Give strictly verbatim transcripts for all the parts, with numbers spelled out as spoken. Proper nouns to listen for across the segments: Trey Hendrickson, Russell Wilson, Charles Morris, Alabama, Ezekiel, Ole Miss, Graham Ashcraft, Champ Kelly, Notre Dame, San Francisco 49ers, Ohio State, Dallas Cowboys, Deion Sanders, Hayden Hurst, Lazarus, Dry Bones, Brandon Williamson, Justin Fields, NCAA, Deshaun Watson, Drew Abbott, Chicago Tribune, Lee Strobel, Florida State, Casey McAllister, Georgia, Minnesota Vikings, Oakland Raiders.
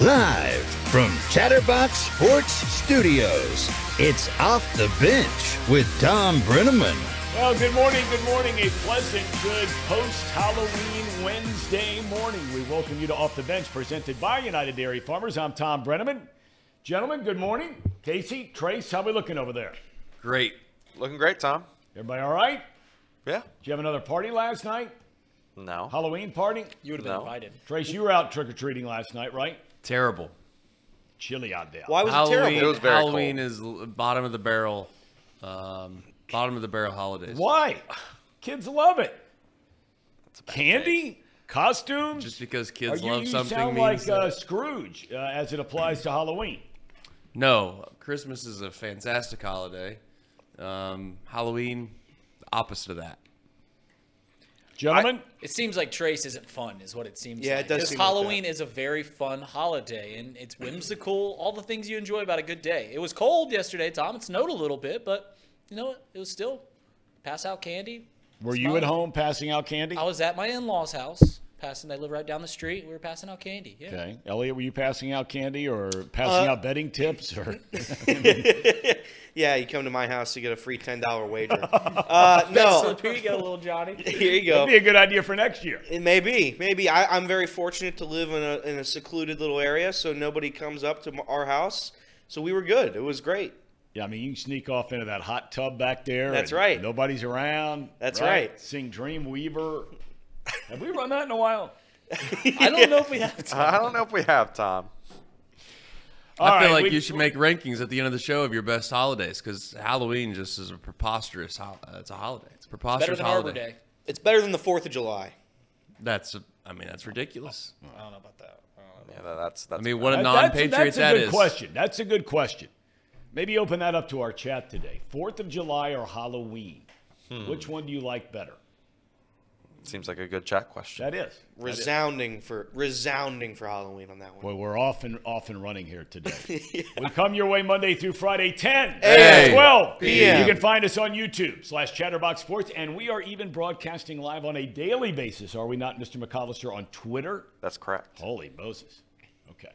Live from Chatterbox Sports Studios, it's Off the Bench with Tom Brenneman. Well, good morning, good morning. A pleasant, good post-Halloween Wednesday morning. We welcome you to Off the Bench, presented by United Dairy Farmers. I'm Tom Brenneman. Gentlemen, good morning. Casey, Trace, how are we looking over there? Great. Looking great, Tom. Everybody all right? Yeah. Did you have another party last night? No. Halloween party? You would have been no. invited. Trace, you were out trick-or-treating last night, right? Terrible. Chilly out there. Why was Halloween, it terrible? It was very Halloween cold. Is bottom of the barrel. Um, bottom of the barrel holidays. Why? Kids love it. Candy? Thing. Costumes? Just because kids you, love you something means You sound like uh, Scrooge uh, as it applies to Halloween. No. Christmas is a fantastic holiday. Um, Halloween, opposite of that. Gentlemen? I, it seems like Trace isn't fun, is what it seems yeah, like. It does because seem Halloween like is a very fun holiday, and it's whimsical, all the things you enjoy about a good day. It was cold yesterday, Tom. It snowed a little bit, but, you know, it was still pass out candy. Were you at home passing out candy? I was at my in-laws' house. Passing, they live right down the street. We were passing out candy. Yeah. Okay. Elliot, were you passing out candy or passing uh, out betting tips? Or? Yeah, you come to my house, you get a free ten dollar wager. Uh, no. Here you go, little Johnny. Here you go. That'd be a good idea for next year. It may be. Maybe. I, I'm very fortunate to live in a, in a secluded little area, so nobody comes up to our house. So we were good. It was great. Yeah, I mean, you can sneak off into that hot tub back there. That's right. Nobody's around. That's right. right. Sing Dreamweaver. Have we run that in a while? yeah. I don't know if we have, Tom. I don't know if we have, Tom. All I feel right, like we, you should make rankings at the end of the show of your best holidays, because Halloween just is a preposterous ho- – it's a holiday. It's a preposterous it's holiday. Arbor Day. It's better than the fourth of July. That's – I mean, that's ridiculous. I don't know about that. I, don't know. Yeah, that's, that's I mean, what a non-patriot that is. That's, that's a good that question. That's a good question. Maybe open that up to our chat today. fourth of July or Halloween? Hmm. Which one do you like better? Seems like a good chat question. That is resounding that is. for resounding for Halloween on that one. Well, we're off and off and running here today. yeah. We come your way Monday through Friday, ten, twelve p.m. You can find us on YouTube slash Chatterbox Sports, and we are even broadcasting live on a daily basis. Are we not, Mister McAllister, on Twitter? That's correct. Holy Moses. Okay.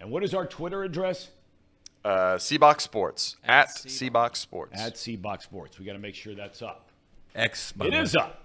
And what is our Twitter address? Uh, C-Box Sports at C-Box Sports at C-Box Sports. We got to make sure that's up. X. It is up.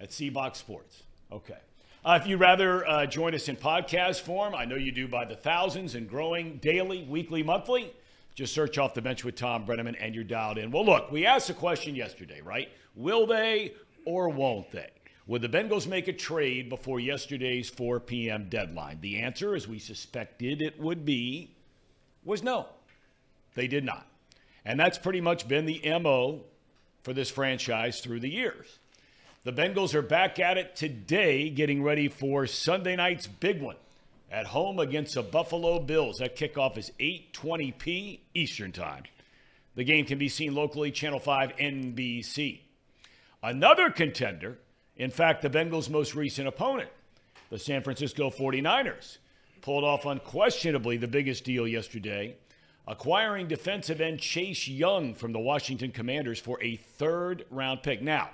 At C-Box Sports. Okay. Uh, if you'd rather uh, join us in podcast form, I know you do by the thousands and growing daily, weekly, monthly. Just search Off the Bench with Tom Brenneman and you're dialed in. Well, look, we asked a question yesterday, right? Will they or won't they? Would the Bengals make a trade before yesterday's four p.m. deadline? The answer, as we suspected it would be, was no. They did not. And that's pretty much been the M O for this franchise through the years. The Bengals are back at it today, getting ready for Sunday night's big one at home against the Buffalo Bills. That kickoff is eight twenty p.m. Eastern Time. The game can be seen locally, Channel five N B C. Another contender, in fact, the Bengals' most recent opponent, the San Francisco forty-niners, pulled off unquestionably the biggest deal yesterday, acquiring defensive end Chase Young from the Washington Commanders for a third-round pick. Now,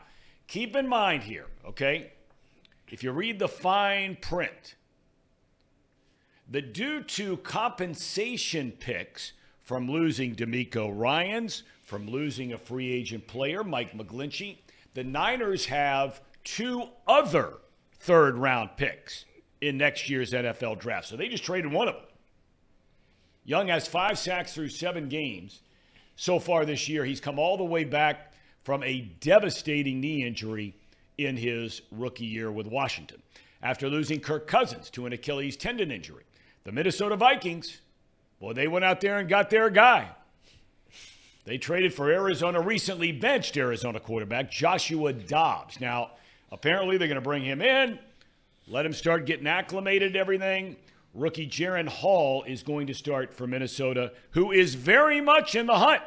keep in mind here, okay, if you read the fine print, that due to compensation picks from losing D'Amico Ryans, from losing a free agent player, Mike McGlinchey, the Niners have two other third-round picks in next year's N F L draft. So they just traded one of them. Young has five sacks through seven games so far this year. He's come all the way back from a devastating knee injury in his rookie year with Washington. After losing Kirk Cousins to an Achilles tendon injury, the Minnesota Vikings, well, they went out there and got their guy. They traded for Arizona, recently benched Arizona quarterback Joshua Dobbs. Now, apparently they're going to bring him in, let him start getting acclimated to everything. Rookie Jaren Hall is going to start for Minnesota, who is very much in the hunt.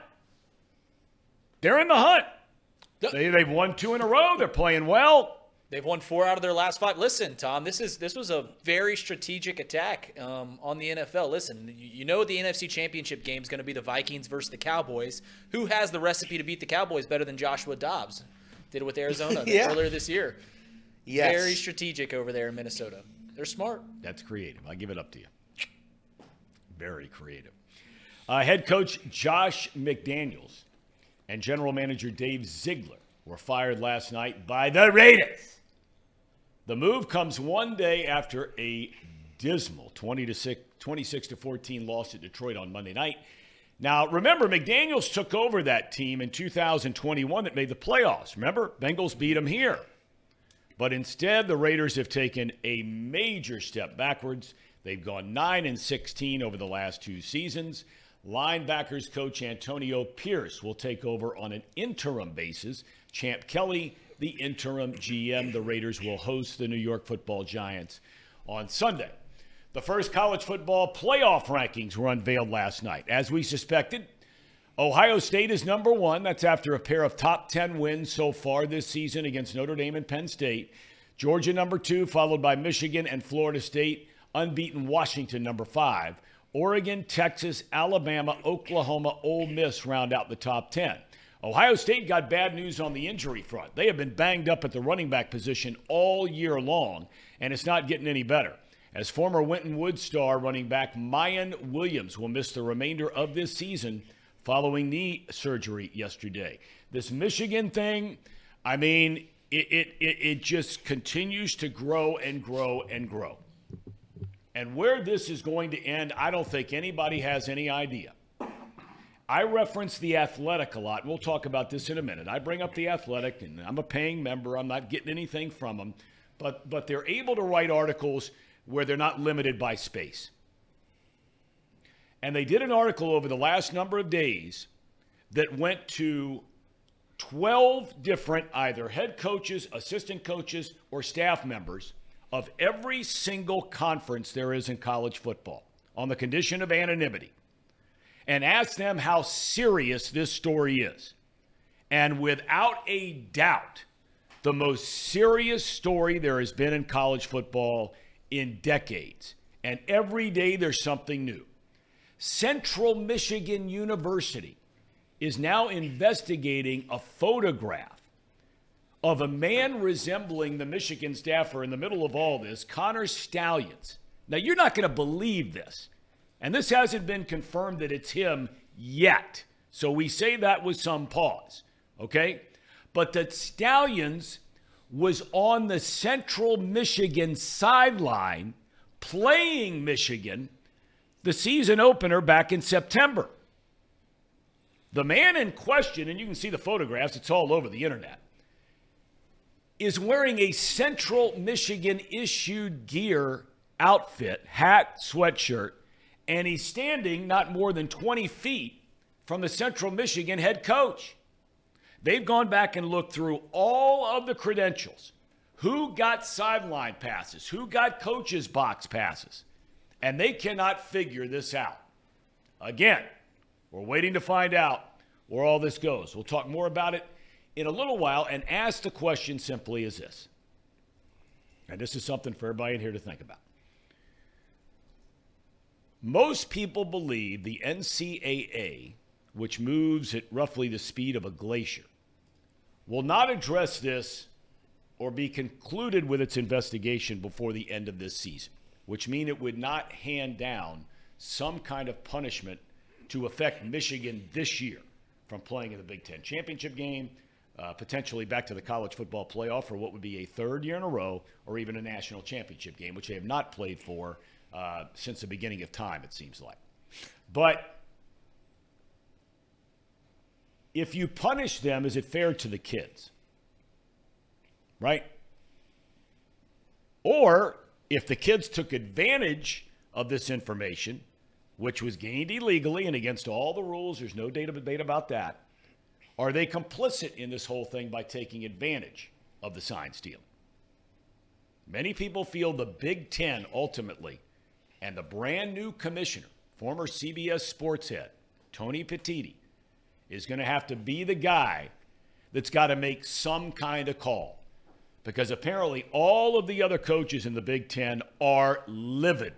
They're in the hunt. They, they've won two in a row. They're playing well. They've won four out of their last five. Listen, Tom, this is this was a very strategic attack um, on the N F L. Listen, you, you know the N F C Championship game is going to be the Vikings versus the Cowboys. Who has the recipe to beat the Cowboys better than Joshua Dobbs? Did it with Arizona yeah. earlier this year. Yes. Very strategic over there in Minnesota. They're smart. That's creative. I give it up to you. very creative. Uh, head coach Josh McDaniels and general manager Dave Ziegler were fired last night by the Raiders. The move comes one day after a dismal twenty to six, twenty-six to fourteen loss at Detroit on Monday night. Now, remember, McDaniels took over that team in two thousand twenty-one that made the playoffs. Remember, Bengals beat them here. But instead, the Raiders have taken a major step backwards. They've gone nine and sixteen over the last two seasons. Linebackers coach Antonio Pierce will take over on an interim basis. Champ Kelly, the interim G M. The Raiders will host the New York Football Giants on Sunday. The first college football playoff rankings were unveiled last night. As we suspected, Ohio State is number one. That's after a pair of top ten wins so far this season against Notre Dame and Penn State. Georgia number two, followed by Michigan and Florida State. Unbeaten Washington number five. Oregon, Texas, Alabama, Oklahoma, Ole Miss round out the top ten. Ohio State got bad news on the injury front. They have been banged up at the running back position all year long, and it's not getting any better. As former Winton Woods star running back Mayan Williams will miss the remainder of this season following knee surgery yesterday. This Michigan thing, I mean, it, it, it, it just continues to grow and grow and grow. And where this is going to end, I don't think anybody has any idea. I reference The Athletic a lot. We'll talk about this in a minute. I bring up The Athletic, and I'm a paying member. I'm not getting anything from them. But, but they're able to write articles where they're not limited by space. And they did an article over the last number of days that went to twelve different either head coaches, assistant coaches, or staff members of every single conference there is in college football on the condition of anonymity, and asked them how serious this story is. And without a doubt, the most serious story there has been in college football in decades. And every day there's something new. Central Michigan University is now investigating a photograph of a man resembling the Michigan staffer in the middle of all this, Connor Stallions. Now, you're not going to believe this. And this hasn't been confirmed that it's him yet. So we say that with some pause, okay? But that Stallions was on the Central Michigan sideline playing Michigan the season opener back in September. The man in question, and you can see the photographs, it's all over the internet, is wearing a Central Michigan issued gear outfit, hat, sweatshirt, and he's standing not more than twenty feet from the Central Michigan head coach. They've gone back and looked through all of the credentials. Who got sideline passes? Who got coaches' box passes? And they cannot figure this out. Again, we're waiting to find out where all this goes. We'll talk more about it in a little while and ask the question simply as this. And this is something for everybody in here to think about. Most people believe the N C double A, which moves at roughly the speed of a glacier, will not address this or be concluded with its investigation before the end of this season, which means it would not hand down some kind of punishment to affect Michigan this year from playing in the Big Ten championship game, uh, potentially back to the college football playoff for what would be a third year in a row, or even a national championship game, which they have not played for Uh, since the beginning of time, it seems like. But if you punish them, is it fair to the kids? Right? Or if the kids took advantage of this information, which was gained illegally and against all the rules, there's no debate about that, are they complicit in this whole thing by taking advantage of the sign stealing? Many people feel the Big Ten ultimately, and the brand new commissioner, former C B S sports head, Tony Petitti, is going to have to be the guy that's got to make some kind of call. Because apparently all of the other coaches in the Big Ten are livid.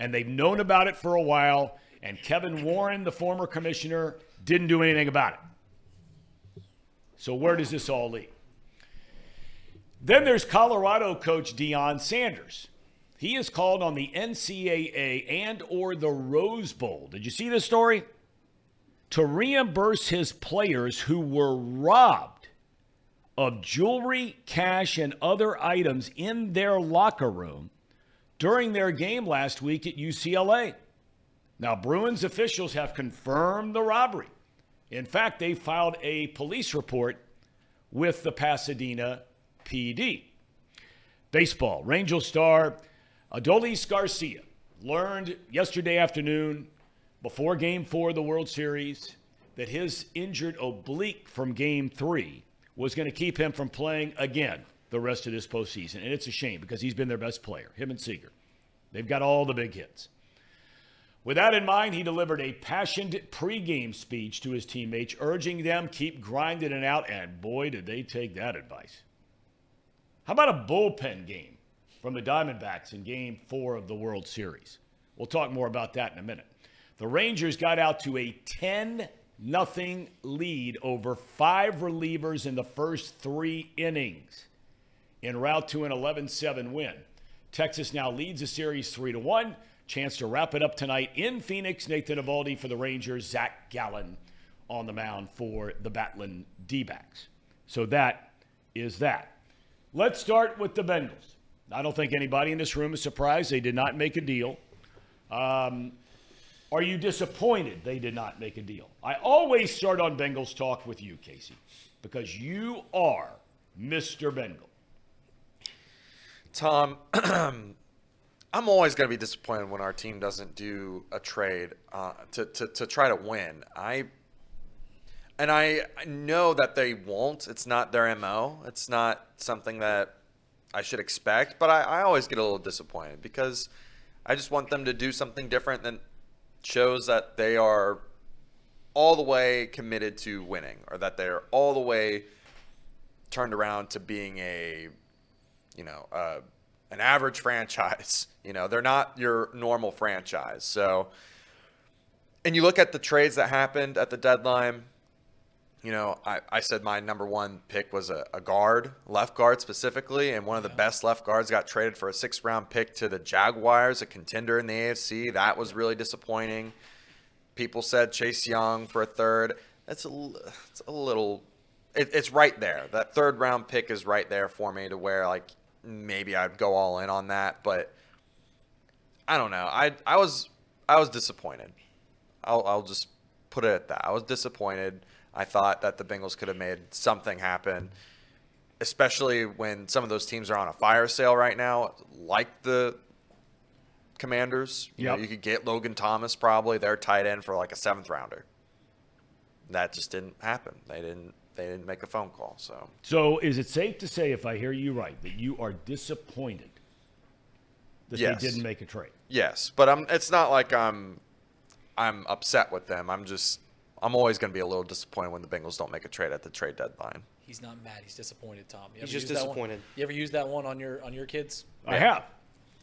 And they've known about it for a while. And Kevin Warren, the former commissioner, didn't do anything about it. So where does this all lead? Then there's Colorado coach Deion Sanders. He is called on the N C double A and or the Rose Bowl. Did you see this story? To reimburse his players who were robbed of jewelry, cash, and other items in their locker room during their game last week at U C L A. Now, Bruins officials have confirmed the robbery. In fact, they filed a police report with the Pasadena P D. Baseball, Rangers star Adolis Garcia learned yesterday afternoon before Game four of the World Series that his injured oblique from Game three was going to keep him from playing again the rest of this postseason. And it's a shame because he's been their best player, him and Seager. They've got all the big hits. With that in mind, he delivered a passionate pregame speech to his teammates, urging them keep grinding it out, and boy, did they take that advice. How about a bullpen game from the Diamondbacks in Game four of the World Series? We'll talk more about that in a minute. The Rangers got out to a ten nothing lead over five relievers in the first three innings en route to an eleven seven win. Texas now leads the series three to one. Chance to wrap it up tonight in Phoenix. Nathan Eovaldi for the Rangers. Zach Gallen on the mound for the Battling D-backs. So that is that. Let's start with the Bengals. I don't think anybody in this room is surprised they did not make a deal. Um, are you disappointed they did not make a deal? I always start on Bengals talk with you, Casey, because you are Mister Bengal. Tom, I'm always going to be disappointed when our team doesn't do a trade uh, to, to to try to win. I and I know that they won't. It's not their M O. It's not something that I should expect. But I, I always get a little disappointed because I just want them to do something different that shows that they are all the way committed to winning, or that they are all the way turned around to being a, you know, a. an average franchise. You know, they're not your normal franchise. So, and you look at the trades that happened at the deadline, you know, I, I said my number one pick was a, a guard, left guard specifically, and one of the yeah. best left guards got traded for a sixth round pick to the Jaguars, a contender in the A F C. That was really disappointing. People said Chase Young for a third. That's a, it's a little it, – it's right there. That third round pick is right there for me to where, like, maybe I'd go all in on that, but I don't know. I I was I was disappointed. I'll I'll just put it at that. I was disappointed. I thought that the Bengals could have made something happen, especially when some of those teams are on a fire sale right now, like the Commanders. You yep. know, you could get Logan Thomas, probably their tight end, for like a seventh rounder. That just didn't happen. They didn't. They didn't make a phone call. So So is it safe to say, if I hear you right, that you are disappointed that yes. they didn't make a trade? Yes, but I'm, it's not like I'm I'm upset with them. I'm just I'm always going to be a little disappointed when the Bengals don't make a trade at the trade deadline. He's not mad. He's disappointed, Tom. He's just disappointed. You ever use that one on your on your kids? I yeah. have.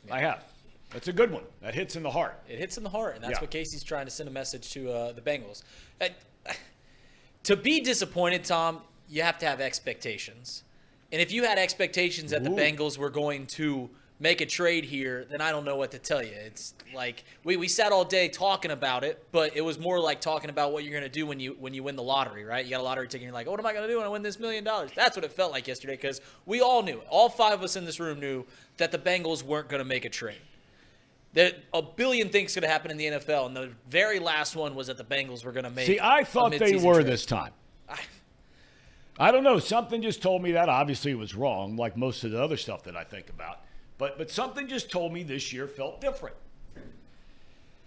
Yeah. I have. That's a good one. That hits in the heart. It hits in the heart, and that's yeah. what Casey's trying to send a message to uh, the Bengals. At, To be disappointed, Tom, you have to have expectations. And if you had expectations that Ooh. the Bengals were going to make a trade here, then I don't know what to tell you. It's like we, we sat all day talking about it, but it was more like talking about what you're going to do when you when you win the lottery, right? You got a lottery ticket and you're like, oh, what am I going to do when I win this million dollars? That's what it felt like yesterday, because we all knew, all five of us in this room knew that the Bengals weren't going to make a trade. That a billion things could happen in the N F L, and the very last one was that the Bengals were going to make. See, I thought they were trade. this time. I, I don't know. Something just told me that. Obviously, it was wrong, like most of the other stuff that I think about. But but something just told me this year felt different.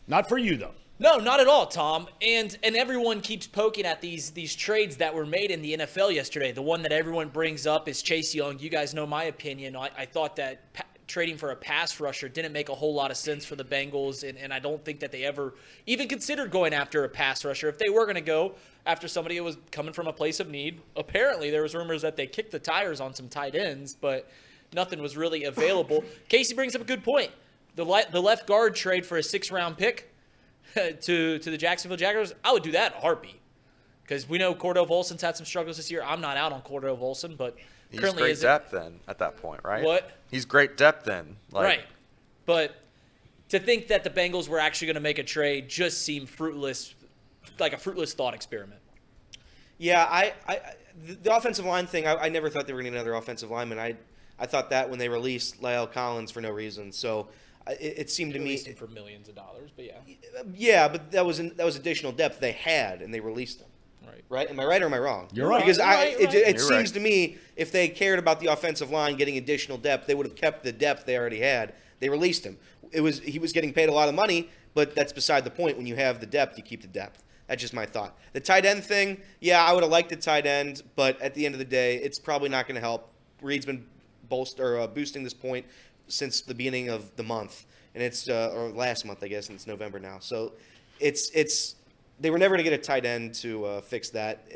Not for you, though. No, not at all, Tom. And and everyone keeps poking at these these trades that were made in the N F L yesterday. The one that everyone brings up is Chase Young. You guys know my opinion. I, I thought that. Trading for a pass rusher didn't make a whole lot of sense for the Bengals, and, and I don't think that they ever even considered going after a pass rusher. If they were going to go after somebody who was coming from a place of need, apparently there was rumors that they kicked the tires on some tight ends, but nothing was really available. Casey brings up a good point. The, le- the left guard trade for a six round pick to, to the Jacksonville Jaguars, I would do that in a heartbeat because we know Cordell Volson's had some struggles this year. I'm not out on Cordell Volson, but – He's Currently great depth then at that point, right? What? He's great depth then. Like, right. But to think that the Bengals were actually going to make a trade just seemed fruitless, like a fruitless thought experiment. Yeah, I, I the offensive line thing, I, I never thought they were going to get another offensive lineman. I I thought that when they released La'el Collins for no reason. So it, it seemed to me – for millions of dollars, but yeah. Yeah, but that was an, that was additional depth they had, and they released them. Right. Right? Am I right or am I wrong? You're right. Because I, right, right. it, it seems right. to me if they cared about the offensive line getting additional depth, they would have kept the depth they already had. They released him. It was he was getting paid a lot of money, but that's beside the point. When you have the depth, you keep the depth. That's just my thought. The tight end thing, yeah, I would have liked the tight end, but at the end of the day, it's probably not going to help. Reed's been bolster, or, uh, boosting this point since the beginning of the month, and it's uh, or last month, I guess, and it's November now. So it's it's they were never going to get a tight end to uh, fix that.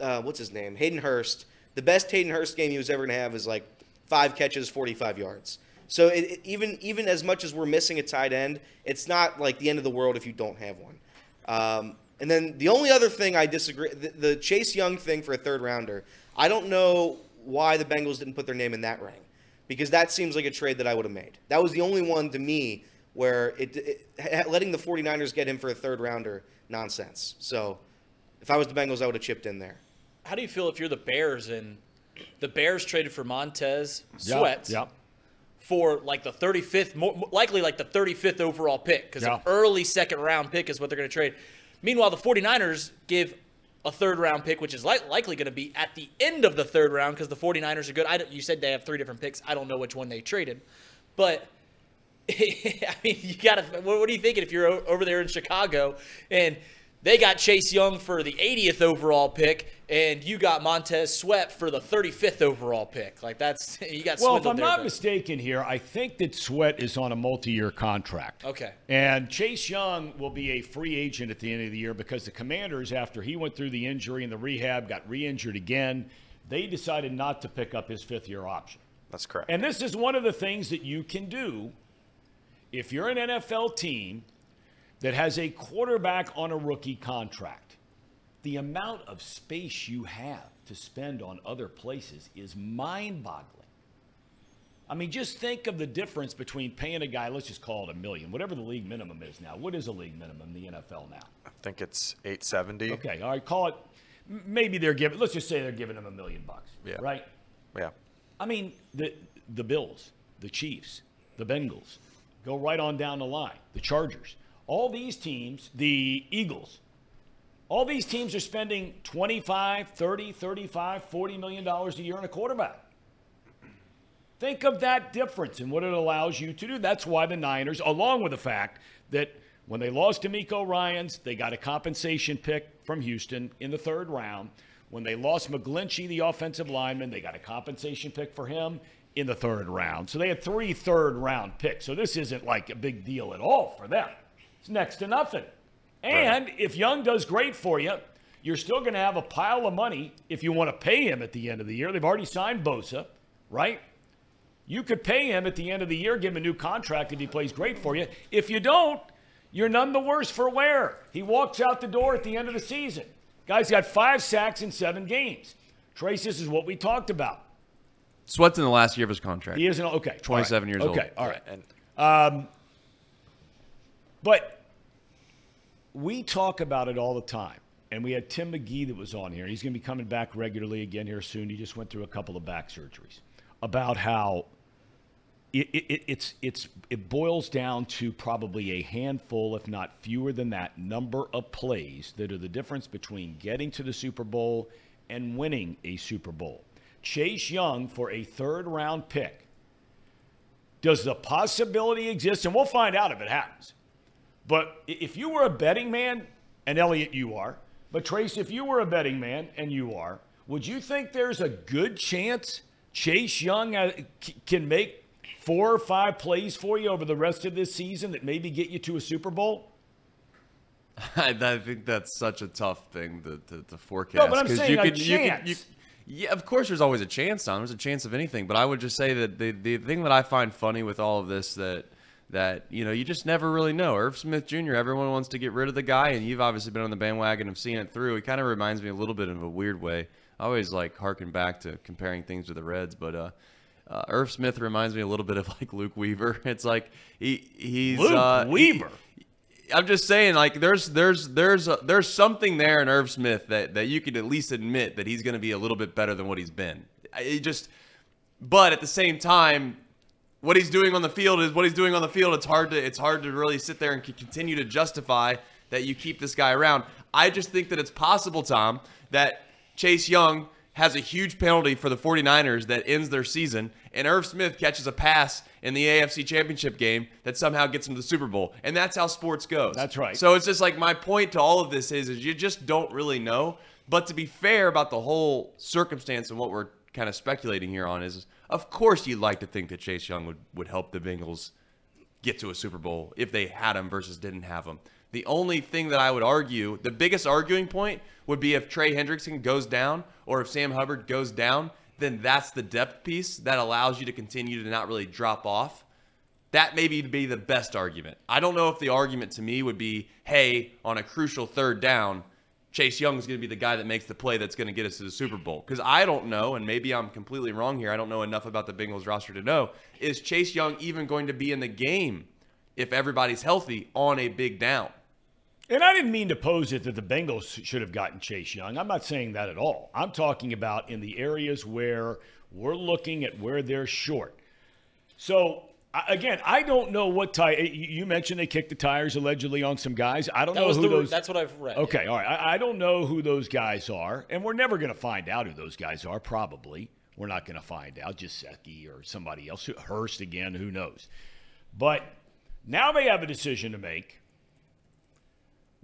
Uh, what's his name? Hayden Hurst. The best Hayden Hurst game he was ever going to have is like five catches, forty-five yards. So it, it, even even as much as we're missing a tight end, it's not like the end of the world if you don't have one. Um, and then the only other thing I disagree, the, the Chase Young thing for a third rounder, I don't know why the Bengals didn't put their name in that ring, because that seems like a trade that I would have made. That was the only one to me where it, it letting the 49ers get him for a third rounder, nonsense. So if I was the Bengals, I would have chipped in there. How do you feel if you're the Bears and the Bears traded for Montez Sweat? Yep. yep. For like the thirty-fifth, more likely like the thirty-fifth overall pick, because yeah. an early second round pick is what they're going to trade. Meanwhile, the 49ers give a third round pick, which is li- likely going to be at the end of the third round, because the 49ers are good. I don't, you said they have three different picks. I don't know which one they traded, but I mean, you got to. What, what are you thinking if you're o- over there in Chicago and they got Chase Young for the eightieth overall pick, and you got Montez Sweat for the thirty-fifth overall pick. Like, that's – you got Well, if I'm there, not though. mistaken here, I think that Sweat is on a multi-year contract. Okay. And Chase Young will be a free agent at the end of the year, because the Commanders, after he went through the injury and the rehab, got re-injured again, they decided not to pick up his fifth-year option. That's correct. And this is one of the things that you can do if you're an N F L team that has a quarterback on a rookie contract. The amount of space you have to spend on other places is mind-boggling. I mean, just think of the difference between paying a guy, let's just call it a million, whatever the league minimum is now. What is a league minimum in the N F L now? I think it's eight seventy. Okay, all right, call it, maybe they're giving, let's just say they're giving him a million bucks, yeah. right? Yeah. I mean, the the Bills, the Chiefs, the Bengals, go right on down the line, the Chargers. All these teams, the Eagles, all these teams are spending twenty-five, thirty, thirty-five, forty million dollars a year on a quarterback. Think of that difference and what it allows you to do. That's why the Niners, along with the fact that when they lost to D'Amico Ryans, they got a compensation pick from Houston in the third round. When they lost McGlinchey, the offensive lineman, they got a compensation pick for him in the third round. So they had three third-round picks. So this isn't like a big deal at all for them. It's next to nothing. And right. if Young does great for you, you're still going to have a pile of money if you want to pay him at the end of the year. They've already signed Bosa, right? You could pay him at the end of the year, give him a new contract if he plays great for you. If you don't, you're none the worse for wear. He walks out the door at the end of the season. Guy's got five sacks in seven games. Trace, this is what we talked about. Sweat's in the last year of his contract. He isn't, okay. twenty-seven right. years okay. old. Okay, all right. And, um, but... we talk about it all the time, and we had Tim McGee that was on here. He's going to be coming back regularly again here soon. He just went through a couple of back surgeries. About how it, it, it's, it's, it boils down to probably a handful, if not fewer than that, number of plays that are the difference between getting to the Super Bowl and winning a Super Bowl. Chase Young for a third-round pick. Does the possibility exist? And we'll find out if it happens. But if you were a betting man, and Elliot, you are, but Trace, if you were a betting man, and you are, would you think there's a good chance Chase Young can make four or five plays for you over the rest of this season that maybe get you to a Super Bowl? I, I think that's such a tough thing to, to, to forecast. No, but I'm saying you a could, chance. You could, you, yeah, of course there's always a chance, Tom. There's a chance of anything. But I would just say that the, the thing that I find funny with all of this that – that, you know, you just never really know. Irv Smith Junior, everyone wants to get rid of the guy, and you've obviously been on the bandwagon of seeing it through. He kind of reminds me a little bit in a weird way. I always, like, harken back to comparing things to the Reds, but uh, Uh, Irv Smith reminds me a little bit of like Luke Weaver. It's like he he's Luke uh, Weaver. He, I'm just saying, like there's there's there's a, there's something there in Irv Smith that that you could at least admit that he's going to be a little bit better than what he's been. It just, but at the same time, what he's doing on the field is what he's doing on the field. It's hard to it's hard to really sit there and continue to justify that you keep this guy around. I just think that it's possible, Tom, that Chase Young has a huge penalty for the 49ers that ends their season, and Irv Smith catches a pass in the A F C Championship game that somehow gets him to the Super Bowl. And that's how sports goes. That's right. So it's just like my point to all of this is, is you just don't really know. But to be fair about the whole circumstance and what we're kind of speculating here on is, of course you'd like to think that Chase Young would, would help the Bengals get to a Super Bowl if they had him versus didn't have him. The only thing that I would argue, the biggest arguing point, would be if Trey Hendrickson goes down or if Sam Hubbard goes down, then that's the depth piece that allows you to continue to not really drop off. That maybe would be the best argument. I don't know if the argument to me would be, hey, on a crucial third down, Chase Young is going to be the guy that makes the play that's going to get us to the Super Bowl. Because I don't know, and maybe I'm completely wrong here, I don't know enough about the Bengals roster to know, is Chase Young even going to be in the game if everybody's healthy on a big down? And I didn't mean to pose it that the Bengals should have gotten Chase Young. I'm not saying that at all. I'm talking about in the areas where we're looking at where they're short. So, again, I don't know what type. You mentioned they kicked the tires allegedly on some guys. I don't that know who the, those. That's what I've read. Okay, all right. I, I don't know who those guys are, and we're never going to find out who those guys are, probably. We're not going to find out. Gesicki or somebody else. Hurst again, who knows. But now they have a decision to make,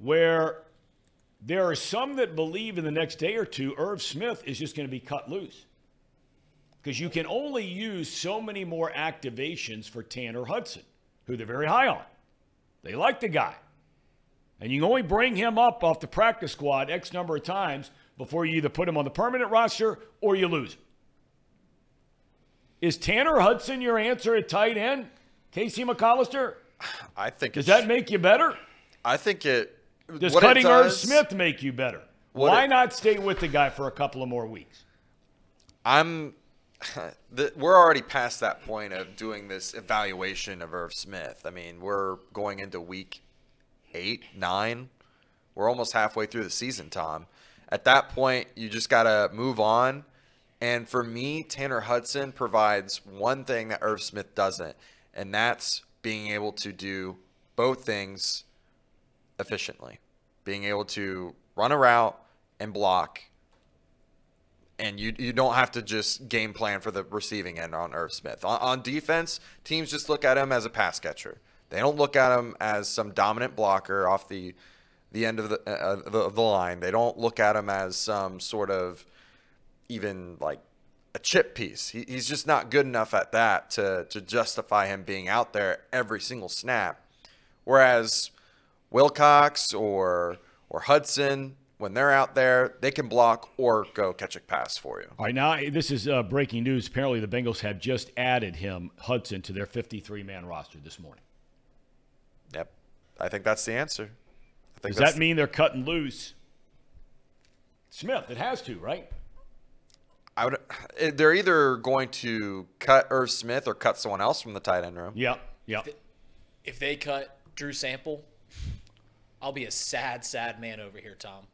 where there are some that believe in the next day or two, Irv Smith is just going to be cut loose. Because you can only use so many more activations for Tanner Hudson, who they're very high on. They like the guy. And you can only bring him up off the practice squad X number of times before you either put him on the permanent roster or you lose him. Is Tanner Hudson your answer at tight end? Casey McAllister? I think Does that make you better? I think it... Does what cutting does, Irv Smith make you better? Why it, not stay with the guy for a couple of more weeks? I'm. The, we're already past that point of doing this evaluation of Irv Smith. I mean, we're going into week eight, nine. We're almost halfway through the season, Tom. At that point, you just got to move on. And for me, Tanner Hudson provides one thing that Irv Smith doesn't, and that's being able to do both things efficiently, being able to run a route and block, and you you don't have to just game plan for the receiving end on Irv Smith. On, on defense, teams just look at him as a pass catcher. They don't look at him as some dominant blocker off the the end of the uh, the, of the line. They don't look at him as some sort of even like a chip piece. He, he's just not good enough at that to to justify him being out there every single snap. Whereas Wilcox or or Hudson, when they're out there, they can block or go catch a pass for you. All right, now this is uh, breaking news. Apparently the Bengals have just added him, Hudson, to their fifty-three man roster this morning. Yep. I think that's the answer. I think Does that mean they're cutting loose Smith? It has to, right? I would. They're either going to cut Irv Smith or cut someone else from the tight end room. Yep, yep. If they, if they cut Drew Sample, I'll be a sad, sad man over here, Tom.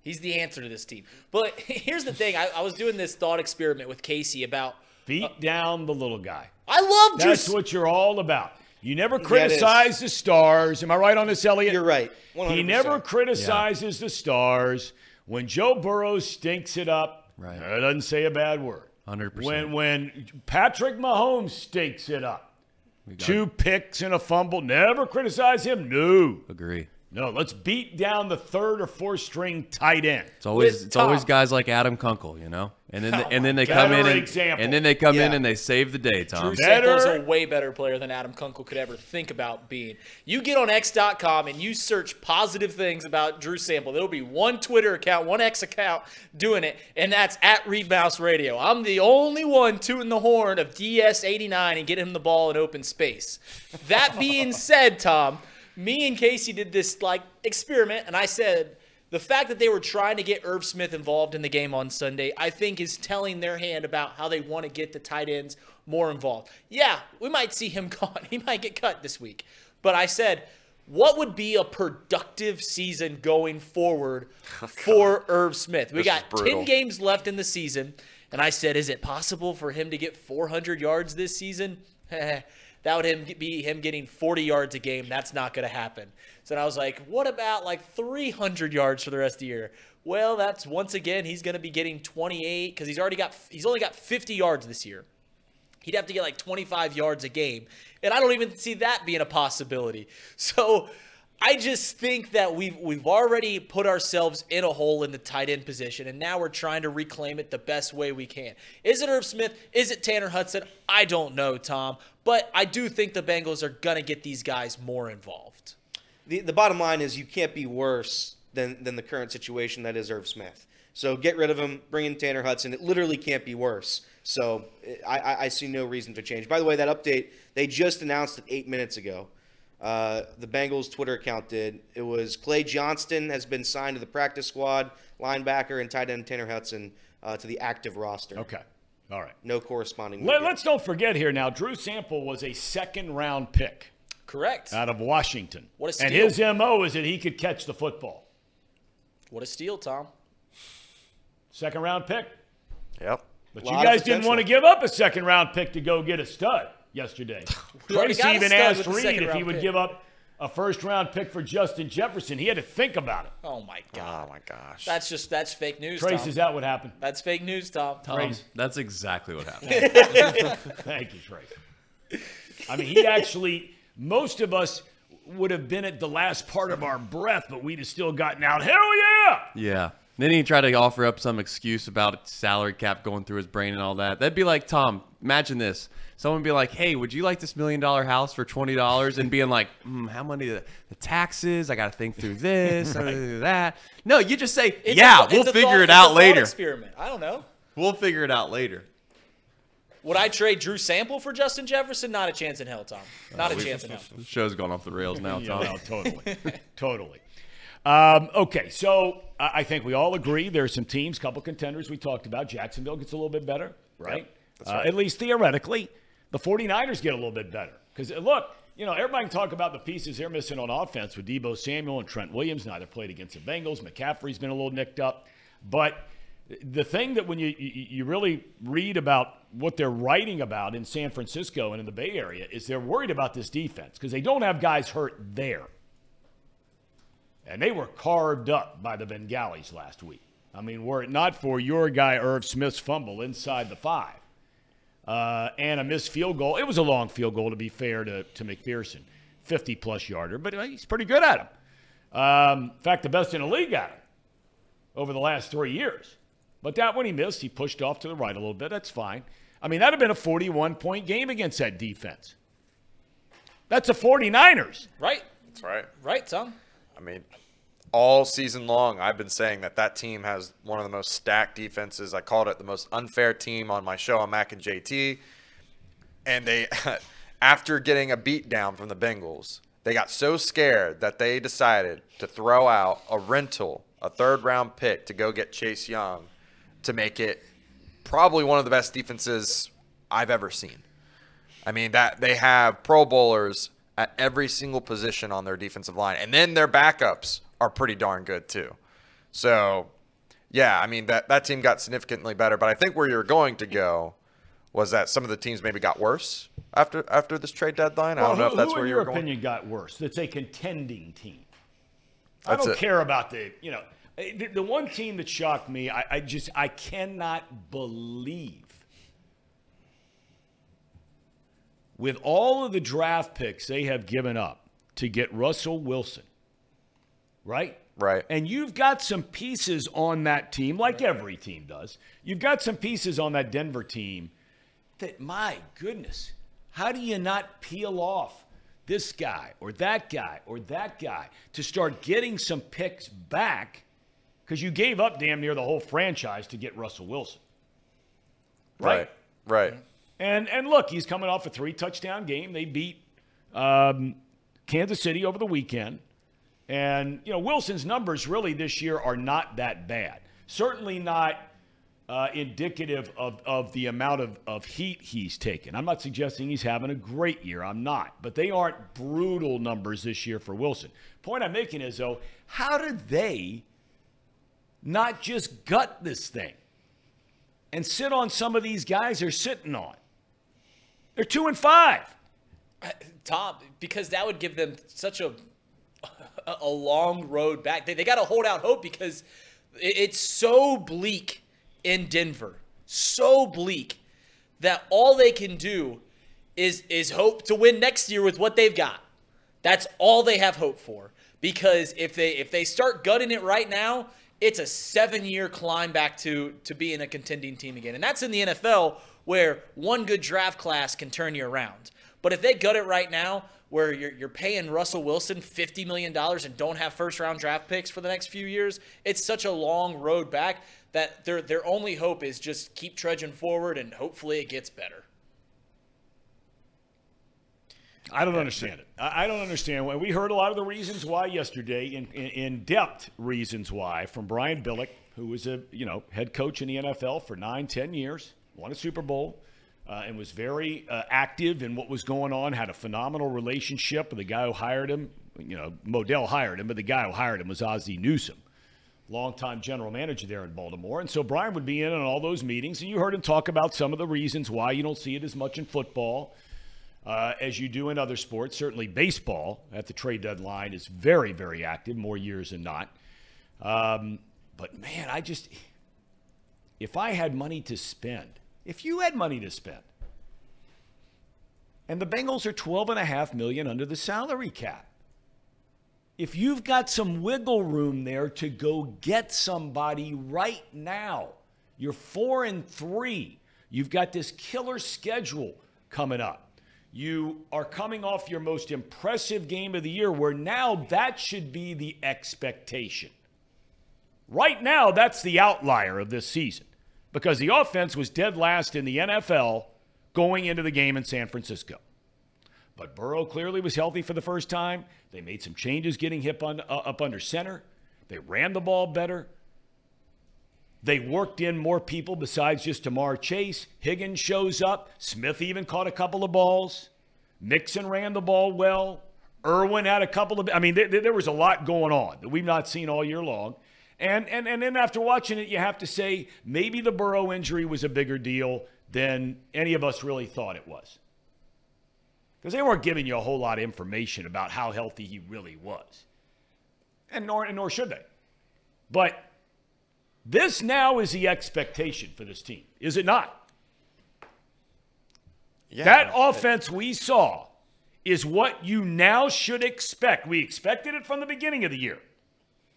He's the answer to this team. But here's the thing. I, I was doing this thought experiment with Casey about beat uh, down the little guy. I love Drew. That's what you're all about. You never criticize the stars. Am I right on this, Elliot? You're right. one hundred percent. He never criticizes yeah. the stars. When Joe Burrow stinks it up, right, it doesn't say a bad word. one hundred percent. When, when Patrick Mahomes stinks it up, two it. picks and a fumble, never criticize him. No. Agree. No, let's beat down the third or fourth string tight end. It's always it's always guys like Adam Kunkel, you know, and then oh and then they come in and, and then they come yeah. in and they save the day. Tom Drew Sample's a way better player than Adam Kunkel could ever think about being. You get on X dot com and you search positive things about Drew Sample. There'll be one Twitter account, one X account doing it, and that's at Reed Mouse Radio. I'm the only one tooting the horn of D S eighty-nine and getting him the ball in open space. That being said, Tom, me and Casey did this like experiment, and I said, The fact that they were trying to get Irv Smith involved in the game on Sunday, I think, is telling their hand about how they want to get the tight ends more involved. Yeah, we might see him caught. He might get cut this week. But I said, what would be a productive season going forward oh, for Irv Smith? We got ten games left in the season, and I said, is it possible for him to get four hundred yards this season? That would be him getting forty yards a game. That's not going to happen. So I was like, what about like three hundred yards for the rest of the year? Well, that's once again, he's going to be getting twenty-eight because he's already got, he's only got fifty yards this year. He'd have to get like twenty-five yards a game. And I don't even see that being a possibility. So I just think that we've, we've already put ourselves in a hole in the tight end position, and now we're trying to reclaim it the best way we can. Is it Irv Smith? Is it Tanner Hudson? I don't know, Tom. But I do think the Bengals are going to get these guys more involved. The, the bottom line is you can't be worse than, than the current situation that is Irv Smith. So get rid of him, bring in Tanner Hudson. It literally can't be worse. So I, I see no reason to change. By the way, that update, they just announced it eight minutes ago. Uh, the Bengals Twitter account did. It was Clay Johnston has been signed to the practice squad, linebacker and tight end Tanner Hudson uh, to the active roster. Okay. All right. No corresponding. Let, let's don't forget here now, Drew Sample was a second-round pick. Correct. Out of Washington. What a steal. And his M O is that he could catch the football. What a steal, Tom. Second-round pick. Yep. But you guys didn't want to give up a second-round pick to go get a stud yesterday. Trace even asked Reed if he would pick. give up a first-round pick for Justin Jefferson. He had to think about it. Oh, my God. Oh, my gosh. That's just, that's fake news, Trace, Tom. Is that what happened? That's fake news, Tom. Tom, Trace. That's exactly what happened. Thank you, Trace. I mean, he actually, most of us would have been at the last part of our breath, but we'd have still gotten out, hell yeah! Yeah. Then he tried to offer up some excuse about salary cap going through his brain and all that. That'd be like, Tom, imagine this. Someone be like, hey, would you like this million-dollar house for twenty dollars? And being like, mm, how many the, the taxes? I got to think through this, right. through that. No, you just say, it's yeah, a, we'll figure thought, it out later. Experiment. I don't know. We'll figure it out later. Would I trade Drew Sample for Justin Jefferson? Not a chance in hell, Tom. Not uh, a chance in hell. The show's gone off the rails now, Tom. Yeah, no, totally. totally. Um, okay, so I think we all agree there are some teams, couple contenders we talked about. Jacksonville gets a little bit better, right? Yep, right. Uh, at least theoretically. The 49ers get a little bit better. Because, look, you know, everybody can talk about the pieces they're missing on offense with Debo Samuel and Trent Williams. Neither played against the Bengals. McCaffrey's been a little nicked up. But the thing that when you, you, you really read about what they're writing about in San Francisco and in the Bay Area is they're worried about this defense because they don't have guys hurt there. And they were carved up by the Bengalis last week. I mean, were it not for your guy, Irv Smith's fumble inside the five uh, and a missed field goal. It was a long field goal, to be fair, to, to McPherson. fifty-plus yarder, but he's pretty good at him. Um, in fact, the best in the league at him over the last three years. But that one he missed, he pushed off to the right a little bit. That's fine. I mean, that would have been a forty-one point game against that defense. That's the 49ers. Right. That's right. Right, Tom. I mean, all season long, I've been saying that that team has one of the most stacked defenses. I called it the most unfair team on my show on Mac and J T. And they, after getting a beatdown from the Bengals, they got so scared that they decided to throw out a rental, a third-round pick to go get Chase Young to make it probably one of the best defenses I've ever seen. I mean, that they have Pro Bowlers at every single position on their defensive line. And then their backups are pretty darn good too. So, yeah, I mean, that, that team got significantly better. But I think where you're going to go was that some of the teams maybe got worse after after this trade deadline. Well, I don't who, know if that's where you're going. Who, in your opinion, got worse? That's a contending team. That's I don't it. care about the, you know, the, the one team that shocked me, I, I just, I cannot believe. With all of the draft picks they have given up to get Russell Wilson, right? Right. And you've got some pieces on that team, like every team does. You've got some pieces on that Denver team that, my goodness, how do you not peel off this guy or that guy or that guy to start getting some picks back? Because you gave up damn near the whole franchise to get Russell Wilson. Right. Right. Right. And and look, he's coming off a three-touchdown game. They beat um, Kansas City over the weekend. And, you know, Wilson's numbers really this year are not that bad. Certainly not uh, indicative of, of the amount of, of heat he's taken. I'm not suggesting he's having a great year. I'm not. But they aren't brutal numbers this year for Wilson. Point I'm making is, though, how did they not just gut this thing and sit on some of these guys they're sitting on? They're two and five. Tom, because that would give them such a a long road back. They, they got to hold out hope because it, it's so bleak in Denver, so bleak that all they can do is is hope to win next year with what they've got. That's all they have hope for, because if they if they start gutting it right now, it's a seven-year climb back to to being a contending team again. And that's in the N F L where one good draft class can turn you around. But if they gut it right now, where you're, you're paying Russell Wilson fifty million dollars and don't have first-round draft picks for the next few years, it's such a long road back that their their only hope is just keep trudging forward and hopefully it gets better. I don't understand it. I don't understand. We heard a lot of the reasons why yesterday, in, in, in-depth reasons why, from Brian Billick, who was a you know head coach in the N F L for nine, ten years, won a Super Bowl, Uh, and was very uh, active in what was going on, had a phenomenal relationship with the guy who hired him. You know, Modell hired him, but the guy who hired him was Ozzie Newsome, longtime general manager there in Baltimore. And so Brian would be in on all those meetings, and you heard him talk about some of the reasons why you don't see it as much in football uh, as you do in other sports. Certainly baseball at the trade deadline is very, very active, more years than not. Um, but, man, I just – if I had money to spend – If you had money to spend, and the Bengals are twelve and a half million dollars under the salary cap, if you've got some wiggle room there to go get somebody right now, you're four and three. You've got this killer schedule coming up. You are coming off your most impressive game of the year, where now that should be the expectation. Right now, that's the outlier of this season, because the offense was dead last in the N F L going into the game in San Francisco. But Burrow clearly was healthy for the first time. They made some changes getting hip on, uh, up under center. They ran the ball better. They worked in more people besides just Jamar Chase. Higgins shows up. Smith even caught a couple of balls. Mixon ran the ball well. Irwin had a couple of – I mean, there, there was a lot going on that we've not seen all year long. And, and and then after watching it, you have to say maybe the Burrow injury was a bigger deal than any of us really thought it was, because they weren't giving you a whole lot of information about how healthy he really was, and nor, and nor should they. But this now is the expectation for this team, is it not? Yeah, that offense we saw is what you now should expect. We expected it from the beginning of the year,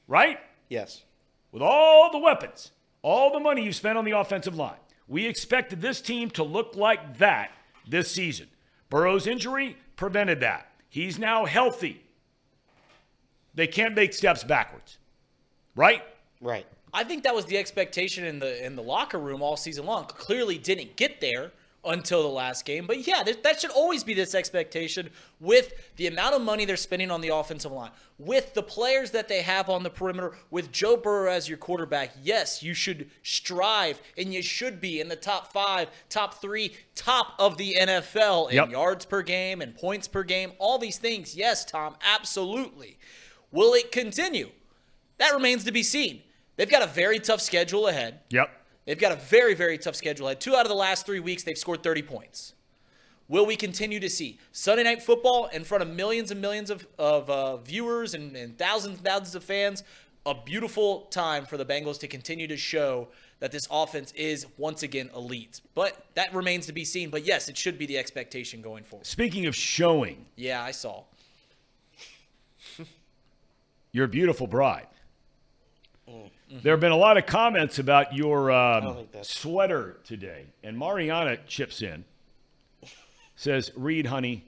right? Yes. With all the weapons, all the money you spent on the offensive line, we expected this team to look like that this season. Burrow's injury prevented that. He's now healthy. They can't make steps backwards. Right? Right. I think that was the expectation in the in the locker room all season long. Clearly didn't get there until the last game. But, yeah, that should always be this expectation with the amount of money they're spending on the offensive line, with the players that they have on the perimeter, with Joe Burrow as your quarterback. Yes, you should strive, and you should be in the top five, top three, top of the N F L in yep. yards per game and points per game, all these things. Yes, Tom, absolutely. Will it continue? That remains to be seen. They've got a very tough schedule ahead. Yep. They've got a very, very tough schedule ahead. Two out of the last three weeks, they've scored thirty points. Will we continue to see Sunday Night Football in front of millions and millions of, of uh, viewers and, and thousands and thousands of fans? A beautiful time for the Bengals to continue to show that this offense is once again elite. But that remains to be seen. But, yes, it should be the expectation going forward. Speaking of showing. Yeah, I saw. Your beautiful bride. There have been a lot of comments about your um, sweater today. And Mariana chips in, says, Reed, honey,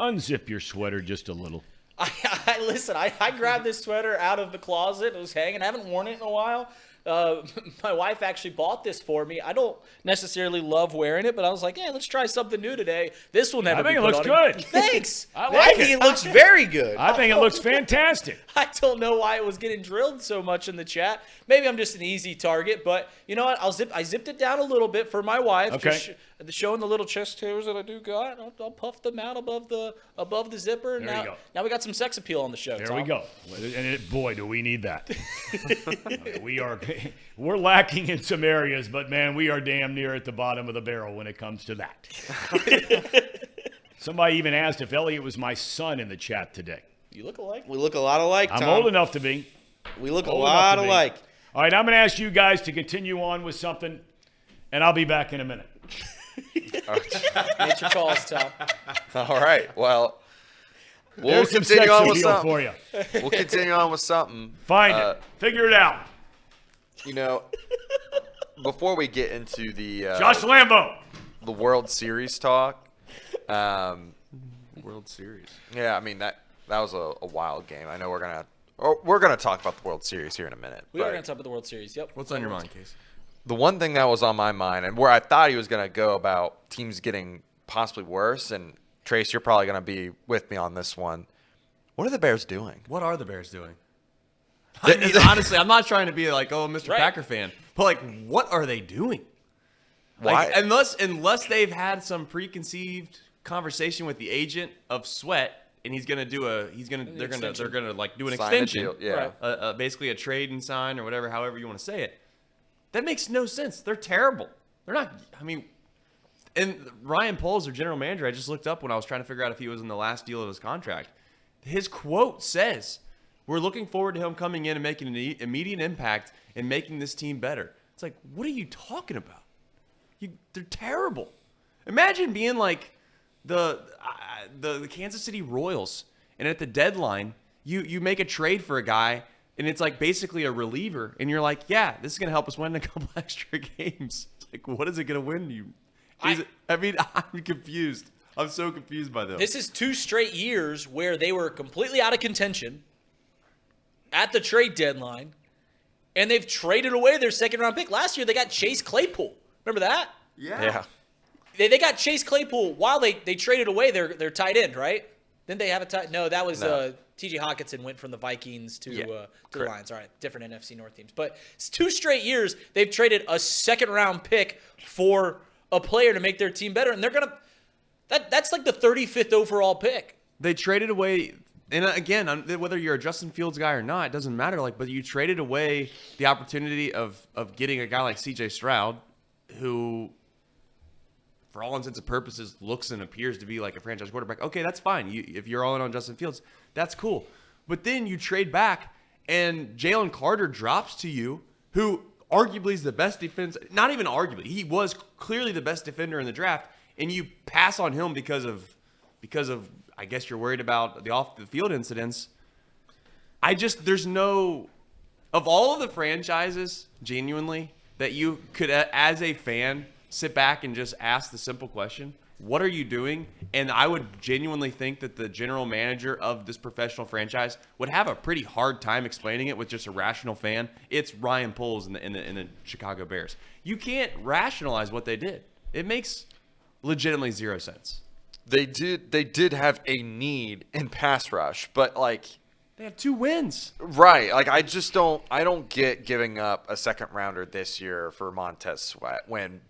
unzip your sweater just a little. I, I Listen, I, I grabbed this sweater out of the closet. It was hanging. I haven't worn it in a while. Uh, my wife actually bought this for me. I don't necessarily love wearing it, but I was like, hey, let's try something new today. This will never I think be it looks on good. It. Thanks. I like I think it. it looks very good. I think it looks fantastic. I don't know why it was getting drilled so much in the chat. Maybe I'm just an easy target, but you know what? I'll zip. I zipped it down a little bit for my wife. Okay. Just showing the little chest hairs that I do got. I'll, I'll puff them out above the above the zipper. There now, you go. Now we got some sex appeal on the show. There Tom. we go. And it, boy, do we need that. we are we're lacking in some areas, but man, we are damn near at the bottom of the barrel when it comes to that. Somebody even asked if Elliot was my son in the chat today. You look alike. We look a lot alike. Tom. I'm old enough to be. We look old a lot alike. All right, I'm going to ask you guys to continue on with something, and I'll be back in a minute. Get your calls, Tom. All right. Well, we'll There's continue on with something for you. We'll continue on with something. Find uh, it. Figure it out. You know, before we get into the uh, Josh Lambo, the World Series talk. Um, World Series. Yeah, I mean that that was a, a wild game. I know we're gonna or we're gonna talk about the World Series here in a minute. We are gonna talk about the World Series. Yep. What's on your mind, Casey? The one thing that was on my mind, and where I thought he was going to go about teams getting possibly worse, and Trace, you're probably going to be with me on this one. What are the Bears doing? What are the Bears doing? I mean, honestly, I'm not trying to be like, oh, Mister Right. Packer fan, but like, what are they doing? Why? Like, unless unless they've had some preconceived conversation with the agent of Sweat, and he's going to do a he's going to they're going to they're going to like do an sign extension, a deal. Yeah, right. uh, uh, basically a trade and sign or whatever, however you want to say it. That makes no sense. They're terrible. They're not, I mean, and Ryan Poles, their general manager, I just looked up when I was trying to figure out if he was in the last deal of his contract. His quote says, we're looking forward to him coming in and making an immediate impact and making this team better. It's like, what are you talking about? You, they're terrible. Imagine being like the, uh, the the Kansas City Royals, and at the deadline, you you make a trade for a guy, and it's like basically a reliever, and you're like, yeah, this is going to help us win a couple extra games. It's like, what is it going to win you? Is I, it, I mean, I'm confused. I'm so confused by this. This is two straight years where they were completely out of contention at the trade deadline, and they've traded away their second-round pick. Last year, they got Chase Claypool. Remember that? Yeah. yeah. They they got Chase Claypool while they, they traded away their, their tight end, right? Didn't they have a tight – no, that was no. – uh, T J Hockenson went from the Vikings to, yeah, uh, to the Lions. All right, different N F C North teams. But it's two straight years they've traded a second-round pick for a player to make their team better, and they're going to that, – that's like the thirty-fifth overall pick. They traded away – and again, whether you're a Justin Fields guy or not, it doesn't matter. Like, but you traded away the opportunity of, of getting a guy like C J Stroud, who – for all intents and purposes, looks and appears to be like a franchise quarterback. Okay, that's fine. You, if you're all in on Justin Fields, that's cool. But then you trade back, and Jalen Carter drops to you, who arguably is the best defense. Not even arguably. He was clearly the best defender in the draft, and you pass on him because of, because of I guess you're worried about the off-the-field incidents. I just, there's no, of all of the franchises, genuinely, that you could, as a fan, sit back and just ask the simple question, what are you doing? And I would genuinely think that the general manager of this professional franchise would have a pretty hard time explaining it with just a rational fan. It's Ryan Poles and the, and the, and the Chicago Bears. You can't rationalize what they did. It makes legitimately zero sense. They did, they did have a need in pass rush, but like they have two wins. Right. Like, I just don't, I don't get giving up a second rounder this year for Montez Sweat when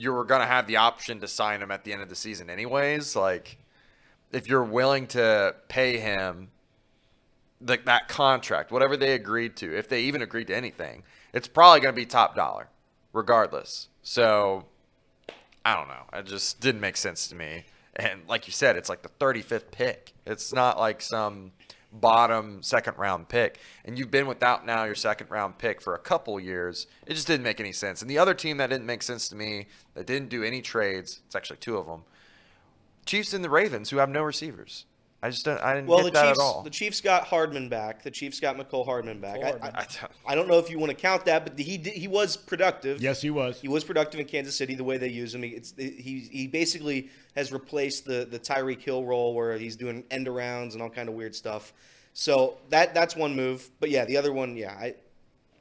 you were going to have the option to sign him at the end of the season anyways. Like, if you're willing to pay him the, that contract, whatever they agreed to, if they even agreed to anything, it's probably going to be top dollar regardless. So, I don't know. It just didn't make sense to me. And like you said, it's like the thirty-fifth pick. It's not like some bottom second-round pick. And you've been without now your second-round pick for a couple years. It just didn't make any sense. And the other team that didn't make sense to me, that didn't do any trades, it's actually two of them, Chiefs and the Ravens, who have no receivers. I just don't, I didn't well, get that Chiefs, at all. The Chiefs got Hardman back. The Chiefs got McCole Hardman back. I, I, I don't know if you want to count that, but he did, he was productive. Yes, he was. He was productive in Kansas City the way they use him. He, it's, he, he basically has replaced the, the Tyreek Hill role where he's doing end-arounds and all kind of weird stuff. So that that's one move. But, yeah, the other one, yeah, I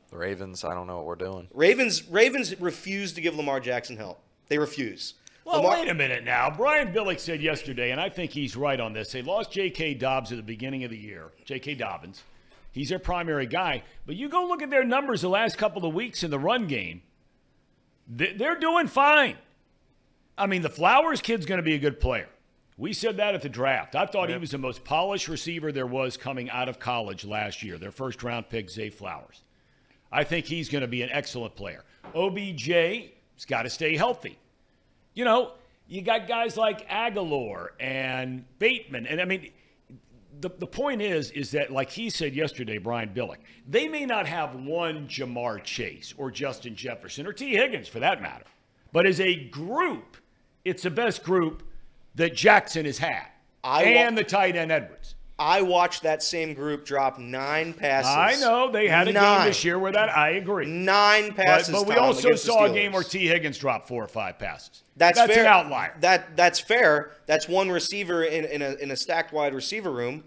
The Ravens, I don't know what we're doing. Ravens Ravens refuse to give Lamar Jackson help. They refuse. Well, Lamar- wait a minute now. Brian Billick said yesterday, and I think he's right on this, they lost J K. Dobbs at the beginning of the year, J K. Dobbins. He's their primary guy. But you go look at their numbers the last couple of weeks in the run game. They're doing fine. I mean, the Flowers kid's going to be a good player. We said that at the draft. I thought yep. he was the most polished receiver there was coming out of college last year, their first-round pick, Zay Flowers. I think he's going to be an excellent player. O B J has got to stay healthy. You know, you got guys like Aguilar and Bateman. And, I mean, the, the point is, is that, like he said yesterday, Brian Billick, they may not have one Jamar Chase or Justin Jefferson or T. Higgins, for that matter. But as a group, it's the best group that Jackson has had, I and wa- the tight end Edwards. I watched that same group drop nine passes. I know. They had a nine. game this year where that, I agree. Nine passes, But, but we Tom, also saw a game where T. Higgins dropped four or five passes. That's, that's fair. An outlier. That, that's fair. That's one receiver in, in, a, in a stacked wide receiver room.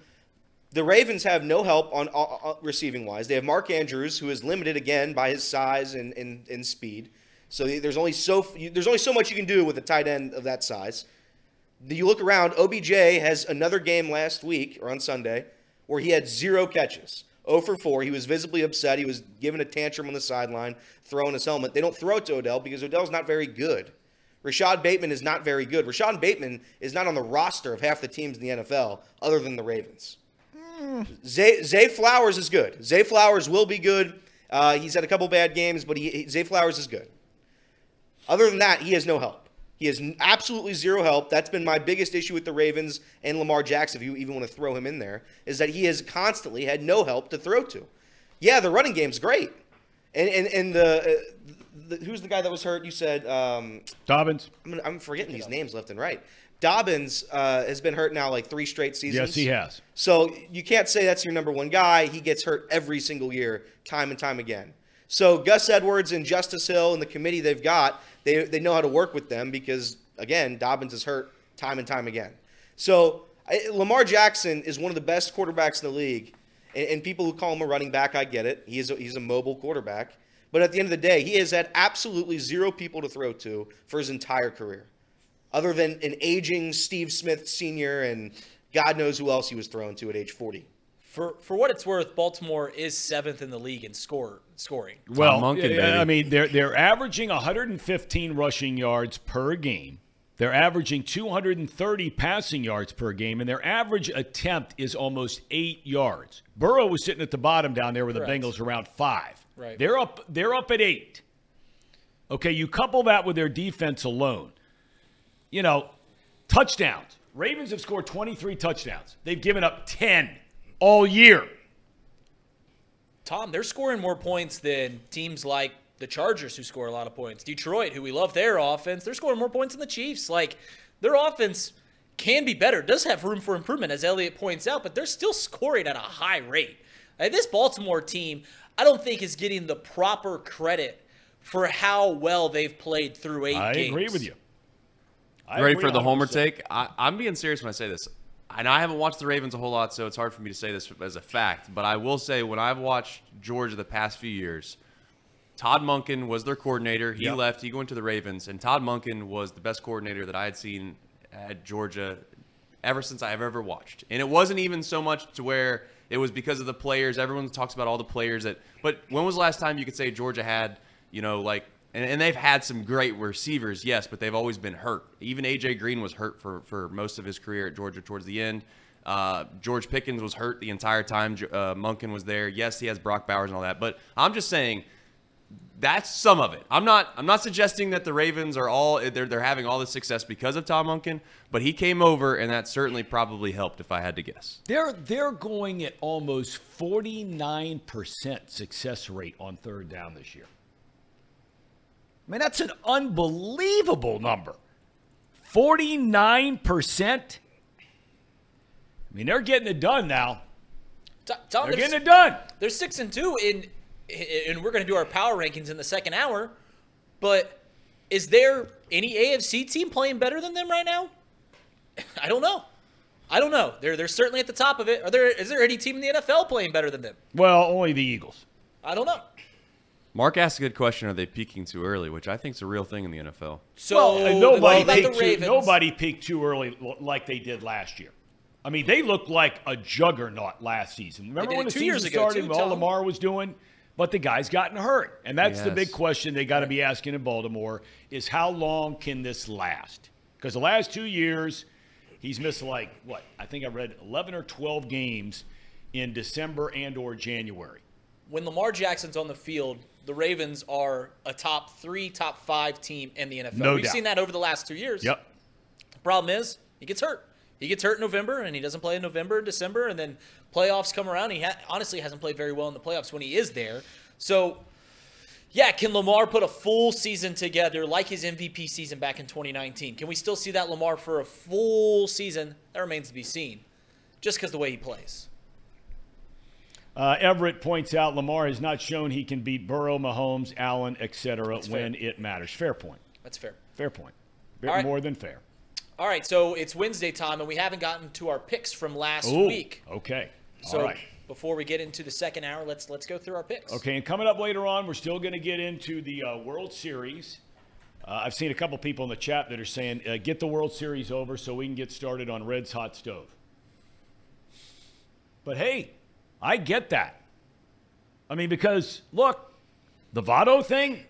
The Ravens have no help on uh, uh, receiving-wise. They have Mark Andrews, who is limited, again, by his size and, and, and speed. So there's only so there's only so much you can do with a tight end of that size. You look around, O B J has another game last week, or on Sunday, where he had zero catches. oh for four. He was visibly upset. He was giving a tantrum on the sideline, throwing his helmet. They don't throw it to Odell because Odell's not very good. Rashad Bateman is not very good. Rashad Bateman is not on the roster of half the teams in the N F L other than the Ravens. Mm. Zay, Zay Flowers is good. Zay Flowers will be good. Uh, he's had a couple bad games, but he, Zay Flowers is good. Other than that, he has no help. He has absolutely zero help. That's been my biggest issue with the Ravens and Lamar Jackson, if you even want to throw him in there, is that he has constantly had no help to throw to. Yeah, the running game's great. And and, and the, uh, the who's the guy that was hurt? You said um, Dobbins. I'm, I'm forgetting these names left and right. Dobbins uh, has been hurt now like three straight seasons. Yes, he has. So you can't say that's your number one guy. He gets hurt every single year, time and time again. So Gus Edwards and Justice Hill and the committee they've got, they they know how to work with them because, again, Dobbins is hurt time and time again. So I, Lamar Jackson is one of the best quarterbacks in the league. And, and people who call him a running back, I get it. He is a, he's a mobile quarterback. But at the end of the day, he has had absolutely zero people to throw to for his entire career, other than an aging Steve Smith Senior and God knows who else he was thrown to at age forty. For for what it's worth, Baltimore is seventh in the league in score scoring. Well, Tom Monken, baby. I mean, they're they're averaging one hundred fifteen rushing yards per game. They're averaging two hundred thirty passing yards per game, and their average attempt is almost eight yards. Burrow was sitting at the bottom down there with Correct. the Bengals around five. Right. They're up. They're up at eight. Okay, you couple that with their defense alone. You know, touchdowns. Ravens have scored twenty-three touchdowns. They've given up ten. All year. Tom, they're scoring more points than teams like the Chargers, who score a lot of points. Detroit, who we love their offense, they're scoring more points than the Chiefs. Like, their offense can be better. Does have room for improvement, as Elliot points out, but they're still scoring at a high rate. Like, this Baltimore team, I don't think is getting the proper credit for how well they've played through eight I games. I agree with you. I Ready for the homer take? I, I'm being serious when I say this. And I haven't watched the Ravens a whole lot, so it's hard for me to say this as a fact. But I will say, when I've watched Georgia the past few years, Todd Monken was their coordinator. He yep. left. He went to the Ravens. And Todd Monken was the best coordinator that I had seen at Georgia ever since I've ever watched. And it wasn't even so much to where it was because of the players. Everyone talks about all the players. that. But when was the last time you could say Georgia had, you know, like – And, and they've had some great receivers, yes, but they've always been hurt. Even A J. Green was hurt for, for most of his career at Georgia towards the end. Uh, George Pickens was hurt the entire time. Uh, Monken was there. Yes, he has Brock Bowers and all that. But I'm just saying that's some of it. I'm not I'm not suggesting that the Ravens are all – they're they're having all this success because of Tom Monken, but he came over, and that certainly probably helped if I had to guess. They're, they're going at almost forty-nine percent success rate on third down this year. I mean, that's an unbelievable number. forty-nine percent. I mean, they're getting it done now. Tom, they're, they're getting it done. They're six and two in, and we're going to do our power rankings in the second hour. But is there any A F C team playing better than them right now? I don't know. I don't know. They're they're certainly at the top of it. Are there? Is there any team in the N F L playing better than them? Well, only the Eagles. I don't know. Mark asked a good question, are they peaking too early, which I think is a real thing in the N F L. So well, nobody, well, peaked too, nobody peaked too early like they did last year. I mean, they looked like a juggernaut last season. Remember when the season started, what Lamar was doing? But the guy's gotten hurt. And that's yes. the big question they got to be asking in Baltimore is how long can this last? Because the last two years, he's missed like, what, I think I read eleven or twelve games in December and or January. When Lamar Jackson's on the field, the Ravens are a top three, top five team in the N F L. No We've doubt. seen that over the last two years. Yep. The problem is he gets hurt. He gets hurt in November, and he doesn't play in November, December, and then playoffs come around. He ha- honestly hasn't played very well in the playoffs when he is there. So, yeah, can Lamar put a full season together like his M V P season back in twenty nineteen? Can we still see that Lamar for a full season? That remains to be seen just because of the way he plays. Uh, Everett points out Lamar has not shown he can beat Burrow, Mahomes, Allen, et cetera when it matters. Fair point. That's fair. Fair point. Right. More than fair. All right, so it's Wednesday time, and we haven't gotten to our picks from last Ooh, week. Okay. All so right. before we get into the second hour, let's let's go through our picks. Okay, and coming up later on, we're still going to get into the uh, World Series. Uh, I've seen a couple people in the chat that are saying, uh, get the World Series over so we can get started on Red's Hot Stove. But, hey, I get that. I mean, because, look, the Votto thing,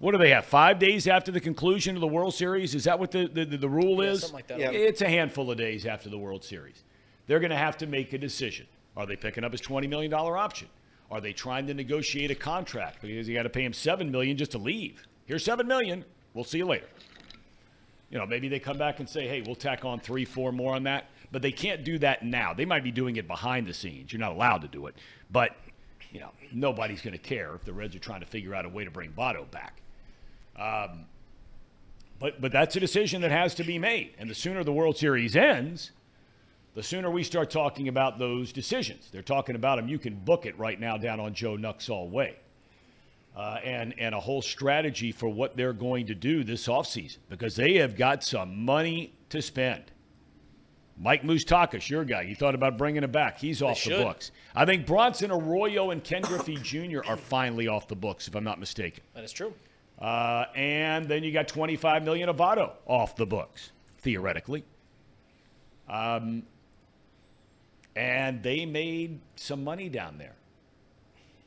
what do they have, five days after the conclusion of the World Series? Is that what the, the, the rule yeah, is? Something like that. Yeah. It's a handful of days after the World Series. They're going to have to make a decision. Are they picking up his twenty million dollars option? Are they trying to negotiate a contract? Because you got to pay him seven million dollars just to leave. Here's seven million dollars. We'll see you later. You know, maybe they come back and say, hey, we'll tack on three, four more on that. But they can't do that now. They might be doing it behind the scenes. You're not allowed to do it. But, you know, nobody's going to care if the Reds are trying to figure out a way to bring Votto back. Um, but but that's a decision that has to be made. And the sooner the World Series ends, the sooner we start talking about those decisions. They're talking about them. You can book it right now down on Joe Nuxall Way. Uh, and, and a whole strategy for what they're going to do this offseason. Because they have got some money to spend. Mike Moustakas, your guy. You thought about bringing him back. He's off the books. I think Bronson Arroyo and Ken Griffey Junior are finally off the books, if I'm not mistaken. That is true. Uh, and then you got twenty-five million dollars of Votto off the books, theoretically. Um, and they made some money down there.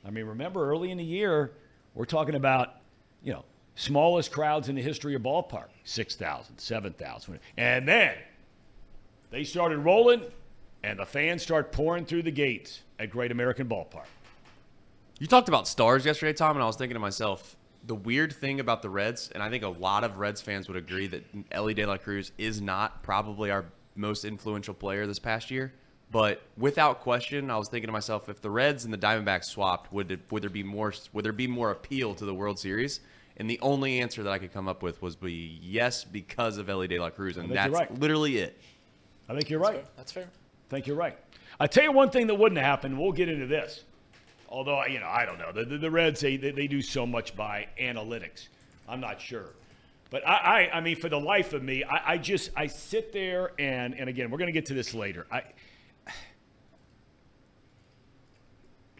I mean, remember early in the year, we're talking about, you know, smallest crowds in the history of ballpark, six thousand, seven thousand. And then they started rolling, and the fans start pouring through the gates at Great American Ballpark. You talked about stars yesterday, Tom, and I was thinking to myself, the weird thing about the Reds, and I think a lot of Reds fans would agree that Ellie De La Cruz is not probably our most influential player this past year. But without question, I was thinking to myself, if the Reds and the Diamondbacks swapped, would, it, would there be more would there be more appeal to the World Series? And the only answer that I could come up with was be yes, because of Ellie De La Cruz. And that's right. literally it. I think you're that's right. Fair. That's fair. I think you're right. I tell you one thing that wouldn't happen. We'll get into this. Although, you know, I don't know. The, the, the Reds, they, they, they do so much by analytics. I'm not sure. But, I I, I mean, for the life of me, I, I just – I sit there and, and, again, we're going to get to this later. I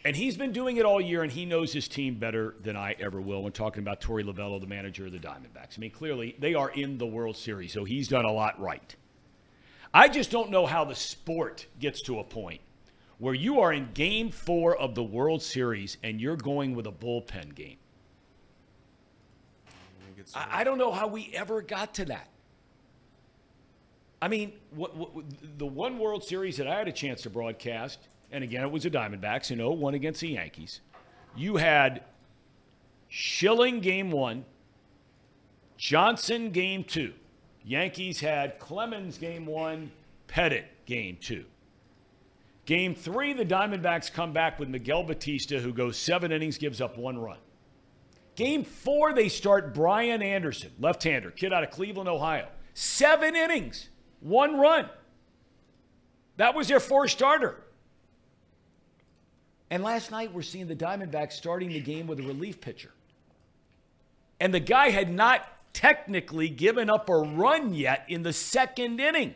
And he's been doing it all year, and he knows his team better than I ever will when talking about Torey Lovello, the manager of the Diamondbacks. I mean, clearly, they are in the World Series, so he's done a lot right. I just don't know how the sport gets to a point where you are in game four of the World Series and you're going with a bullpen game. I, I don't know how we ever got to that. I mean, what, what, the one World Series that I had a chance to broadcast, and again, it was the Diamondbacks in oh one against the Yankees, you had Schilling game one, Johnson game two. Yankees had Clemens game one, Pettit game two. Game three, the Diamondbacks come back with Miguel Batista, who goes seven innings, gives up one run. Game four, they start Brian Anderson, left-hander, kid out of Cleveland, Ohio. Seven innings, one run. That was their fourth starter. And last night, we're seeing the Diamondbacks starting the game with a relief pitcher. And the guy had not technically given up a run yet in the second inning.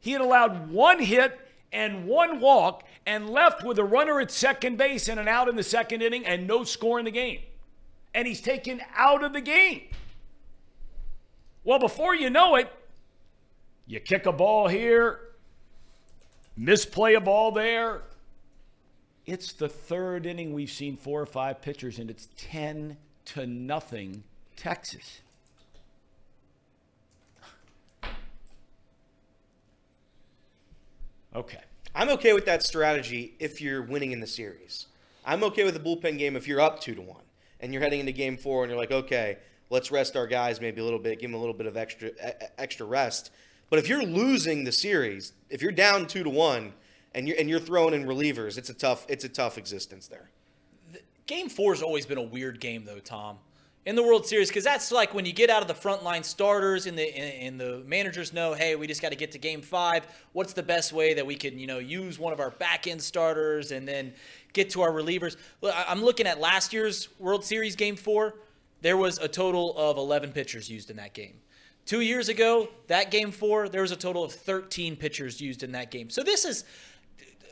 He had allowed one hit and one walk, and left with a runner at second base and an out in the second inning and no score in the game. And he's taken out of the game. Well, before you know it, you kick a ball here, misplay a ball there. It's the third inning. We've seen four or five pitchers, and it's ten to nothing Texas. Okay. I'm okay with that strategy if you're winning in the series. I'm okay with a bullpen game if you're up two to one and you're heading into game four and you're like, okay, let's rest our guys maybe a little bit, give them a little bit of extra extra rest. But if you're losing the series, if you're down two to one and you're and you're throwing in relievers, it's a tough it's a tough existence there. Game four's always been a weird game though, Tom, in the World Series, because that's like when you get out of the frontline starters and the and the managers know, hey, we just got to get to game five. What's the best way that we can, you know, use one of our back-end starters and then get to our relievers? I'm looking at last year's World Series game four. There was a total of eleven pitchers used in that game. Two years ago, that game four, there was a total of thirteen pitchers used in that game. So this is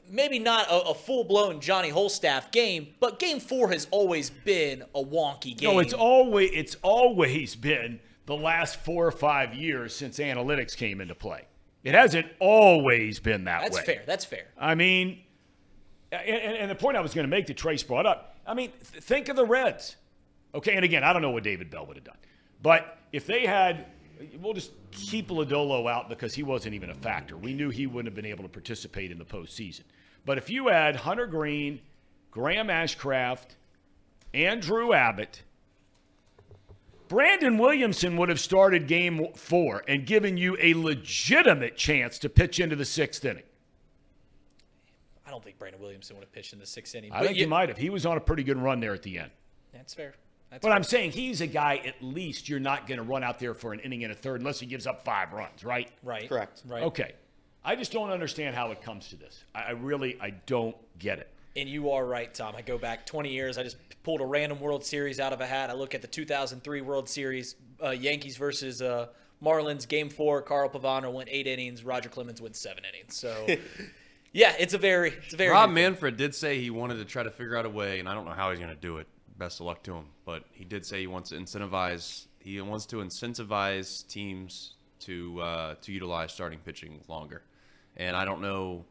maybe not a, a full-blown Johnny Holstaff game, but Game Four has always been a wonky game. No, it's always it's always been the last four or five years since analytics came into play. It hasn't always been that way. That's fair. That's fair. I mean, and, and the point I was going to make that Trace brought up. I mean, th- think of the Reds. Okay, and again, I don't know what David Bell would have done, but if they had, we'll just keep Lodolo out because he wasn't even a factor. We knew he wouldn't have been able to participate in the postseason. But if you had Hunter Green, Graham Ashcraft, and Drew Abbott, Brandon Williamson would have started game four and given you a legitimate chance to pitch into the sixth inning. I don't think Brandon Williamson would have pitched in the sixth inning. I think you- he might have. He was on a pretty good run there at the end. That's fair. That's but fair. I'm saying he's a guy at least you're not going to run out there for an inning and a third unless he gives up five runs, right? Right. Correct. Right. Okay. I just don't understand how it comes to this. I really, I don't get it. And you are right, Tom. I go back twenty years. I just pulled a random World Series out of a hat. I look at the two thousand three World Series, uh, Yankees versus uh, Marlins, game four. Carl Pavano went eight innings. Roger Clemens went seven innings. So, yeah, it's a very, it's a very. Rob Manfred did say he wanted to try to figure out a way, and I don't know how he's going to do it. Best of luck to him. But he did say he wants to incentivize. He wants to incentivize teams to uh, to utilize starting pitching longer. And I don't know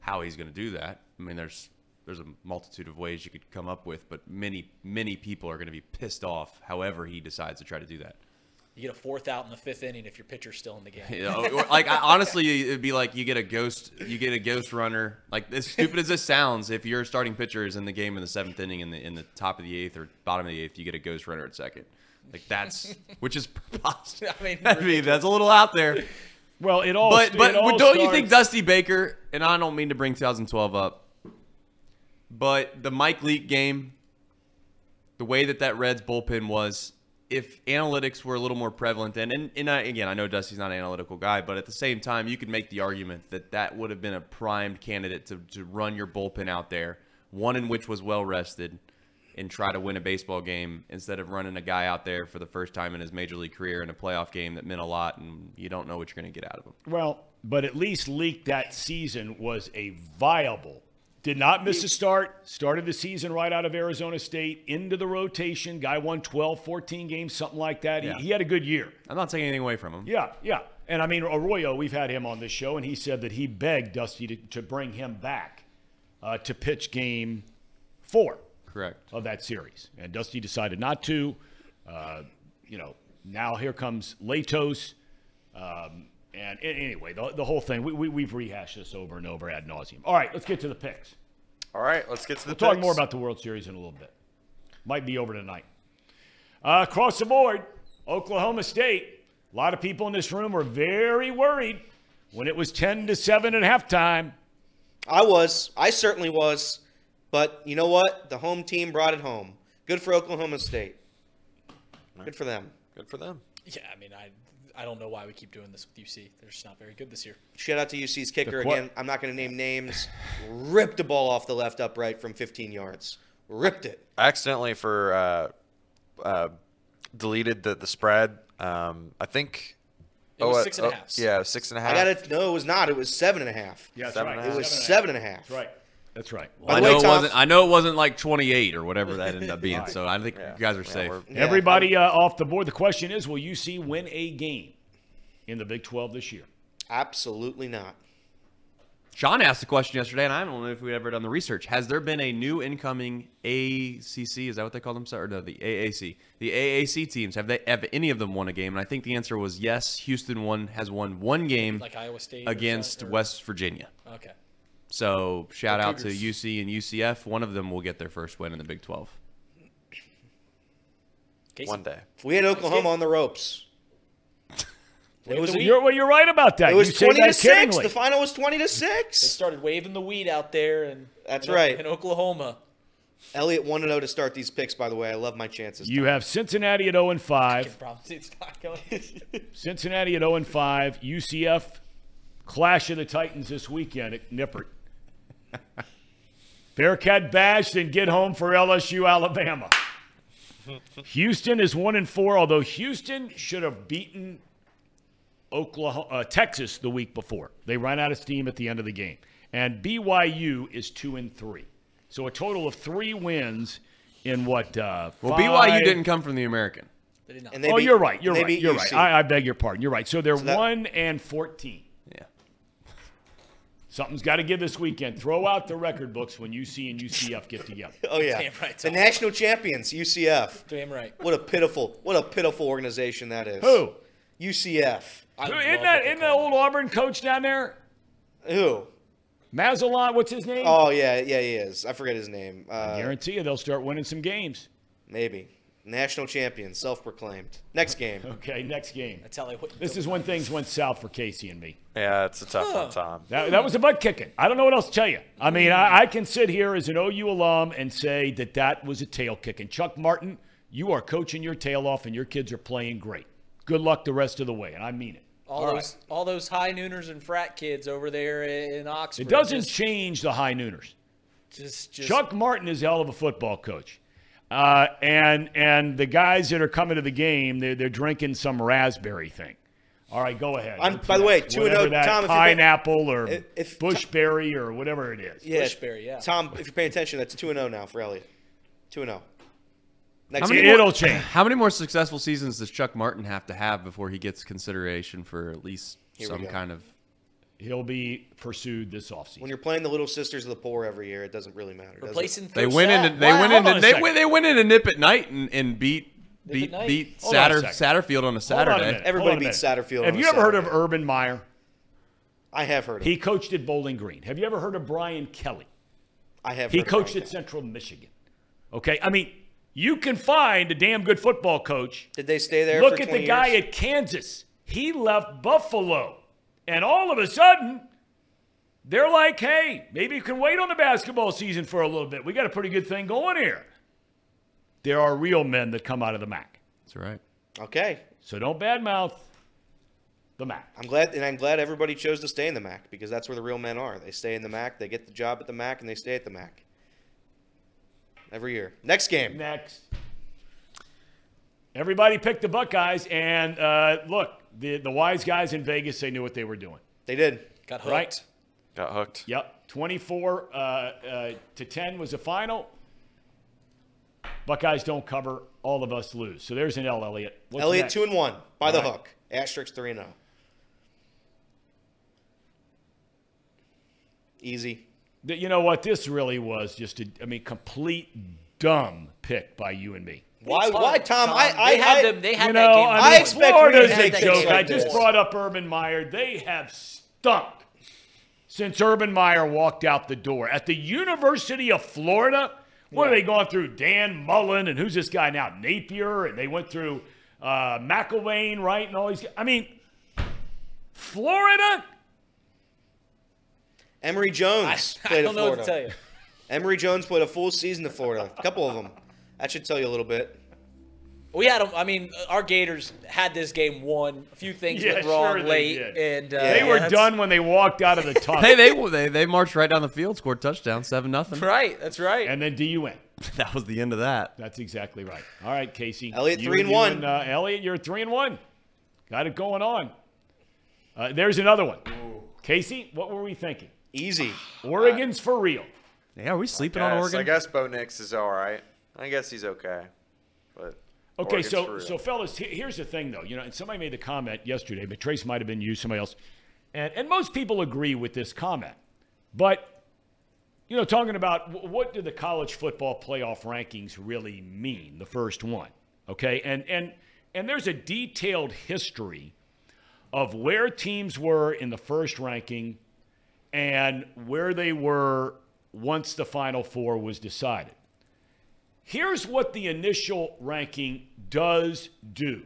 how he's going to do that. I mean, there's there's a multitude of ways you could come up with, but many, many people are going to be pissed off however he decides to try to do that. You get a fourth out in the fifth inning if your pitcher's still in the game. You know, or like I, honestly, it'd be like you get a ghost, you get a ghost runner. Like as stupid as this sounds, if your starting pitcher is in the game in the seventh inning, in the in the top of the eighth or bottom of the eighth, you get a ghost runner at second. Like that's which is preposterous. I mean, I mean that's a little out there. Well, it all. But but, all but don't starts. You think Dusty Baker? And I don't mean to bring two thousand twelve up, but the Mike Leake game, the way that that Reds bullpen was. If analytics were a little more prevalent, and and, and I, again, I know Dusty's not an analytical guy, but at the same time, you could make the argument that that would have been a primed candidate to, to run your bullpen out there, one in which was well-rested, and try to win a baseball game instead of running a guy out there for the first time in his major league career in a playoff game that meant a lot, and you don't know what you're going to get out of him. Well, but at least Leake that season was a viable Did not miss a start. Started the season right out of Arizona State. Into the rotation. Guy won twelve, fourteen games, something like that. Yeah. He, he had a good year. I'm not taking anything away from him. Yeah, yeah. And, I mean, Arroyo, we've had him on this show, and he said that he begged Dusty to, to bring him back uh, to pitch game four. Correct. Of that series. And Dusty decided not to. Uh, you know, now here comes Latos. Um And anyway, the, the whole thing, we, we, we've rehashed this over and over ad nauseum. All right, let's get to the picks. All right, let's get to the we'll picks. We'll talk more about the World Series in a little bit. Might be over tonight. Uh, across the board, Oklahoma State. A lot of people in this room were very worried when it was ten to seven at halftime. I was. I certainly was. But you know what? The home team brought it home. Good for Oklahoma State. Good for them. Good for them. Yeah, I mean, I... I don't know why we keep doing this with U C. They're just not very good this year. Shout out to U C's kicker again. I'm not going to name names. Ripped the ball off the left upright from fifteen yards. Ripped it. I accidentally for uh, uh, deleted the, the spread. Um, I think It was oh, six and oh, a half. Yeah, six and a half. I got it. No, it was not. It was seven and a half. Yeah, that's seven right. It was seven and a half. That's right. That's right. Well, I know way, it Tom, wasn't. I know it wasn't like twenty-eight or whatever that ended up being. Right. So I think yeah. you guys are safe. Yeah, Everybody uh, off the board. The question is, will U C win a game in the Big twelve this year? Absolutely not. Sean asked the question yesterday, and I don't know if we've ever done the research. Has there been a new incoming A C C? Is that what they call them? Or no, the A A C. The A A C teams, have they have any of them won a game? And I think the answer was yes. Houston won has won one game like Iowa State against or or... West Virginia. Okay. So shout out to U C and U C F. One of them will get their first win in the Big twelve. Casey. One day. If we had Oklahoma on the ropes. It was a, you're, well, you're right about that. It was you twenty to six. The final was twenty to six. They started waving the weed out there and that's in, right. in Oklahoma. Elliott one and oh to start these picks, by the way. I love my chances. You have Cincinnati at oh and five. Cincinnati at oh and five. U C F, Clash of the Titans this weekend at Nippert. Bearcat bashed and get home for L S U, Alabama. Houston is one and four, although Houston should have beaten Oklahoma, uh, Texas the week before. They ran out of steam at the end of the game. And B Y U is two and three. So a total of three wins in what? Uh, well, five... B Y U didn't come from the American. They did not. And they oh, beat, you're right. You're right. You're right. I, I beg your pardon. You're right. So they're so that... one and fourteen. Yeah. Something's got to give this weekend. Throw out the record books when U C and U C F get together. Oh yeah. Damn right. The national champions, U C F. Damn right. What a pitiful, what a pitiful organization that is. Who? U C F. Isn't that, isn't that old Auburn coach down there? Who? Mazzolon, what's his name? Oh, yeah, yeah, he is. I forget his name. Uh, I guarantee you they'll start winning some games. Maybe. National champion, self-proclaimed. Next game. Okay, next game. That's how they went. This is when things went south for Casey and me. Yeah, it's a tough huh. one, Tom. That, that was a butt-kicking. I don't know what else to tell you. I mean, mm. I, I can sit here as an O U alum and say that that was a tail-kicking. Chuck Martin, you are coaching your tail off, and your kids are playing great. Good luck the rest of the way, and I mean it. All, all those right. all those high nooners and frat kids over there in Oxford. It doesn't just, change the high nooners. Just, just, Chuck Martin is a hell of a football coach. Uh, and and the guys that are coming to the game, they're, they're drinking some raspberry thing. All right, go ahead. I'm, by the way, two and oh, Tom. Pineapple or if, if, bushberry or whatever it is. Yeah, bushberry, yeah. Tom, if you're paying attention, that's two and oh now for Elliott. two and oh. Next year, it'll more, change. How many more successful seasons does Chuck Martin have to have before he gets consideration for at least Here some kind of? He'll be pursued this offseason. When you're playing the Little Sisters of the Poor every year, it doesn't really matter. Replacing does it? They went into they wow, went into they went they went into Nip at Night and, and beat beat night. beat Satter, Satterfield on a Saturday. On a Everybody beat Satterfield. Have on you a ever Saturday. heard of Urban Meyer? I have heard of him. He coached at Bowling Green. Have you ever heard of Brian Kelly? I have. He heard coached of at Central Michigan. Okay, I mean. You can find a damn good football coach. Did they stay there? Look for at the guy years? At Kansas. He left Buffalo. And all of a sudden, they're like, hey, maybe you can wait on the basketball season for a little bit. We got a pretty good thing going here. There are real men that come out of the M A C. That's right. Okay. So don't badmouth the M A C. I'm glad, and I'm glad everybody chose to stay in the M A C because that's where the real men are. They stay in the M A C, they get the job at the M A C, and they stay at the M A C. Every year. Next game. Next. Everybody picked the Buckeyes, and uh, look, the, the wise guys in Vegas, they knew what they were doing. They did. Got hooked. Right? Got hooked. Yep. twenty-four uh, uh, to ten was the final. Buckeyes don't cover. All of us lose. So there's an L, Elliott. What's Elliott next? two and one by All the right. hook. Asterisk three and zero. Easy. You know what? This really was just a, I mean, complete dumb pick by you and me. Why, why, Tom? Tom I, I, they had I, them. They had you know, that game. I, mean, I expect Florida's a joke. Like I just this. brought up Urban Meyer. They have stunk since Urban Meyer walked out the door at the University of Florida. What yeah. are they going through? Dan Mullen and who's this guy now? Napier, and they went through uh, McIlwain, right? And all these. I mean, Florida. Emory Jones I, played I don't at Florida. Know what to tell you. Emory Jones played a full season at Florida. A couple of them. That should tell you a little bit. We had, a, I mean, our Gators had this game won. A few things yeah, went wrong sure late, and uh, yeah, they were yeah, done when they walked out of the tunnel. hey, they, they they marched right down the field, scored touchdown, seven nothing. Right, that's right. And then D U win. That was the end of that. That's exactly right. All right, Casey. Elliott three and one. And, uh, Elliott, you're three and one. Got it going on. Uh, there's another one. Ooh. Casey, what were we thinking? Easy. Oregon's uh, for real. Yeah, are we sleeping on Oregon? I guess Bo Nix is all right. I guess he's okay. But okay, Oregon's so for real. So fellas, here's the thing though. You know, and somebody made the comment yesterday, but Trace might have been you, somebody else. And and most people agree with this comment. But you know, talking about what do the college football playoff rankings really mean, the first one, okay? And and and there's a detailed history of where teams were in the first ranking and where they were once the Final Four was decided. Here's what the initial ranking does do.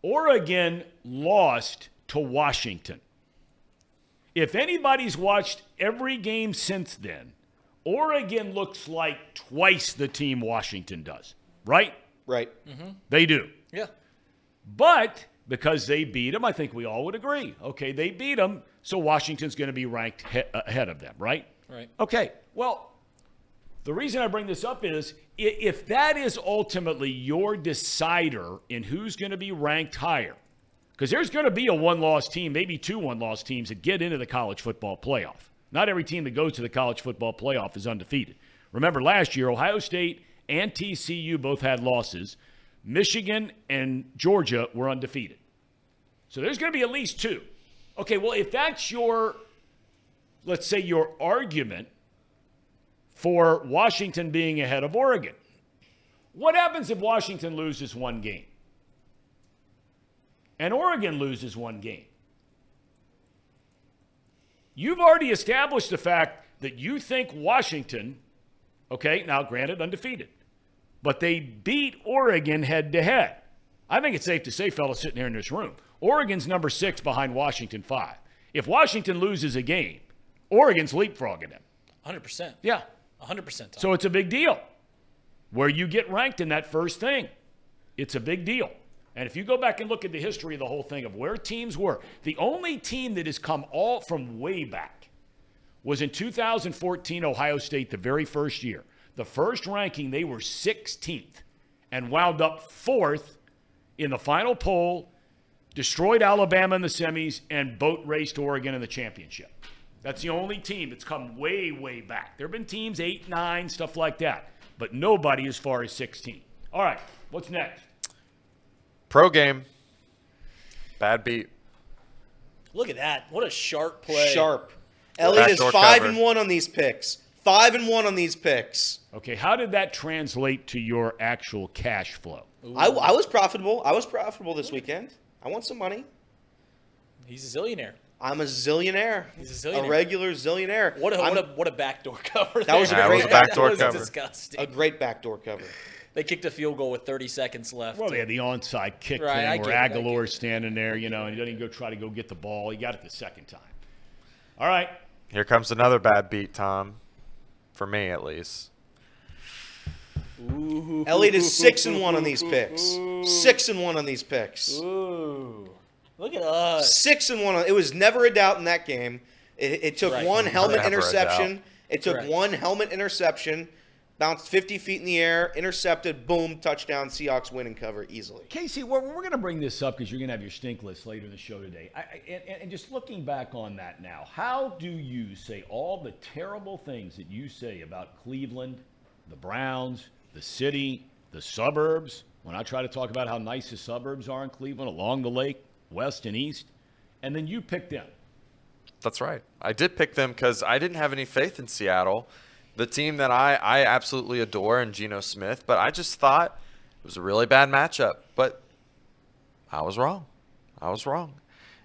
Oregon lost to Washington. If anybody's watched every game since then, Oregon looks like twice the team Washington does, right? Right. Mm-hmm. They do. Yeah. But because they beat them, I think we all would agree. Okay, they beat them, so Washington's going to be ranked he- ahead of them, right? Right. Okay, well, the reason I bring this up is if that is ultimately your decider in who's going to be ranked higher, because there's going to be a one-loss team, maybe two one-loss teams that get into the college football playoff. Not every team that goes to the college football playoff is undefeated. Remember last year, Ohio State and T C U both had losses. Michigan and Georgia were undefeated. So there's going to be at least two. Okay, well, if that's your, let's say, your argument for Washington being ahead of Oregon, what happens if Washington loses one game and Oregon loses one game? You've already established the fact that you think Washington, okay, now granted undefeated, but they beat Oregon head-to-head. I think it's safe to say, fellas sitting here in this room, Oregon's number six behind Washington five. If Washington loses a game, Oregon's leapfrogging them. one hundred percent. Yeah. one hundred percent. Tom. So it's a big deal. Where you get ranked in that first thing, it's a big deal. And if you go back and look at the history of the whole thing of where teams were, the only team that has come all from way back was in two thousand fourteen Ohio State, the very first year. The first ranking, they were sixteenth and wound up fourth in the final poll, destroyed Alabama in the semis, and boat raced Oregon in the championship. That's the only team that's come way, way back. There have been teams eight, nine, stuff like that, but nobody as far as sixteen. All right, what's next? Pro game. Bad beat. Look at that. What a sharp play. Sharp. Elliott is five and one on these picks. Five and one on these picks. Okay, how did that translate to your actual cash flow? I, I was profitable. I was profitable this weekend. I want some money. He's a zillionaire. I'm a zillionaire. He's a zillionaire. A regular zillionaire. What a, what a, what a backdoor cover. That there. was a great backdoor cover. That was, that was disgusting. A great backdoor cover. They kicked a field goal with thirty seconds left. Well, they had the onside kick right, thing where Aguilar's standing there, you know, and he doesn't even go try to go get the ball. He got it the second time. All right. Here comes another bad beat, Tom. For me, at least. Ooh. Elliott is six and one on these picks. Six and one on these picks. Ooh. Look at us. Six and one. On, it was never a doubt in that game. It, it took right. one helmet never interception. It took Correct. one helmet interception. Bounced fifty feet in the air. Intercepted. Boom. Touchdown. Seahawks win and cover easily. Casey, we're, we're going to bring this up because you're going to have your stink list later in the show today. I, I, and, and just looking back on that now, how do you say all the terrible things that you say about Cleveland, the Browns, the city, the suburbs, when I try to talk about how nice the suburbs are in Cleveland along the lake, west and east, and then you pick them? That's right. I did pick them because I didn't have any faith in Seattle, the team that I, I absolutely adore in Geno Smith, but I just thought it was a really bad matchup. But I was wrong. I was wrong.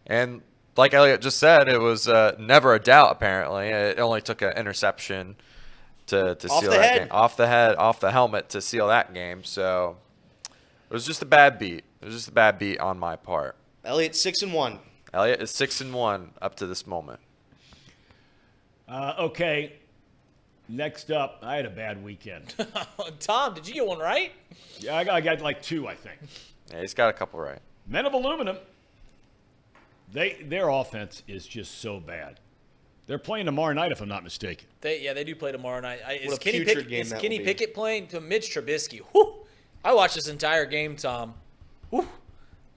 And like Elliott just said, it was uh, never a doubt, apparently. It only took an interception to, to seal that head. game. Off the head, off the helmet to seal that game. So it was just a bad beat. It was just a bad beat on my part. Elliott six and one. Elliott is six and one up to this moment. Uh, okay. Next up, I had a bad weekend. Tom, did you get one right? Yeah, I got, I got like two, I think. Yeah, he's got a couple right. Men of Aluminum, they their offense is just so bad. They're playing tomorrow night, if I'm not mistaken. They, yeah, they do play tomorrow night. I, what is a Kenny Pickett, game is that Kenny Pickett playing to Mitch Trubisky? Whew. I watched this entire game, Tom. Whew.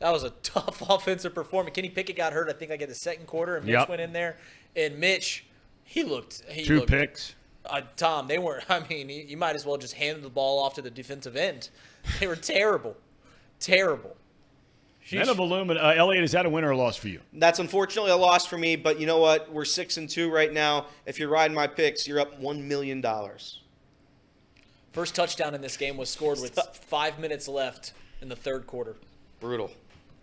That was a tough offensive performance. Kenny Pickett got hurt, I think, like in the second quarter, and Mitch yep. went in there. And Mitch, he looked he – Two looked, picks. Uh, Tom, they weren't – I mean, you might as well just hand the ball off to the defensive end. They were terrible. Terrible. Balloon, uh, Elliot, is that a win or a loss for you? That's unfortunately a loss for me, but you know what? We're six and two right now. If you're riding my picks, you're up one million dollars. First touchdown in this game was scored with five minutes left in the third quarter. Brutal.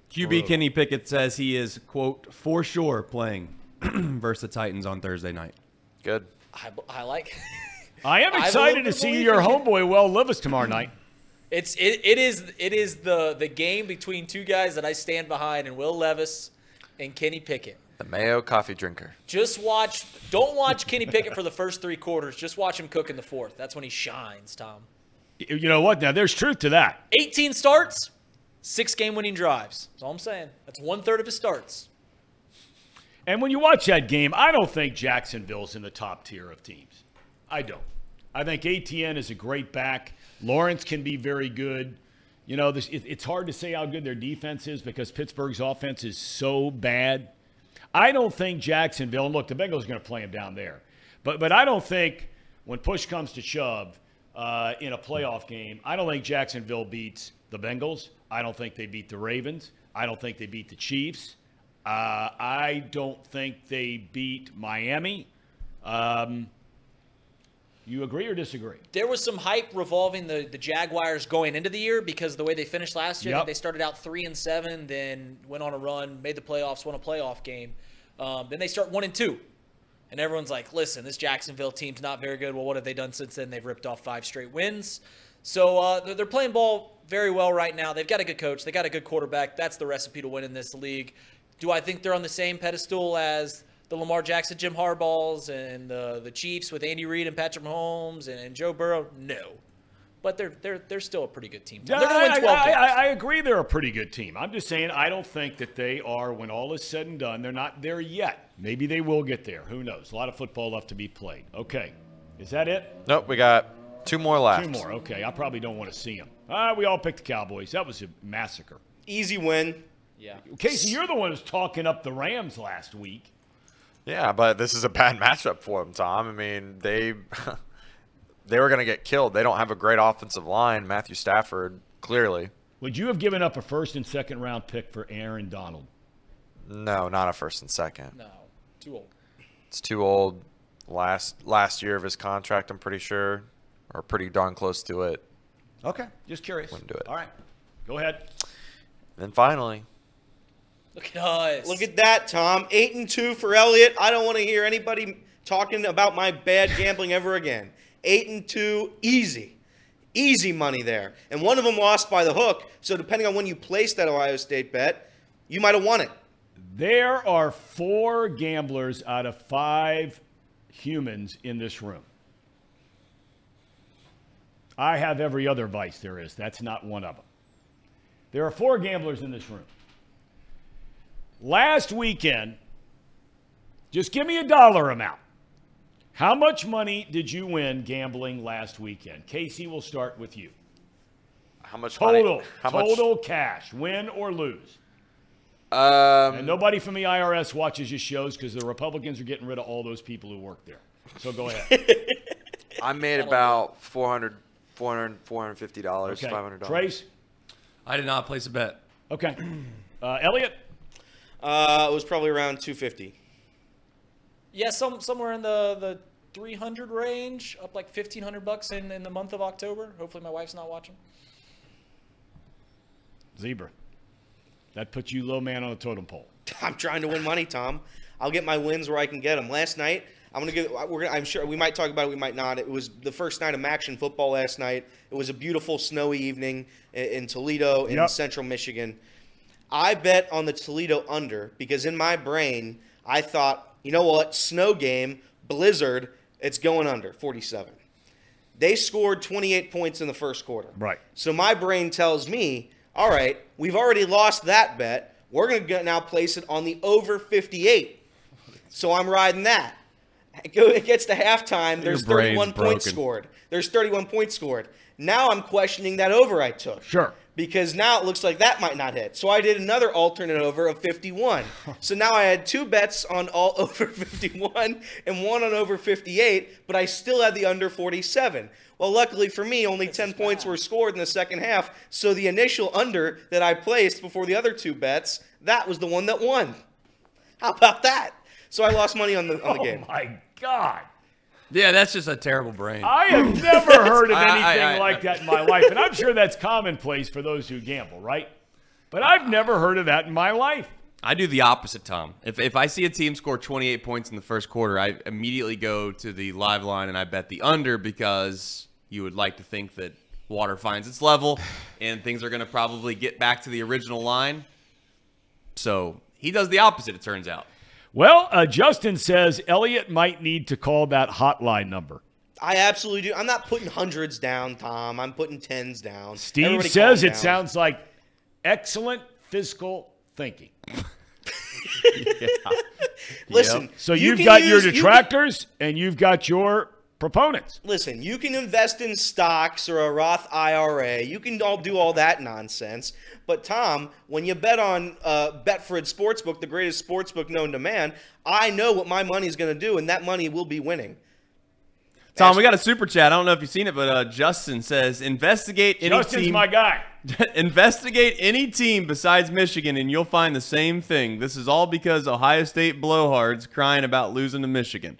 Q B Brutal. Kenny Pickett says he is, quote, for sure playing versus the Titans on Thursday night. Good. I, I like I am excited I to see your homeboy Will Levis tomorrow night. It's it, it is it is the, the game between two guys that I stand behind, and Will Levis and Kenny Pickett. The Mayo coffee drinker. Just watch don't watch Kenny Pickett for the first three quarters. Just watch him cook in the fourth. That's when he shines, Tom. You know what? Now there's truth to that. eighteen starts, six game winning drives. That's all I'm saying. That's one third of his starts. And when you watch that game, I don't think Jacksonville's in the top tier of teams. I don't. I think A T N is a great back. Lawrence can be very good. You know, this, it, it's hard to say how good their defense is because Pittsburgh's offense is so bad. I don't think Jacksonville, and look, the Bengals are going to play him down there. But but I don't think when push comes to shove uh, in a playoff game, I don't think Jacksonville beats the Bengals. I don't think they beat the Ravens. I don't think they beat the Chiefs. Uh, I don't think they beat Miami. Um You agree or disagree? There was some hype revolving the, the Jaguars going into the year because the way they finished last year, yep. they started out three and seven, then went on a run, made the playoffs, won a playoff game. Um, then they start one and two. And everyone's like, listen, this Jacksonville team's not very good. Well, what have they done since then? They've ripped off five straight wins. So uh, they're playing ball very well right now. They've got a good coach. They got a good quarterback. That's the recipe to win in this league. Do I think they're on the same pedestal as the Lamar Jackson, Jim Harbaughs, and the the Chiefs with Andy Reid and Patrick Mahomes and, and Joe Burrow? No, but they're they're they're still a pretty good team. They're going to win twelve games. I, I agree, they're a pretty good team. I'm just saying I don't think that they are. When all is said and done, they're not there yet. Maybe they will get there. Who knows? A lot of football left to be played. Okay, is that it? Nope, we got two more left. Two more. Okay, I probably don't want to see them. Ah, we all picked the Cowboys. That was a massacre. Easy win. Yeah. Casey, you're the one who's talking up the Rams last week. Yeah, but this is a bad matchup for them, Tom. I mean, they they were going to get killed. They don't have a great offensive line. Matthew Stafford, clearly. Would you have given up a first and second round pick for Aaron Donald? No, not a first and second. No, too old. It's too old. Last last year of his contract, I'm pretty sure, or pretty darn close to it. Okay, just curious. Wouldn't do it. All right, go ahead. And finally. Look at us. Look at that, Tom. Eight and two for Elliot. I don't want to hear anybody talking about my bad gambling ever again. Eight and two, easy. Easy money there. And one of them lost by the hook. So depending on when you place that Ohio State bet, you might have won it. There are four gamblers out of five humans in this room. I have every other vice there is. That's not one of them. There are four gamblers in this room. Last weekend, just give me a dollar amount. How much money did you win gambling last weekend? Casey, we'll start with you. How much total? Money? How total much? Cash, win or lose. Um, and nobody from the I R S watches your shows because the Republicans are getting rid of all those people who work there. So go ahead. I made about four hundred, four hundred, four hundred fifty dollars, okay. five hundred dollars. Trace? I did not place a bet. Okay. Uh, Elliot? Uh, it was probably around two hundred fifty. Yeah, some somewhere in the, the three hundred range, up like fifteen hundred bucks in, in the month of October. Hopefully my wife's not watching. Zebra, that puts you low man on the totem pole. I'm trying to win money, Tom. I'll get my wins where I can get them. Last night, I'm gonna give. We're gonna, I'm sure we might talk about it. We might not. It was the first night of action football last night. It was a beautiful snowy evening in, in Toledo in yep. Central Michigan. I bet on the Toledo under because in my brain, I thought, you know what, snow game, blizzard, it's going under, forty-seven. They scored twenty-eight points in the first quarter. Right. So my brain tells me, all right, we've already lost that bet. We're going to now place it on the over fifty-eight. So I'm riding that. It gets to halftime. There's thirty-one points scored. There's thirty-one points scored. Now I'm questioning that over I took. Sure. because now it looks like that might not hit. So I did another alternate over of fifty-one. So now I had two bets on all over fifty-one and one on over fifty-eight, but I still had the under forty-seven. Well, luckily for me, only ten points were scored in the second half, so the initial under that I placed before the other two bets, that was the one that won. How about that? So I lost money on the on the game. Oh, my God. Yeah, that's just a terrible brain. I have never heard of anything I, I, I, like I, that in my life, and I'm sure that's commonplace for those who gamble, right? But I've never heard of that in my life. I do the opposite, Tom. If if I see a team score twenty-eight points in the first quarter, I immediately go to the live line and I bet the under, because you would like to think that water finds its level and things are going to probably get back to the original line. So he does the opposite, it turns out. Well, uh, Justin says Elliot might need to call that hotline number. I absolutely do. I'm not putting hundreds down, Tom. I'm putting tens down. Steve Everybody says it down. Sounds like excellent fiscal thinking. Yeah. Listen. Yep. So you've you got use, your detractors you can, and you've got your proponents. Listen, you can invest in stocks or a Roth I R A. You can all do all that nonsense. But, Tom, when you bet on uh, Betfred Sportsbook, the greatest sportsbook known to man, I know what my money is going to do, and that money will be winning. Tom, That's- we got a super chat. I don't know if you've seen it, but uh, Justin says, investigate any Justin's team. Justin's my guy. Investigate any team besides Michigan, and you'll find the same thing. This is all because Ohio State blowhards crying about losing to Michigan.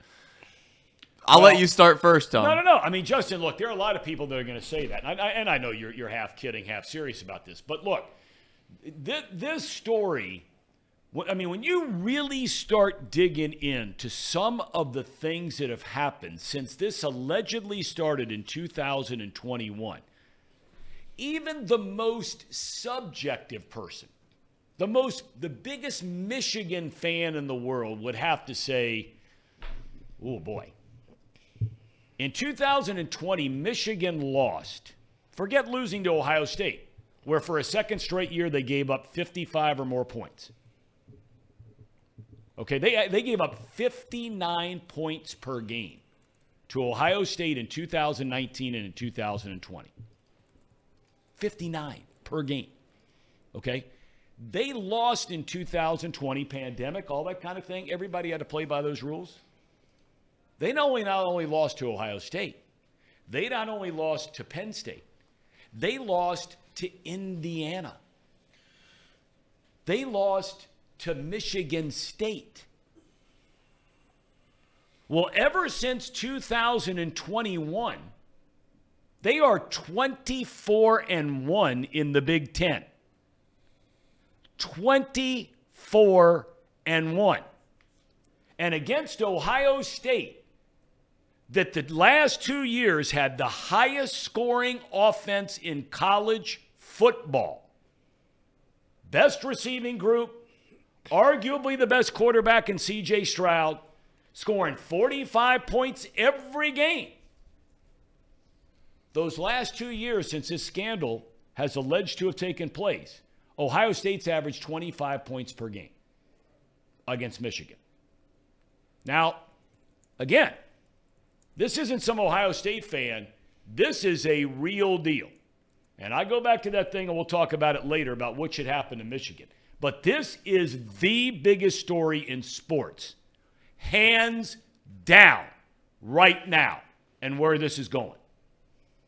I'll well, let you start first, Tom. No, no, no. I mean, Justin, look, there are a lot of people that are going to say that. And I, and I know you're, you're half kidding, half serious about this. But look, th- this story, I mean, when you really start digging into some of the things that have happened since this allegedly started in two thousand twenty-one, even the most subjective person, the most, the biggest Michigan fan in the world would have to say, oh, boy. In two thousand twenty, Michigan lost. Forget losing to Ohio State, where for a second straight year they gave up fifty-five or more points. Okay, they, they gave up fifty-nine points per game to Ohio State in two thousand nineteen and in two thousand twenty. fifty-nine per game. Okay? They lost in two thousand twenty, pandemic, all that kind of thing. Everybody had to play by those rules. They not only, not only lost to Ohio State, they not only lost to Penn State, they lost to Indiana. They lost to Michigan State. Well, ever since two thousand twenty-one, they are twenty-four and one in the Big Ten. twenty-four and one. And against Ohio State, that the last two years had the highest scoring offense in college football. Best receiving group, arguably the best quarterback in C J Stroud, scoring forty-five points every game. Those last two years since this scandal has alleged to have taken place, Ohio State's averaged twenty-five points per game against Michigan. Now, again, this isn't some Ohio State fan. This is a real deal. And I go back to that thing, and we'll talk about it later, about what should happen to Michigan. But this is the biggest story in sports. Hands down right now, and where this is going.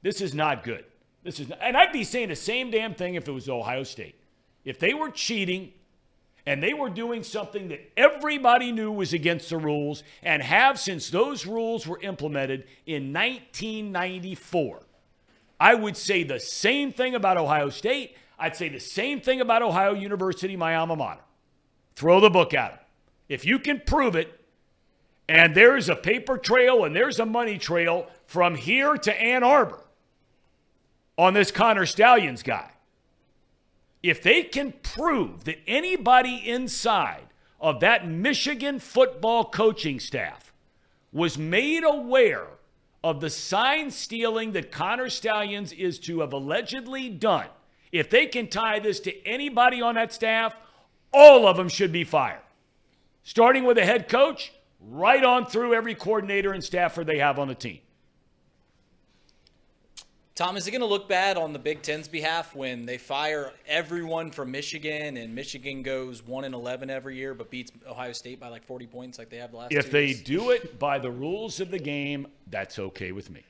This is not good. This is not, and I'd be saying the same damn thing if it was Ohio State. If they were cheating and they were doing something that everybody knew was against the rules and have since those rules were implemented in nineteen ninety-four, I would say the same thing about Ohio State. I'd say the same thing about Ohio University, my alma mater. Throw the book at them. If you can prove it, and there's a paper trail and there's a money trail from here to Ann Arbor on this Connor Stallions guy, if they can prove that anybody inside of that Michigan football coaching staff was made aware of the sign stealing that Connor Stallions is to have allegedly done, if they can tie this to anybody on that staff, all of them should be fired. Starting with the head coach, right on through every coordinator and staffer they have on the team. Tom, is it going to look bad on the Big Ten's behalf when they fire everyone from Michigan and Michigan goes one and eleven every year but beats Ohio State by like forty points like they have the last two years? If they do it by the rules of the game, that's okay with me.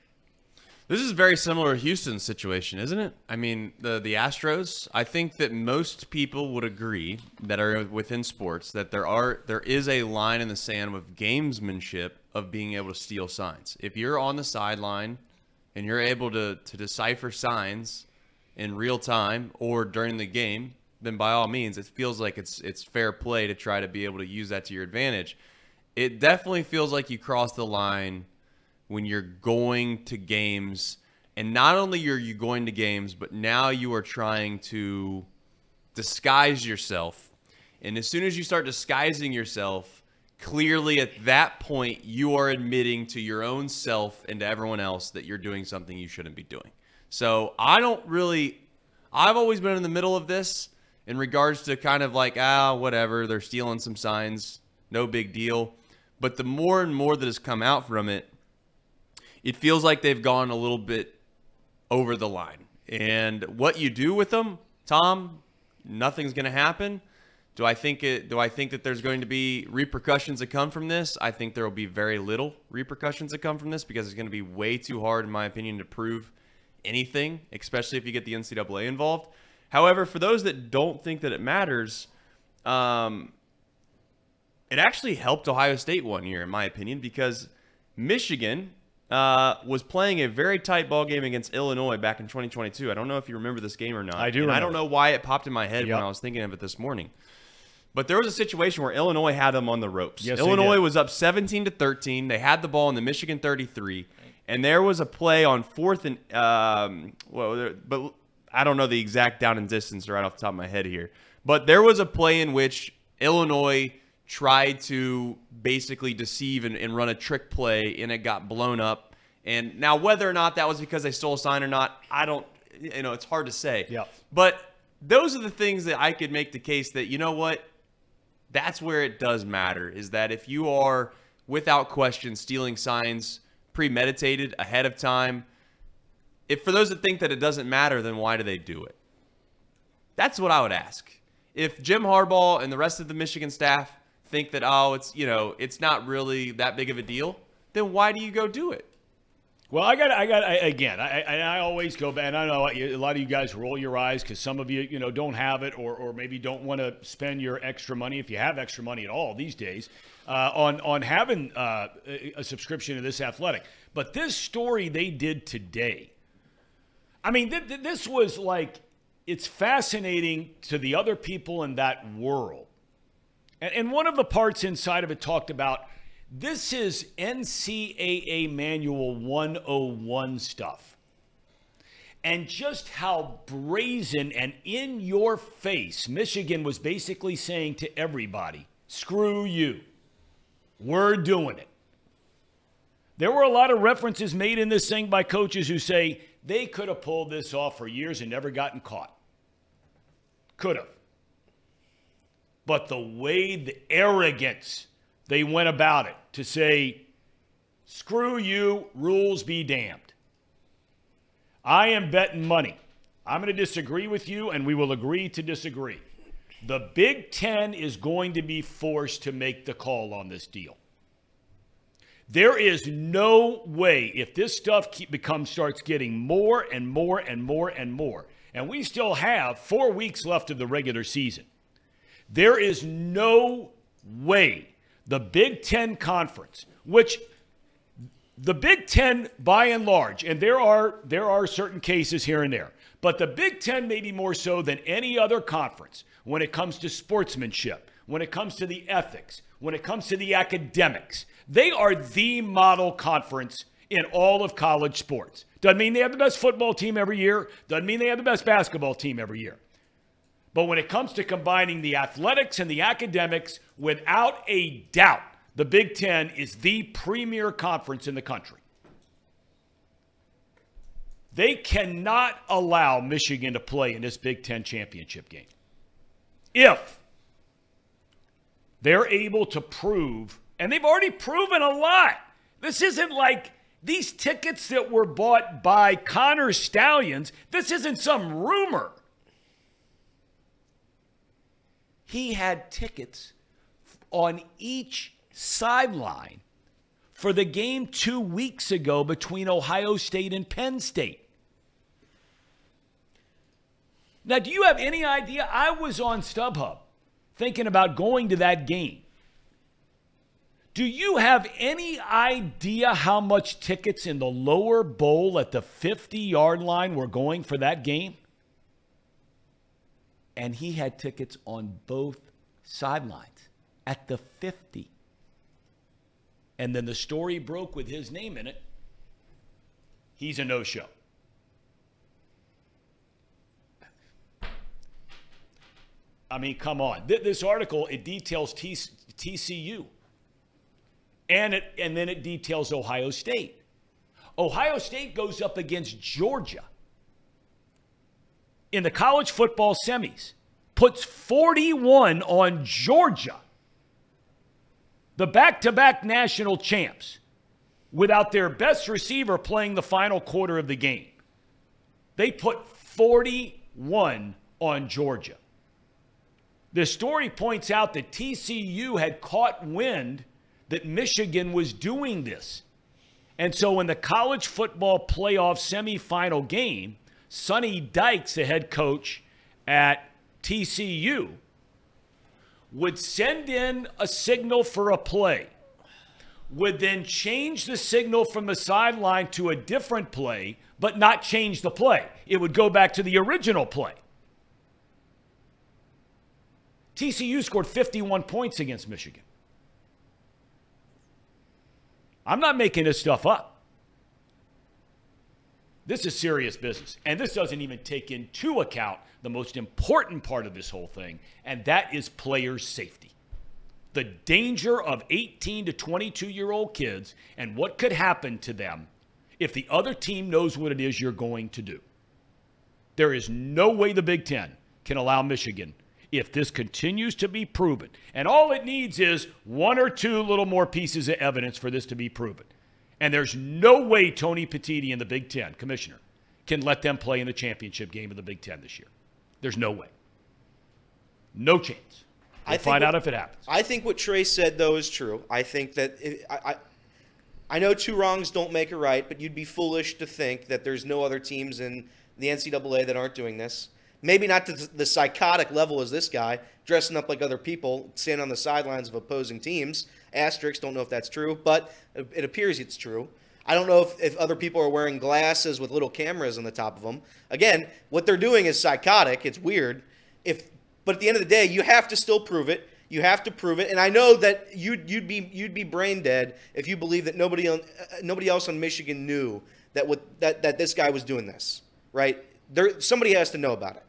This is very similar to Houston's situation, isn't it? I mean, the, the Astros, I think that most people would agree that are within sports that there are there is a line in the sand with gamesmanship of being able to steal signs. If you're on the sideline and you're able to, to decipher signs in real time or during the game, then by all means, it feels like it's it's fair play to try to be able to use that to your advantage. It definitely feels like you cross the line when you're going to games, and not only are you going to games, but now you are trying to disguise yourself. And as soon as you start disguising yourself, clearly at that point, you are admitting to your own self and to everyone else that you're doing something you shouldn't be doing. So I don't really, I've always been in the middle of this in regards to kind of like, ah, whatever, they're stealing some signs, no big deal. But the more and more that has come out from it, it feels like they've gone a little bit over the line. And what you do with them, Tom, nothing's going to happen. Do I think it? Do I think that there's going to be repercussions that come from this? I think there will be very little repercussions that come from this because it's going to be way too hard, in my opinion, to prove anything, especially if you get the N C double A involved. However, for those that don't think that it matters, um, it actually helped Ohio State one year, in my opinion, because Michigan Uh, was playing a very tight ball game against Illinois back in twenty twenty-two. I don't know if you remember this game or not. I do. And I don't know why it popped in my head yep. when I was thinking of it this morning. But there was a situation where Illinois had them on the ropes. Yes, Illinois was up seventeen to thirteen. They had the ball in the Michigan thirty-three, and there was a play on fourth and um. Well, but I don't know the exact down and distance right off the top of my head here. But there was a play in which Illinois tried to basically deceive and, and run a trick play, and it got blown up. And now whether or not that was because they stole a sign or not, I don't, you know, it's hard to say. Yeah. But those are the things that I could make the case that, you know what, that's where it does matter, is that if you are without question stealing signs premeditated ahead of time, if for those that think that it doesn't matter, then why do they do it? That's what I would ask. If Jim Harbaugh and the rest of the Michigan staff think that, oh, it's, you know, it's not really that big of a deal, then why do you go do it? Well, I got, I got, I, again, I, I, I always go back, and I know a lot of you guys roll your eyes because some of you, you know, don't have it, or, or maybe don't want to spend your extra money, if you have extra money at all these days, uh, on, on having uh, a subscription to this athletic. But this story they did today, I mean, th- th- this was like, it's fascinating to the other people in that world. And one of the parts inside of it talked about, this is N C double A Manual one oh one stuff. And just how brazen and in your face Michigan was basically saying to everybody, screw you. We're doing it. There were a lot of references made in this thing by coaches who say they could have pulled this off for years and never gotten caught. Could have. But the way, the arrogance they went about it to say, screw you, rules be damned. I am betting money. I'm going to disagree with you, and we will agree to disagree. The Big Ten is going to be forced to make the call on this deal. There is no way, if this stuff keep, becomes, starts getting more and more and more and more, and we still have four weeks left of the regular season, there is no way the Big Ten Conference, which the Big Ten by and large, and there are there are certain cases here and there, but the Big Ten maybe more so than any other conference when it comes to sportsmanship, when it comes to the ethics, when it comes to the academics, they are the model conference in all of college sports. Doesn't mean they have the best football team every year. Doesn't mean they have the best basketball team every year. But when it comes to combining the athletics and the academics, without a doubt, the Big Ten is the premier conference in the country. They cannot allow Michigan to play in this Big Ten championship game if they're able to prove, and they've already proven a lot. This isn't like These tickets that were bought by Connor Stallions, this isn't some rumor. He had tickets on each sideline for the game two weeks ago between Ohio State and Penn State. Now, do you have any idea? I was on StubHub thinking about going to that game. Do you have any idea how much tickets in the lower bowl at the fifty-yard line were going for that game? And he had tickets on both sidelines at the fifty. And then the story broke with his name in it. He's a no-show. I mean, come on. This article, it details T C U. And it, and then it details Ohio State. Ohio State goes up against Georgia in the college football semis, puts forty-one on Georgia, the back-to-back national champs, without their best receiver playing the final quarter of the game. They put forty-one on Georgia. The story points out that T C U had caught wind that Michigan was doing this. And so in the college football playoff semifinal game, Sonny Dykes, the head coach at T C U, would send in a signal for a play, would then change the signal from the sideline to a different play, but not change the play. It would go back to the original play. T C U scored fifty-one points against Michigan. I'm not making this stuff up. This is serious business. And this doesn't even take into account the most important part of this whole thing, and that is player safety. The danger of eighteen to twenty-two-year-old kids and what could happen to them if the other team knows what it is you're going to do. There is no way the Big Ten can allow Michigan if this continues to be proven. And all it needs is one or two little more pieces of evidence for this to be proven. And there's no way Tony Petitti and the Big Ten, commissioner, can let them play in the championship game of the Big Ten this year. There's no way. No chance. We'll find out if it happens. I think what Trey said, though, is true. I think that it, I, I I know two wrongs don't make a right, but you'd be foolish to think that there's no other teams in the N C double A that aren't doing this. Maybe not to the psychotic level as this guy, dressing up like other people, standing on the sidelines of opposing teams. Asterisks, don't know if that's true, but it appears it's true. I don't know if, if other people are wearing glasses with little cameras on the top of them. Again, what they're doing is psychotic. It's weird. If, but at the end of the day, you have to still prove it. You have to prove it. And I know that you'd, you'd be you'd be brain dead if you believe that nobody on, nobody else on Michigan knew that what that, that this guy was doing this, right? There, somebody has to know about it.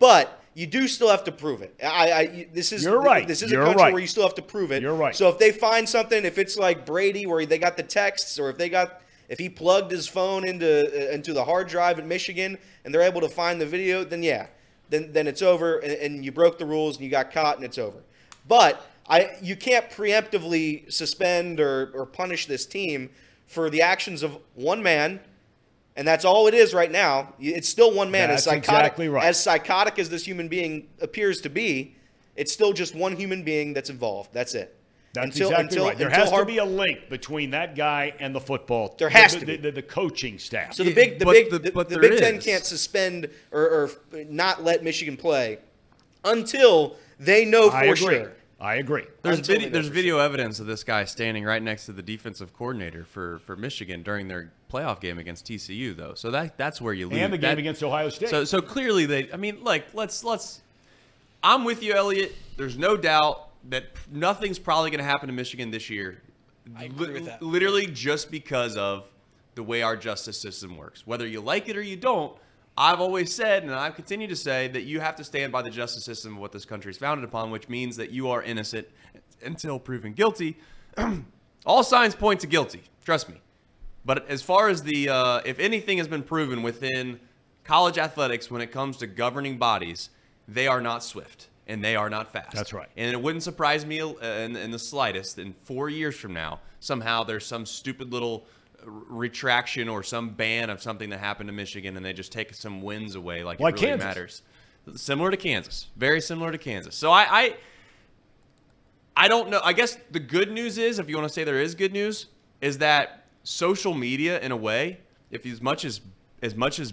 But you do still have to prove it. I, I this is You're right. This is You're a country right. where you still have to prove it. You're right. So if they find something, if it's like Brady, where they got the texts, or if they got if he plugged his phone into into the hard drive in Michigan, and they're able to find the video, then yeah, then then it's over, and, and you broke the rules, and you got caught, and it's over. But I you can't preemptively suspend or or punish this team for the actions of one man. And that's all it is right now. It's still one man. That's as psychotic, exactly right. As psychotic as this human being appears to be, it's still just one human being that's involved. That's it. That's until, exactly until, right. There has Har- to be a link between that guy and the football. There has the, to be. The, the, the coaching staff. So the Big the but, big, the, the, but the Big Ten can't suspend or, or not let Michigan play until they know for I agree. sure. I agree. There's until video, there's video sure. evidence of this guy standing right next to the defensive coordinator for, for Michigan during their playoff game against T C U, though. So that that's where you lose. And the game that, against Ohio State. So so clearly they. I mean, like let's let's. I'm with you, Elliot. There's no doubt that nothing's probably going to happen to Michigan this year. I agree L- with that. Literally just because of the way our justice system works. Whether you like it or you don't, I've always said, and I've continued to say, that you have to stand by the justice system of what this country is founded upon, which means that you are innocent until proven guilty. All signs point to guilty. Trust me. But as far as the, uh, if anything has been proven within college athletics when it comes to governing bodies, they are not swift and they are not fast. That's right. And it wouldn't surprise me uh, in, in the slightest, in four years from now, somehow there's some stupid little retraction or some ban of something that happened to Michigan and they just take some wins away. Like, like it really Kansas. matters. Similar to Kansas. Very similar to Kansas. So I, I I don't know. I guess the good news is, if you want to say there is good news, is that social media, in a way, if as much as as much as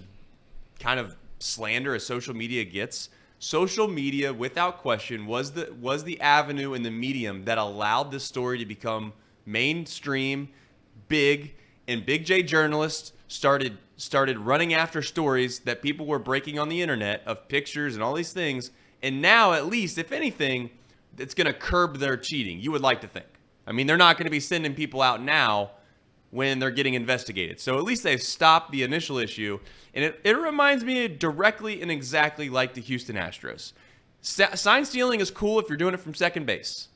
kind of slander as social media gets, social media, without question, was the was the avenue and the medium that allowed this story to become mainstream, big, and Big J journalists started started running after stories that people were breaking on the internet of pictures and all these things. And now, at least, if anything, it's going to curb their cheating. You would like to think. I mean, they're not going to be sending people out now when they're getting investigated. So at least they've stopped the initial issue. And it, it reminds me directly and exactly like the Houston Astros. Sa- sign stealing is cool if you're doing it from second base.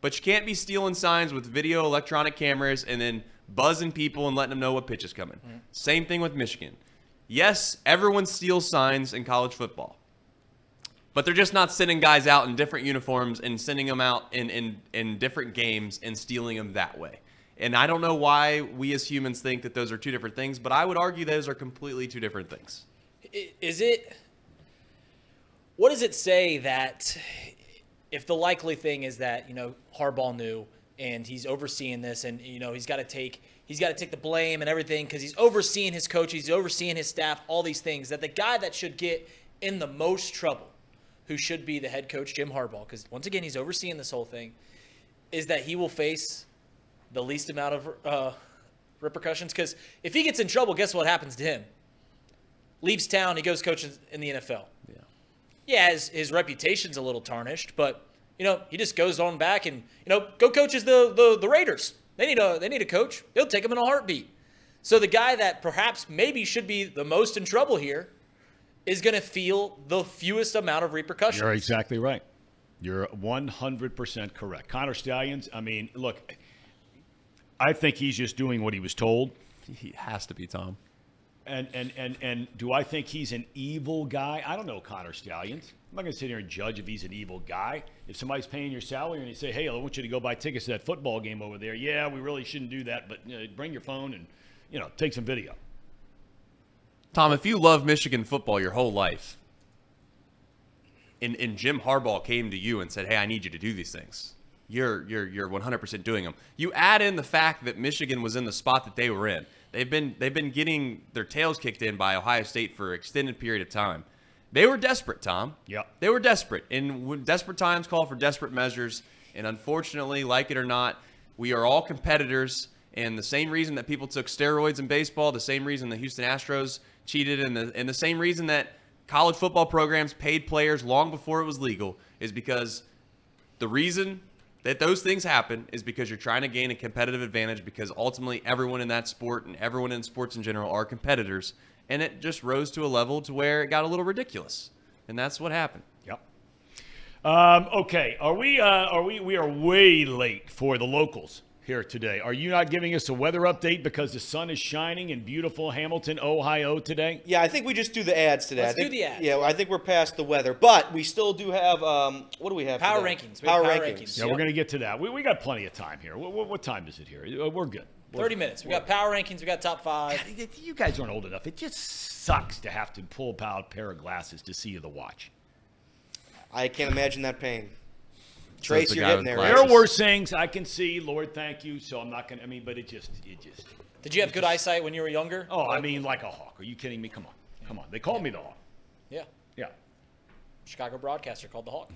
But you can't be stealing signs with video electronic cameras and then buzzing people and letting them know what pitch is coming. Mm-hmm. Same thing with Michigan. Yes, everyone steals signs in college football. But they're just not sending guys out in different uniforms and sending them out in, in, in different games and stealing them that way. And I don't know why we as humans think that those are two different things, but I would argue those are completely two different things. Is it – what does it say that if the likely thing is that, you know, Harbaugh knew and he's overseeing this and, you know, he's got to take – he's got to take the blame and everything because he's overseeing his coach, he's overseeing his staff, all these things, that the guy that should get in the most trouble, who should be the head coach, Jim Harbaugh, because once again, he's overseeing this whole thing, is that he will face the least amount of uh, repercussions. Because if he gets in trouble, guess what happens to him? Leaves town, he goes coaching in the N F L. Yeah, yeah, his, his reputation's a little tarnished, but, you know, he just goes on back and, you know, go coaches the, the, the Raiders. They need a, they need a coach. They'll take him in a heartbeat. So the guy that perhaps maybe should be the most in trouble here is going to feel the fewest amount of repercussions. You're exactly right. You're one hundred percent correct. Connor Stallions, I mean, look, I think he's just doing what he was told. He has to be, Tom. And and and and do I think he's an evil guy? I don't know Connor Stallions. I'm not going to sit here and judge if he's an evil guy. If somebody's paying your salary and they say, hey, I want you to go buy tickets to that football game over there. Yeah, we really shouldn't do that, but you know, bring your phone and, you know, take some video. Tom, if you love Michigan football your whole life, and, and Jim Harbaugh came to you and said, hey, I need you to do these things, you're you're you're one hundred percent doing them. You add in the fact that Michigan was in the spot that they were in. They've been they've been getting their tails kicked in by Ohio State for an extended period of time. They were desperate, Tom. Yeah. They were desperate. And when desperate times call for desperate measures. And unfortunately, like it or not, we are all competitors. And the same reason that people took steroids in baseball, the same reason the Houston Astros cheated, and the, and the same reason that college football programs paid players long before it was legal is because the reason that those things happen is because you're trying to gain a competitive advantage, because ultimately everyone in that sport and everyone in sports in general are competitors. And it just rose to a level to where it got a little ridiculous. And that's what happened. Yep. Um, okay. Are we, uh, are we, we are way late for the locals here today. Are you not giving us a weather update because the sun is shining in beautiful Hamilton, Ohio today? Yeah, I think we just do the ads today. Let's I think, do the ads. Yeah, I think we're past the weather, but we still do have, um, what do we have Power today? Rankings. We power, power rankings. rankings. Yeah, yep. We're going to get to that. We, we got plenty of time here. What, what, what time is it here? We're good. We're, thirty minutes. We got power rankings. We got top five. God, you guys aren't old enough. It just sucks to have to pull out a pair of glasses to see the watch. I can't imagine that pain. Trace, the you're getting there. There are worse things I can see. Lord, thank you. So I'm not going to, I mean, but it just, it just. Did you have good just, eyesight when you were younger? Oh, I mean, like a hawk. Are you kidding me? Come on. Yeah. Come on. They called yeah. me the hawk. Yeah. Yeah. Chicago broadcaster called the hawk.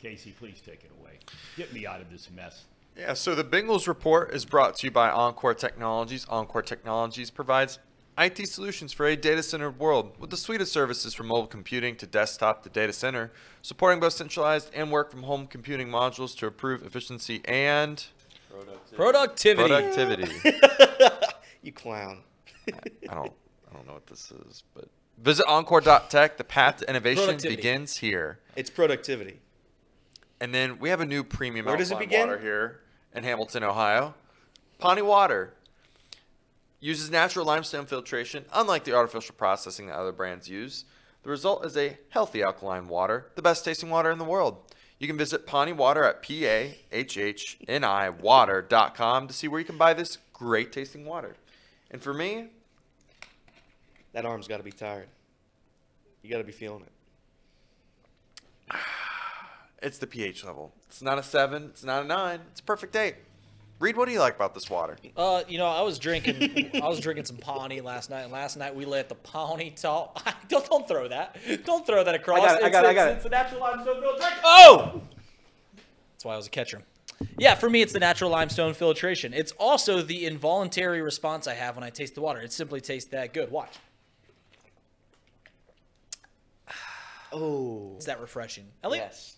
Casey, please take it away. Get me out of this mess. Yeah, so the Bengals report is brought to you by Encore Technologies. Encore Technologies provides I T solutions for a data center world with a suite of services from mobile computing to desktop to data center, supporting both centralized and work-from-home computing modules to improve efficiency and productivity. Productivity. productivity. You clown. I, I don't. I don't know what this is, but visit Encore dot tech. The path to innovation begins here. It's productivity. And then we have a new premium Where does it begin? Water here in Hamilton, Ohio. Pawnee Water. Uses natural limestone filtration, unlike the artificial processing that other brands use. The result is a healthy alkaline water, the best tasting water in the world. You can visit Pawnee Water at P A H H N I water dot com to see where you can buy this great-tasting water. And for me, that arm's got to be tired. You got to be feeling it. It's the pH level. It's not a seven. It's not a nine. It's a perfect eight. Reed, what do you like about this water? Uh, you know, I was drinking, I was drinking some Pawnee last night, and last night we let the Pawnee talk. don't, don't throw that, don't throw that across. I got it, I got it, I got it. It's the natural limestone filtration. Oh, that's why I was a catcher. Yeah, for me, it's the natural limestone filtration. It's also the involuntary response I have when I taste the water. It simply tastes that good. Watch. Oh, is that refreshing? Ellie? Yes.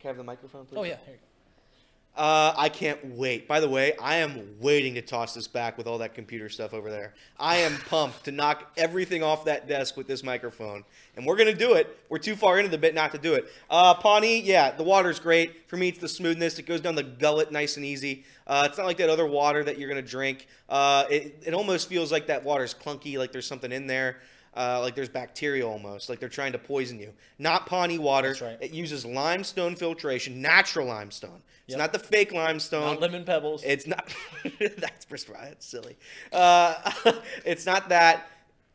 Can I have the microphone, please? Oh yeah. Here you go. Uh, I can't wait. By the way, I am waiting to toss this back with all that computer stuff over there. I am pumped to knock everything off that desk with this microphone. And we're going to do it. We're too far into the bit not to do it. Uh, Pawnee, yeah, the water's great. For me, it's the smoothness. It goes down the gullet nice and easy. Uh, it's not like that other water that you're going to drink. Uh, it, it almost feels like that water's clunky, like there's something in there. Uh, like there's bacteria almost, like they're trying to poison you. Not Pawnee water. That's right. It uses limestone filtration, natural limestone. It's yep. not the fake limestone. Not lemon pebbles. It's not. that's, that's silly. Uh, it's not that.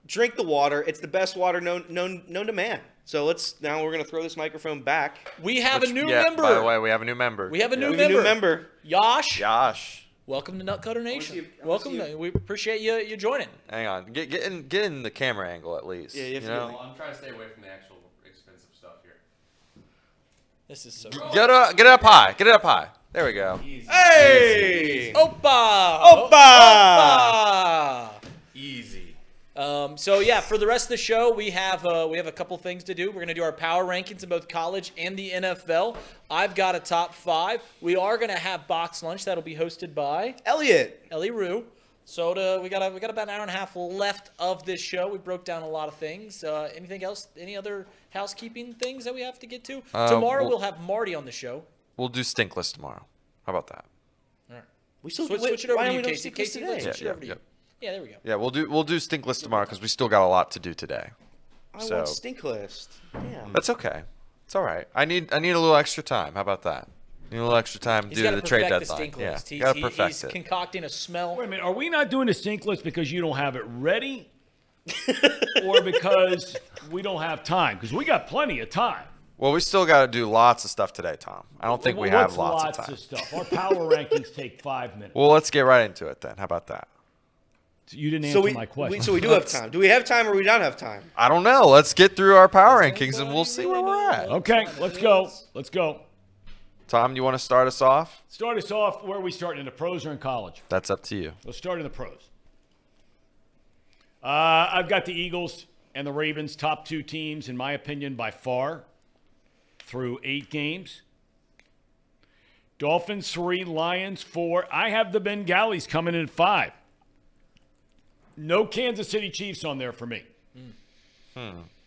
Drink the water. It's the best water known known known to man. So let's now we're gonna throw this microphone back. We have Which, a new yeah, member. By the way, we have a new member. We have a yeah. new we have member. A new member. Yosh. Yosh. Welcome to Nutcutter Nation. You, Welcome. To, we appreciate you you joining. Hang on. Get get in, get in the camera angle at least. Yeah, you you know? I'm trying to stay away from the actual expensive stuff here. This is so cool. Get, up, get it up high. Get it up high. There we go. Easy. Hey! Easy. Opa! Opa! Opa! Easy. Um, so, yeah, for the rest of the show, we have uh, we have a couple things to do. We're going to do our power rankings in both college and the N F L. I've got a top five. We are going to have box lunch. That'll be hosted by Elliot. Ellie Rue. So to, we got we got about an hour and a half left of this show. We broke down a lot of things. Uh, anything else? Any other housekeeping things that we have to get to? Uh, tomorrow we'll, we'll have Marty on the show. We'll do stink list tomorrow. How about that? All right. We still switch, wait, switch it over to you, Casey. Casey, let's switch it over to you. Yeah, there we go. Yeah, we'll do we'll do stink list tomorrow because we still got a lot to do today. I so. want stink list. Damn. That's okay. It's all right. I need I need a little extra time. How about that? Need a little extra time due to the trade deadline. The stink list. Yeah, he's gotta perfect he's it. concocting a smell. Wait a minute. Are we not doing a stink list because you don't have it ready, or because we don't have time? Because we got plenty of time. Well, we still got to do lots of stuff today, Tom. I don't think well, we have lots, lots of time. Of stuff? Our power rankings take five minutes. Well, let's get right into it then. How about that? You didn't answer so we, my question. We, so we do have time. Do we have time or we don't have time? I don't know. Let's get through our power rankings and we'll see where we're at. Okay, let's go. Let's go. Tom, do you want to start us off? Start us off. Where are we starting? In the pros or in college? That's up to you. Let's start in the pros. Uh, I've got the Eagles and the Ravens, top two teams, in my opinion, by far, through eight games. Dolphins, three. Lions, four. I have the Bengalis coming in at five. No Kansas City Chiefs on there for me. Mm.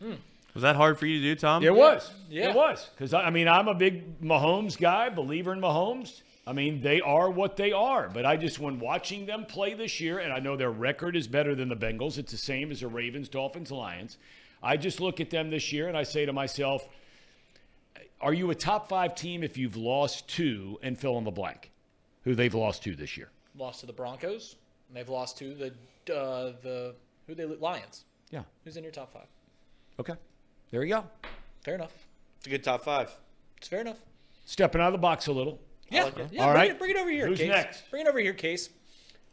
Hmm. Mm. Was that hard for you to do, Tom? It yeah. was. Yeah. It was. Because, I mean, I'm a big Mahomes guy, believer in Mahomes. I mean, they are what they are. But I just, when watching them play this year, and I know their record is better than the Bengals. It's the same as the Ravens, Dolphins, Lions. I just look at them this year, and I say to myself, are you a top five team if you've lost to, and fill in the blank, who they've lost to this year? Lost to the Broncos, and they've lost to the Uh, the who they Lions. Yeah. Who's in your top five? Okay. There you go. Fair enough. It's a good top five. It's fair enough. Stepping out of the box a little. Yeah. Like yeah. All bring, right. it, bring it over here, Who's Case. Next? Bring it over here, Case.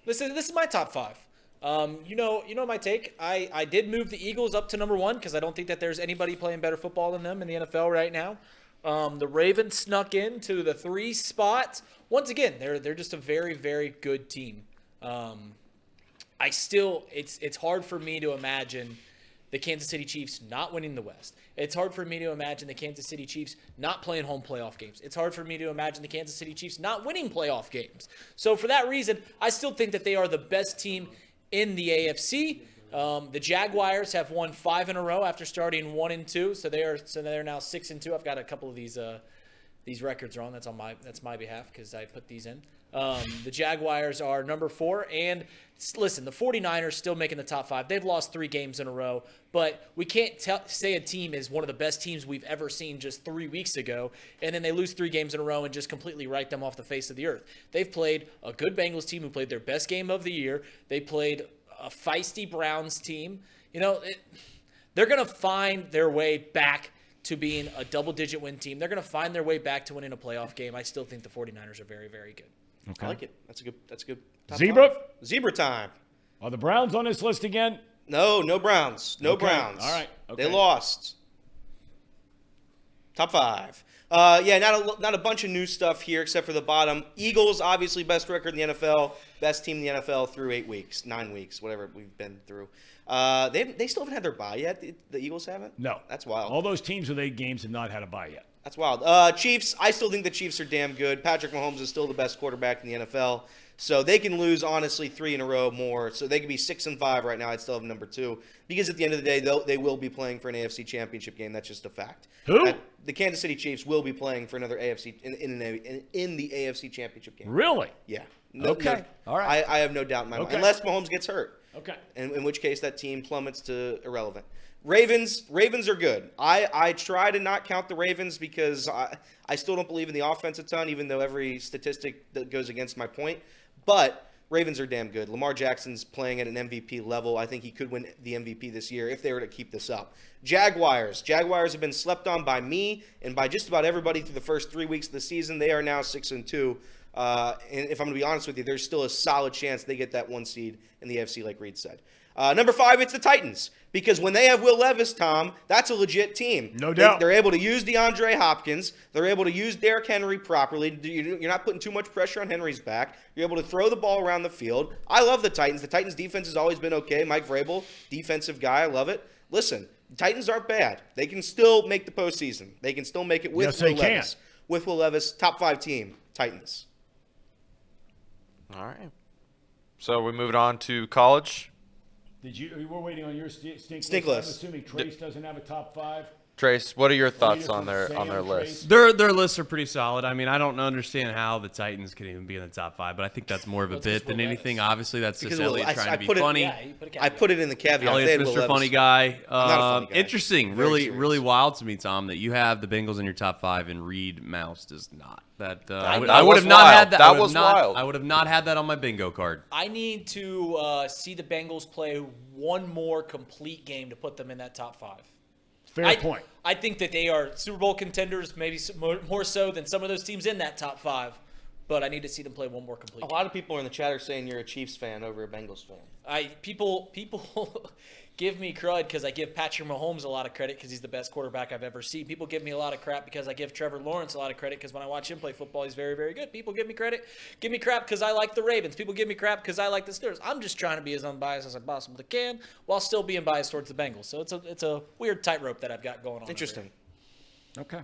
This is this is my top five. Um, you know, you know my take. I, I did move the Eagles up to number one because I don't think that there's anybody playing better football than them in the N F L right now. Um, the Ravens snuck in to the three spot. Once again, they're they're just a very very good team. Um, I still, it's it's hard for me to imagine the Kansas City Chiefs not winning the West. It's hard for me to imagine the Kansas City Chiefs not playing home playoff games. It's hard for me to imagine the Kansas City Chiefs not winning playoff games. So for that reason, I still think that they are the best team in the A F C. Um, the Jaguars have won five in a row after starting one and two, so they are so they're now six and two. I've got a couple of these uh, These records are on. That's on my that's my behalf because I put these in. Um, the Jaguars are number four. And listen, the forty-niners still making the top five. They've lost three games in a row. But we can't t- say a team is one of the best teams we've ever seen just three weeks ago, and then they lose three games in a row and just completely write them off the face of the earth. They've played a good Bengals team who played their best game of the year. They played a feisty Browns team. You know, it, they're going to find their way back to being a double-digit win team. They're going to find their way back to winning a playoff game. I still think the forty-niners are very, very good. Okay. I like it. That's a good. That's a good. Zebra. Five. Zebra time. Are the Browns on this list again? No, no Browns. No okay. Browns. All right. Okay. They lost. Top five. Uh, yeah, not a not a bunch of new stuff here except for the bottom. Eagles, obviously, best record in the N F L, best team in the N F L through eight weeks, nine weeks, whatever we've been through. Uh, they they still haven't had their bye yet. The, the Eagles haven't. No, that's wild. All those teams with eight games have not had a bye yet. That's wild. Uh, Chiefs, I still think the Chiefs are damn good. Patrick Mahomes is still the best quarterback in the N F L, so they can lose, honestly, three in a row more. So they could be six and five right now. I'd still have number two because at the end of the day, they'll, they will be playing for an A F C championship game. That's just a fact. Who? At, the Kansas City Chiefs will be playing for another A F C in in, an, in, in the A F C championship game. Really? Yeah. No, okay. No, all right. I, I have no doubt in my okay. mind. Unless Mahomes gets hurt. Okay. In, in which case, that team plummets to irrelevant. Ravens, Ravens are good. I, I try to not count the Ravens because I, I still don't believe in the offense a ton, even though every statistic that goes against my point. But Ravens are damn good. Lamar Jackson's playing at an M V P level. I think he could win the M V P this year if they were to keep this up. Jaguars. Jaguars have been slept on by me and by just about everybody through the first three weeks of the season. They are now six and two. Uh, and if I'm going to be honest with you, there's still a solid chance they get that one seed in the A F C, like Reed said. Uh, number five, it's the Titans. Because when they have Will Levis, Tom, that's a legit team. No doubt. They, they're able to use DeAndre Hopkins. They're able to use Derrick Henry properly. You're not putting too much pressure on Henry's back. You're able to throw the ball around the field. I love the Titans. The Titans' defense has always been okay. Mike Vrabel, defensive guy. I love it. Listen, the Titans aren't bad. They can still make the postseason. They can still make it with yes, Will they Levis. Can. With Will Levis, top five team, Titans. All right. So we moved on to college. Did you? We're waiting on your stink, stink list. list. I'm assuming Trace doesn't have a top five. Trace, what are your thoughts are on their Sam, on their Trace? list? Their their lists are pretty solid. I mean, I don't understand how the Titans could even be in the top five, but I think that's more of a bit than anything. Obviously, that's because just Elliott trying I, I to be it, funny. Yeah, put I put it in the caveat. Elliott's Mister Funny guy. Um, funny guy. Interesting. Very really, serious. really wild to me, Tom, that you have the Bengals in your top five and Reed Mouse does not. That, uh, I, that I would have not wild. had that. That was not, wild. I would have not had that on my bingo card. I need to uh, see the Bengals play one more complete game to put them in that top five. Fair I, point. I think that they are Super Bowl contenders, maybe more so than some of those teams in that top five. But I need to see them play one more complete. A game. lot of people in the chat are saying you're a Chiefs fan over a Bengals fan. I people people give me crud because I give Patrick Mahomes a lot of credit because he's the best quarterback I've ever seen. People give me a lot of crap because I give Trevor Lawrence a lot of credit because when I watch him play football, he's very, very good. People give me credit, give me crap because I like the Ravens. People give me crap because I like the Steelers. I'm just trying to be as unbiased as I possibly can while still being biased towards the Bengals. So it's a it's a weird tightrope that I've got going on. Interesting. Okay.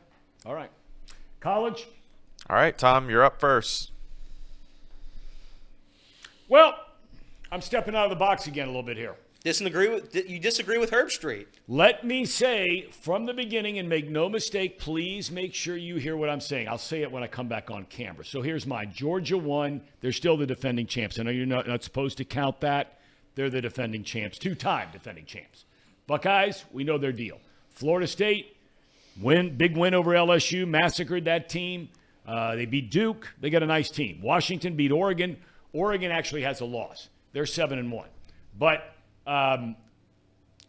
All right. College. All right, Tom, you're up first. Well, I'm stepping out of the box again a little bit here. Disagree with you disagree with Herb Street. Let me say from the beginning and make no mistake, please make sure you hear what I'm saying. I'll say it when I come back on camera. So here's mine. Georgia won. They're still the defending champs. I know you're not, not supposed to count that. They're the defending champs, two-time defending champs. Buckeyes, we know their deal. Florida State, win, big win over L S U, massacred that team. Uh, they beat Duke. They got a nice team. Washington beat Oregon. Oregon actually has a loss. They're seven and one. But um,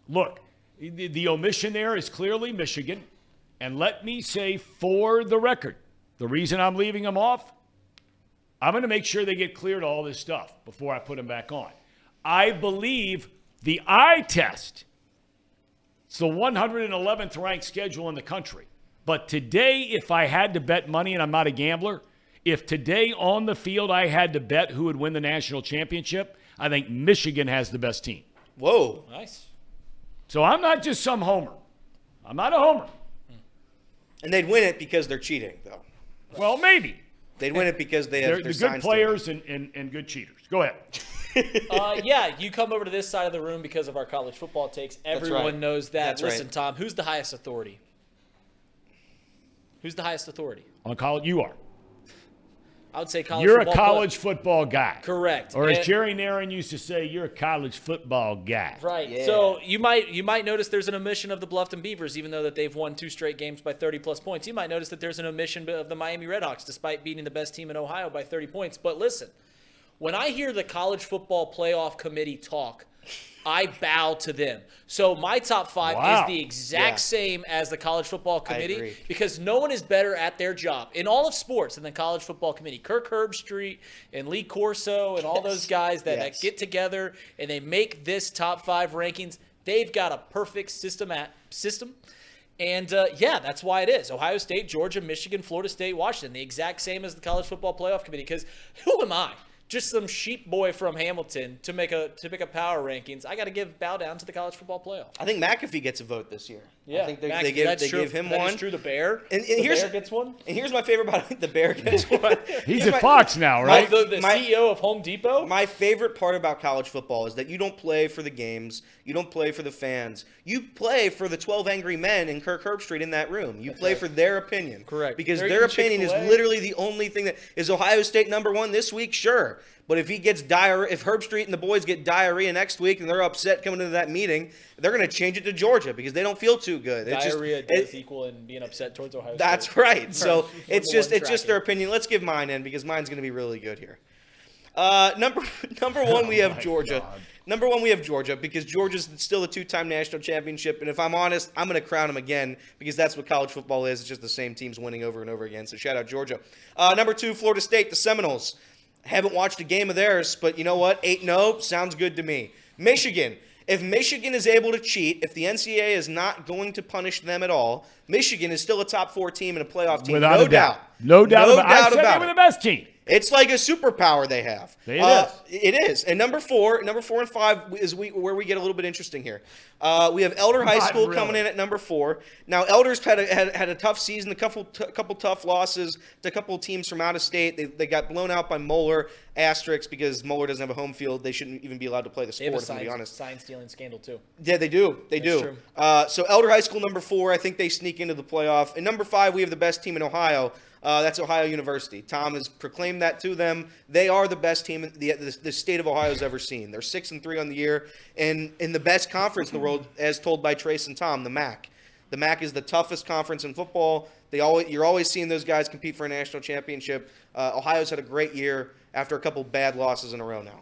look, the, the omission there is clearly Michigan. And let me say for the record, the reason I'm leaving them off, I'm going to make sure they get cleared all this stuff before I put them back on. I believe the eye test. It's the one hundred eleventh ranked schedule in the country. But today, if I had to bet money, and I'm not a gambler, if today on the field I had to bet who would win the national championship, I think Michigan has the best team. Whoa. Nice. So I'm not just some homer. I'm not a homer. And they'd win it because they're cheating, though. Well, maybe. They'd win it because they have they're, their they're good players and, and, and good cheaters. Go ahead. uh, yeah, you come over to this side of the room because of our college football takes. Everyone right. knows that. That's Listen, right. Tom, who's the highest authority? Who's the highest authority? On college, you are. I would say college you're football. You're a college player. Football guy. Correct. Or and, as Jerry Naron used to say, you're a college football guy. Right. Yeah. So you might you might notice there's an omission of the Bluffton Beavers, even though that they've won two straight games by thirty-plus points. You might notice that there's an omission of the Miami Redhawks, despite beating the best team in Ohio by thirty points. But listen, when I hear the college football playoff committee talk, I bow to them. So my top five wow. is the exact yeah. same as the college football committee because no one is better at their job in all of sports than the college football committee. Kirk Herbstreit and Lee Corso and all yes. those guys that, yes. that get together and they make this top five rankings. They've got a perfect system at system. And, uh, yeah, that's why it is. Ohio State, Georgia, Michigan, Florida State, Washington, the exact same as the college football playoff committee because who am I? Just some sheep boy from Hamilton to make a to pick up power rankings. I got to give bow down to the college football playoff. I think McAfee gets a vote this year. Yeah, I think they, McAfee, they give that's they true. give him that one. That's true. The bear. And, and the here's, bear gets one. And here's my favorite part. Of the bear gets one. He's at Fox now, right? My, the the my, C E O of Home Depot. My favorite part about college football is that you don't play for the games. You don't play for the fans. You play for the twelve angry men in Kirk Herbstreit in that room. You that's play right. for their opinion. Correct. Because They're their opinion Chick-fil-A. Is literally the only thing that is Ohio State number one this week. Sure. But if he gets diarrhea, if Herbstreit and the boys get diarrhea next week and they're upset coming into that meeting, they're going to change it to Georgia because they don't feel too good. It's diarrhea just, does it, equal in being upset towards Ohio State. That's right. So it's just it's just their opinion. Let's give mine in because mine's going to be really good here. Uh, number number one, oh we have Georgia. God. Number one, we have Georgia because Georgia's still a two-time national championship. And if I'm honest, I'm going to crown them again because that's what college football is. It's just the same teams winning over and over again. So shout out Georgia. Uh, number two, Florida State, the Seminoles. Haven't watched a game of theirs, but you know what? eight and oh sounds good to me. Michigan. If Michigan is able to cheat, if the N C double A is not going to punish them at all, Michigan is still a top four team and a playoff team. Without no a doubt. doubt. No doubt no about, doubt I said about they were it. The best team. It's like a superpower they have. It, uh, is. it is. And number four, number four and five is we, where we get a little bit interesting here. Uh, we have Elder High Not School really. coming in at number four. Now, Elder's had a, had, had a tough season, a couple t- couple tough losses to a couple of teams from out of state. They, they got blown out by Moeller, asterisk, because Moeller doesn't have a home field. They shouldn't even be allowed to play the sport, if I'm being honest. They have a sign stealing scandal, too. Yeah, they do. They That's do. True. Uh, so Elder High School, number four. I think they sneak into the playoff. And number five, we have the best team in Ohio. Uh, that's Ohio University. Tom has proclaimed that to them. They are the best team the, the, the state of Ohio has ever seen. They're six and three on the year, and in the best conference in the world, as told by Trace and Tom, the MAC. The MAC is the toughest conference in football. They always, you're always seeing those guys compete for a national championship. Uh, Ohio's had a great year after a couple bad losses in a row now.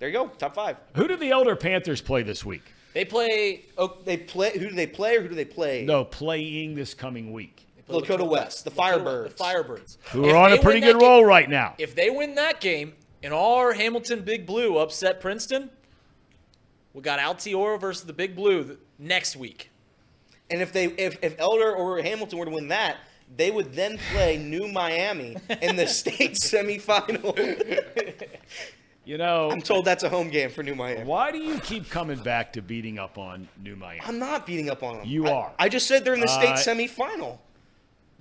There you go, top five. Who do the Elder Panthers play this week? They play. Oh, they play. Who do they play, or who do they play? No, playing this coming week. Lakota, Lakota West, the Lakota, Firebirds. The Firebirds. Who are on a pretty good game, roll right now. If they win that game and our Hamilton Big Blue upset Princeton, we got Altiora versus the Big Blue next week. And if they if, if Elder or Hamilton were to win that, they would then play New Miami in the state semifinal. You know, I'm told that's a home game for New Miami. Why do you keep coming back to beating up on New Miami? I'm not beating up on them. You I, are. I just said they're in the state uh, semifinal.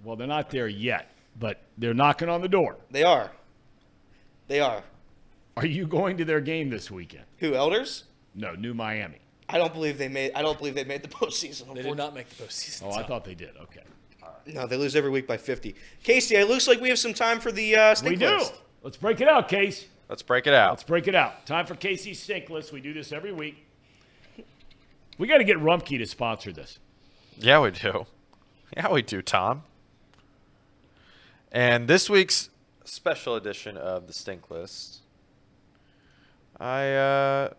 Well, they're not there yet, but they're knocking on the door. They are. They are. Are you going to their game this weekend? Who, Elders? No, New Miami. I don't believe they made. I don't believe they made the postseason. They did not make the postseason. Oh, so. I thought they did. Okay. All right. No, they lose every week by fifty. Casey, it looks like we have some time for the uh, stink list. We do. Let's break it out, Case. Let's break it out. Let's break it out. Time for Casey's stink list. We do this every week. We got to get Rumpke to sponsor this. Yeah, we do. Yeah, we do, Tom. And this week's special edition of the Stink List, I, uh,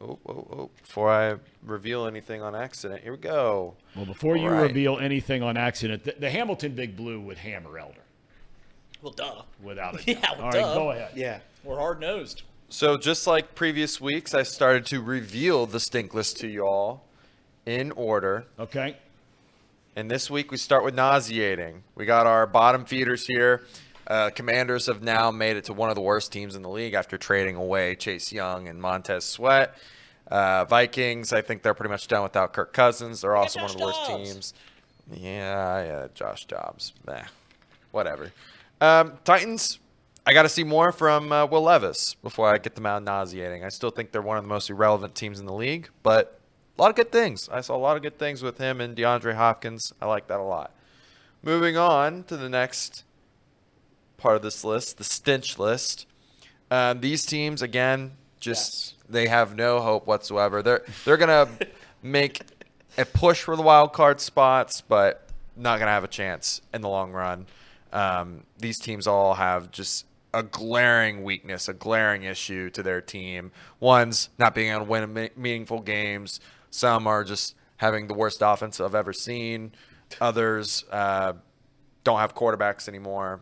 oh, oh, oh, before I reveal anything on accident, here we go. Well, before All you right. reveal anything on accident, the, the Hamilton Big Blue would hammer Elder. Well, duh. Without a doubt. Yeah, well, All right, duh. Go ahead. Yeah. We're hard-nosed. So just like previous weeks, I started to reveal the Stink List to y'all in order. Okay. And this week, we start with nauseating. We got our bottom feeders here. Uh, Commanders have now made it to one of the worst teams in the league after trading away Chase Young and Montez Sweat. Uh, Vikings, I think they're pretty much done without Kirk Cousins. They're also one of the worst teams. Yeah, yeah, Josh Dobbs. Nah, whatever. Um, Titans, I got to see more from uh, Will Levis before I get them out nauseating. I still think they're one of the most irrelevant teams in the league, but a lot of good things. I saw a lot of good things with him and DeAndre Hopkins. I like that a lot. Moving on to the next part of this list, the stench list. Um, these teams, again, just yes. they have no hope whatsoever. They're they're gonna make a push for the wild card spots, but not gonna have a chance in the long run. Um, these teams all have just a glaring weakness, a glaring issue to their team. One's not being able to win meaningful games. Some are just having the worst offense I've ever seen. Others uh, don't have quarterbacks anymore.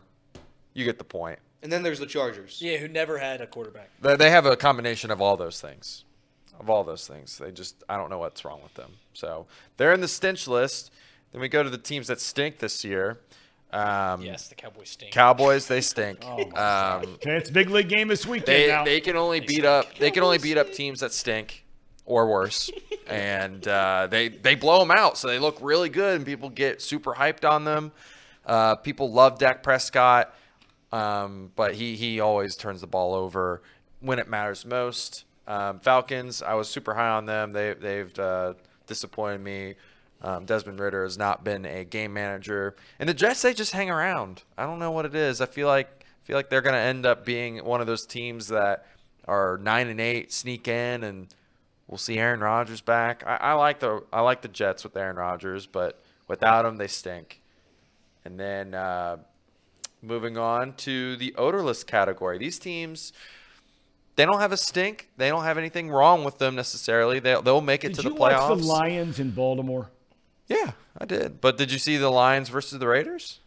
You get the point. And then there's the Chargers. Yeah, who never had a quarterback. They have a combination of all those things. Of all those things. They just, I don't know what's wrong with them. So they're in the stench list. Then we go to the teams that stink this year. Um, yes, the Cowboys stink. Cowboys, they stink. Oh my God. Um, okay, it's a big league game this weekend. They now. they can only they beat stink. up Cowboys they can only beat up teams that stink or worse, and uh, they they blow them out. So they look really good, and people get super hyped on them. Uh, people love Dak Prescott, um, but he he always turns the ball over when it matters most. Um, Falcons, I was super high on them. They they've uh, disappointed me. Um, Desmond Ridder has not been a game manager, and the Jets, they just hang around. I don't know what it is. I feel like feel like they're going to end up being one of those teams that are nine and eight, sneak in, and we'll see Aaron Rodgers back. I, I like the I like the Jets with Aaron Rodgers, but without him, they stink. And then uh, moving on to the odorless category, these teams. They don't have a stink. They don't have anything wrong with them necessarily. They'll, they'll make it did to the playoffs. Did you watch the Lions in Baltimore? Yeah, I did. But did you see the Lions versus the Raiders?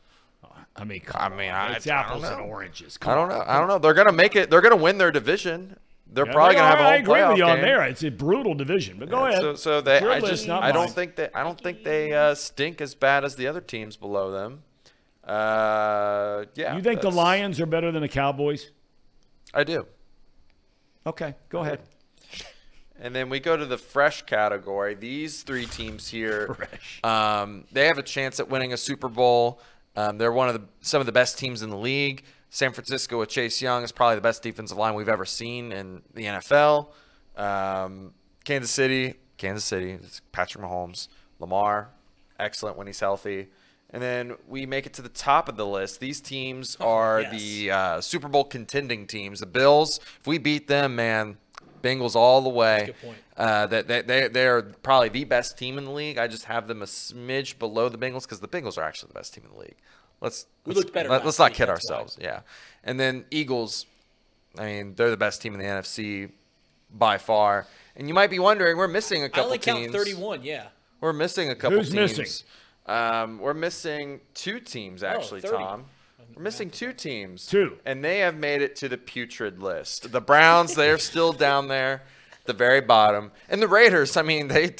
I mean, I mean, I, it's I, apples I don't know. and oranges. Come I don't know. On. I don't know. They're gonna make it. They're gonna win their division. They're yeah, probably they gonna have a whole playoff game. I agree with you on there. It's a brutal division. But go yeah, ahead. So, so they. Your I just. I don't mine. think they. I don't think they uh, stink as bad as the other teams below them. Uh, yeah. You think the Lions are better than the Cowboys? I do. Okay, go ahead. And then we go to the fresh category. These three teams here, um, they have a chance at winning a Super Bowl. Um, they're one of the some of the best teams in the league. San Francisco with Chase Young is probably the best defensive line we've ever seen in the N F L. Um, Kansas City, Kansas City, it's Patrick Mahomes, Lamar, excellent when he's healthy. And then we make it to the top of the list. These teams are oh, yes. the uh, Super Bowl contending teams. The Bills, if we beat them, man, Bengals all the way. That's a good point. Uh, that they, they they are probably the best team in the league. I just have them a smidge below the Bengals because the Bengals are actually the best team in the league. Let's we let's, look better let, let's not kid ourselves. Why. Yeah. And then Eagles, I mean, they're the best team in the N F C by far. And you might be wondering, we're missing a couple teams. I only count thirty-one. Yeah. We're missing a couple Who's teams. Who's missing? Um, we're missing two teams, actually, oh, Tom. We're missing two teams. Two. And they have made it to the putrid list. The Browns, they are still down there, the very bottom. And the Raiders, I mean, they,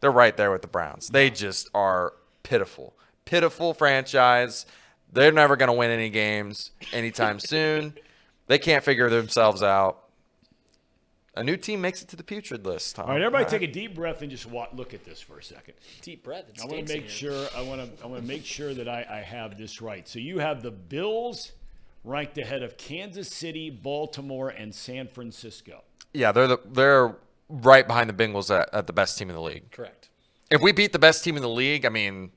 they're right there with the Browns. They just are pitiful. Pitiful franchise. They're never going to win any games anytime soon. They can't figure themselves out. A new team makes it to the putrid list, Tom. All right, everybody All right. take a deep breath and just walk, look at this for a second. Deep breath. I want to make sure I want to I want to make sure that I, I have this right. So you have the Bills ranked ahead of Kansas City, Baltimore, and San Francisco. Yeah, they're the, they're right behind the Bengals at, at the best team in the league. Correct. If we beat the best team in the league, I mean,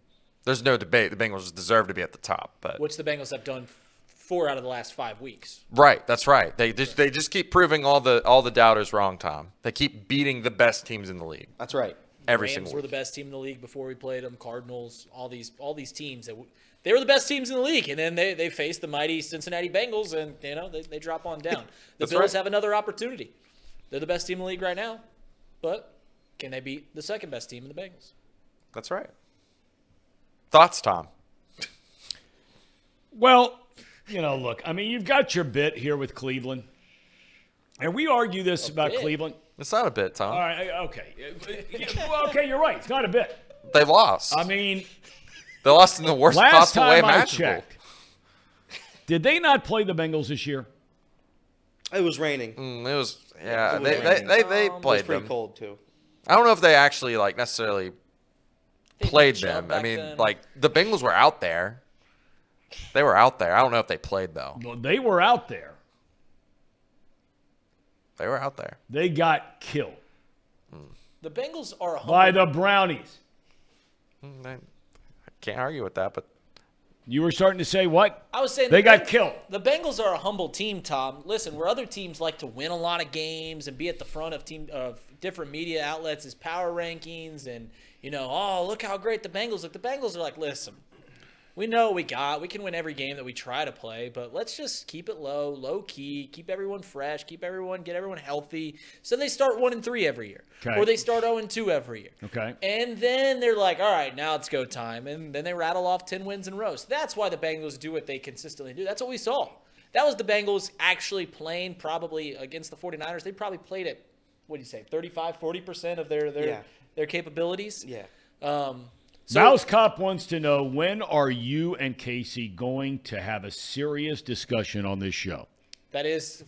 there's no debate. The Bengals deserve to be at the top. But what's the Bengals have done four out of the last five weeks. Right, that's right. They just, they just keep proving all the all the doubters wrong, Tom. They keep beating the best teams in the league. That's right. Every Rams single week. Were the best team in the league before we played them. Cardinals, all these all these teams that w- they were the best teams in the league, and then they they faced the mighty Cincinnati Bengals, and you know they, they drop on down. The Bills right. have another opportunity. They're the best team in the league right now, but can they beat the second best team in the Bengals? That's right. Thoughts, Tom? Well. You know, look, I mean, you've got your bit here with Cleveland. And we argue this a about bit. Cleveland. It's not a bit, Tom. All right, okay. Okay, you're right. It's not a bit. They lost. I mean. They lost in the worst possible way imaginable. Last time I checked, did they not play the Bengals this year? It was raining. Mm, it was, yeah. It was they, raining. They, they, they played them. It was pretty them. cold, too. I don't know if they actually, like, necessarily they played them. I mean, then. like, the Bengals were out there. They were out there. I don't know if they played, though. Well, they were out there. They were out there. They got killed. Mm. The Bengals are humbled. By the Brownies. I can't argue with that, but. You were starting to say what? I was saying they the got Bengals, killed. The Bengals are a humble team, Tom. Listen, where other teams like to win a lot of games and be at the front of team of different media outlets as power rankings and, you know, oh, look how great the Bengals look. The Bengals are like, listen, we know what we got. We can win every game that we try to play, but let's just keep it low, low key, keep everyone fresh, keep everyone, get everyone healthy. So they start one and three every year, okay. Or they start zero and two every year. Okay. And then they're like, all right, now it's go time, and then they rattle off ten wins in a row. So that's why the Bengals do what they consistently do. That's what we saw. That was the Bengals actually playing probably against the 49ers. They probably played at what do you say, thirty-five, forty percent of their their yeah. their capabilities. Yeah. Um. So, Mouse Cop wants to know, when are you and Casey going to have a serious discussion on this show? That is,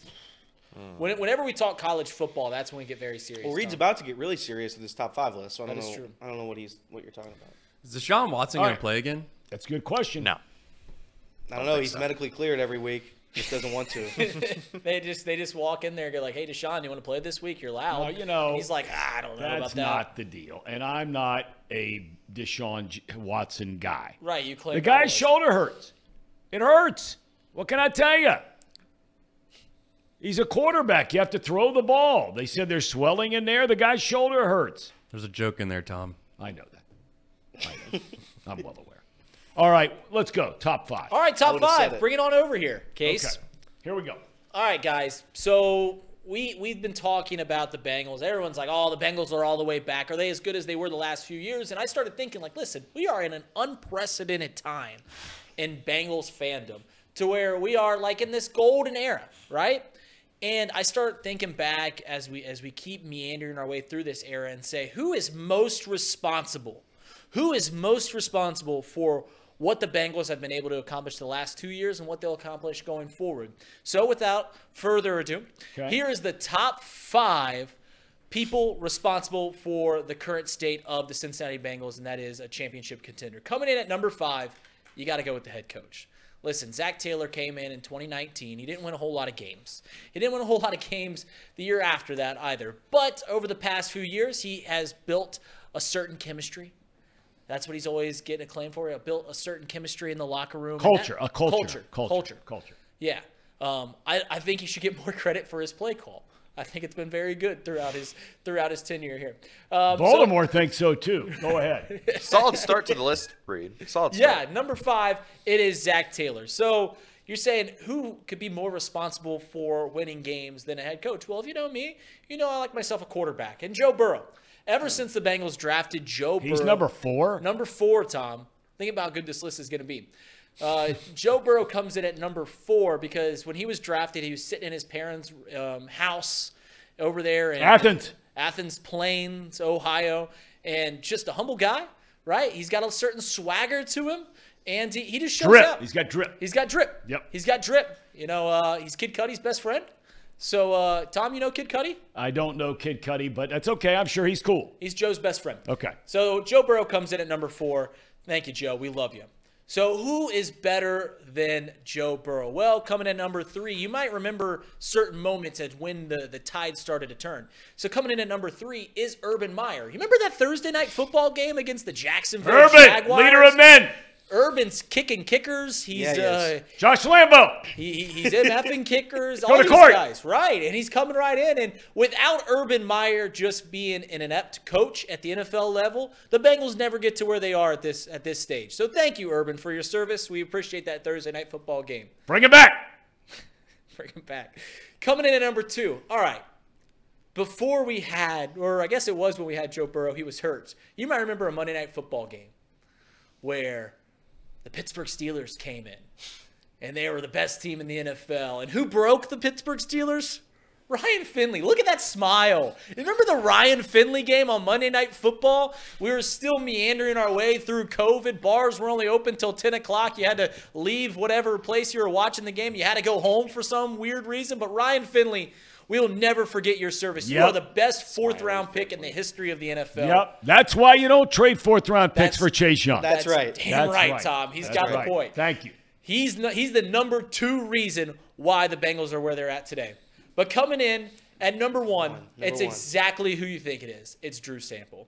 when, whenever we talk college football, that's when we get very serious. Well, Reed's Tom. about to get really serious with his top five list, so I don't, know, true. I don't know what he's what you're talking about. Is Deshaun Watson going right. to play again? That's a good question. No. I don't, I don't know. He's so. medically cleared every week. Just doesn't want to. they just they just walk in there and go like, hey, Deshaun, you want to play this week? You're loud. Well, you know, and he's like, ah, I don't know about that. That's not the deal. And I'm not a Deshaun Watson guy. Right. You claim the guy's shoulder hurts. It hurts. What can I tell you? He's a quarterback. You have to throw the ball. They said there's swelling in there. The guy's shoulder hurts. There's a joke in there, Tom. I know that. I know. I'm well aware. All right, let's go. Top five. All right, top five. Bring it on over here, Case. Okay. Here we go. All right, guys. So we, we've been talking about the Bengals. Everyone's like, oh, the Bengals are all the way back. Are they as good as they were the last few years? And I started thinking, like, listen, we are in an unprecedented time in Bengals fandom to where we are, like, in this golden era, right? And I start thinking back as we as we keep meandering our way through this era and say, who is most responsible? Who is most responsible for what the Bengals have been able to accomplish the last two years and what they'll accomplish going forward. So without further ado, okay. Here is the top five people responsible for the current state of the Cincinnati Bengals, and that is a championship contender. Coming in at number five, you got to go with the head coach. Listen, Zach Taylor came in in twenty nineteen. He didn't win a whole lot of games. He didn't win a whole lot of games the year after that either. But over the past few years, he has built a certain chemistry. That's what he's always getting acclaimed for. He built a certain chemistry in the locker room. Culture, a culture, culture, culture, culture. culture. Yeah, um, I, I think he should get more credit for his play call. I think it's been very good throughout his throughout his tenure here. Um, Baltimore so, thinks so too. Go ahead. Solid start to the list, Reed. Solid start. Yeah, number five, it is Zach Taylor. So you're saying who could be more responsible for winning games than a head coach? Well, if you know me, you know I like myself a quarterback, and Joe Burrow. Ever since the Bengals drafted Joe Burrow. He's number four? Number four, Tom. Think about how good this list is going to be. Uh, Joe Burrow comes in at number four because when he was drafted, he was sitting in his parents' um, house over there in Athens. Athens Plains, Ohio. And just a humble guy, right? He's got a certain swagger to him. And he, he just shows drip. up. He's got drip. He's got drip. Yep. He's got drip. You know, uh, he's Kid Cudi's best friend. So, uh, Tom, you know Kid Cudi? I don't know Kid Cudi, but that's okay. I'm sure he's cool. He's Joe's best friend. Okay. So, Joe Burrow comes in at number four. Thank you, Joe. We love you. So, who is better than Joe Burrow? Well, coming in at number three, you might remember certain moments as when the, the tide started to turn. So, coming in at number three is Urban Meyer. You remember that Thursday night football game against the Jacksonville Urban, Jaguars? Leader of men. Urban's kicking kickers. He's yeah, uh, Josh Lambo. He, he's MFing kickers. Go all to these court. guys, right? And he's coming right in. And without Urban Meyer just being an inept coach at the N F L level, the Bengals never get to where they are at this at this stage. So thank you, Urban, for your service. We appreciate that Thursday night football game. Bring it back. Bring it back. Coming in at number two. All right. Before we had, or I guess it was when we had Joe Burrow, he was hurt. You might remember a Monday night football game where the Pittsburgh Steelers came in, and they were the best team in the N F L. And who broke the Pittsburgh Steelers? Ryan Finley. Look at that smile. Remember the Ryan Finley game on Monday Night Football? We were still meandering our way through COVID. Bars were only open till ten o'clock. You had to leave whatever place you were watching the game. You had to go home for some weird reason. But Ryan Finley, we'll never forget your service. Yep. You are the best fourth-round pick in the history of the N F L. Yep. That's why you don't trade fourth-round picks that's, for Chase Young. That's, that's right. Damn that's right, right, Tom. He's that's got right. the point. Thank you. He's no, he's the number two reason why the Bengals are where they're at today. But coming in At number one, number it's one. exactly who you think it is. It's Drew Sample.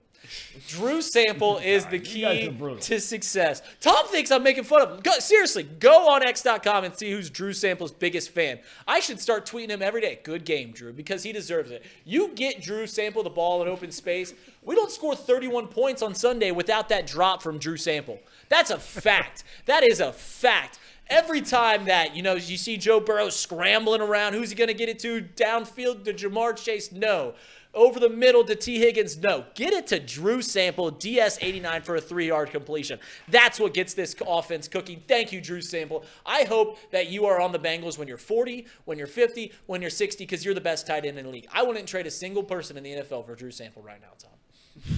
Drew Sample is the key to success. Tom thinks I'm making fun of him. Go, seriously, go on X dot com and see who's Drew Sample's biggest fan. I should start tweeting him every day. Good game, Drew, because he deserves it. You get Drew Sample the ball in open space. We don't score thirty-one points on Sunday without that drop from Drew Sample. That's a fact. That is a fact. Every time that, you know, you see Joe Burrow scrambling around, who's he going to get it to? Downfield to Jamar Chase? No. Over the middle to T. Higgins? No. Get it to Drew Sample, D S eighty-nine for a three-yard completion. That's what gets this offense cooking. Thank you, Drew Sample. I hope that you are on the Bengals when you're forty, when you're fifty, when you're sixty, because you're the best tight end in the league. I wouldn't trade a single person in the N F L for Drew Sample right now, Tom.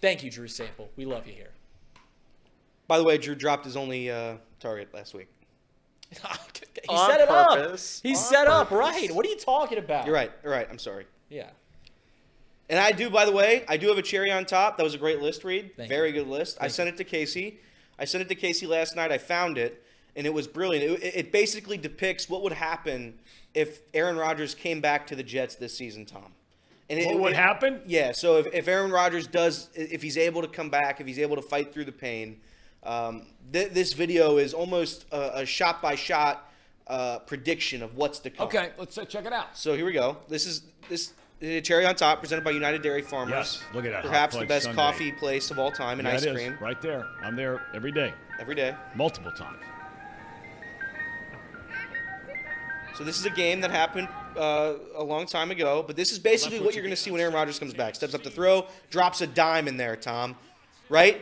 Thank you, Drew Sample. We love you here. By the way, Drew dropped his only uh, target last week. he on set it purpose. up. He on set purpose. up, right. What are you talking about? You're right. You're right. I'm sorry. Yeah. And I do, by the way, I do have a cherry on top. That was a great list read. Thank Very you. good list. Thank I sent it to Casey. I sent it to Casey last night. I found it, and it was brilliant. It, it basically depicts what would happen if Aaron Rodgers came back to the Jets this season, Tom. And it, what would it, happen? Yeah. So if, if Aaron Rodgers does, if he's able to come back, if he's able to fight through the pain, um, th- this video is almost a, a shot-by-shot uh, prediction of what's to come. Okay, let's uh, check it out. So here we go. This is this. Cherry on top, presented by United Dairy Farmers. Yes, look at that. Perhaps the best Sunday. coffee place of all time, and yeah, ice cream. Is. Right there. I'm there every day. Every day. Multiple times. So this is a game that happened uh, a long time ago, but this is basically what you're going to see when Aaron Rodgers comes back. Steps up to throw, drops a dime in there, Tom. Right?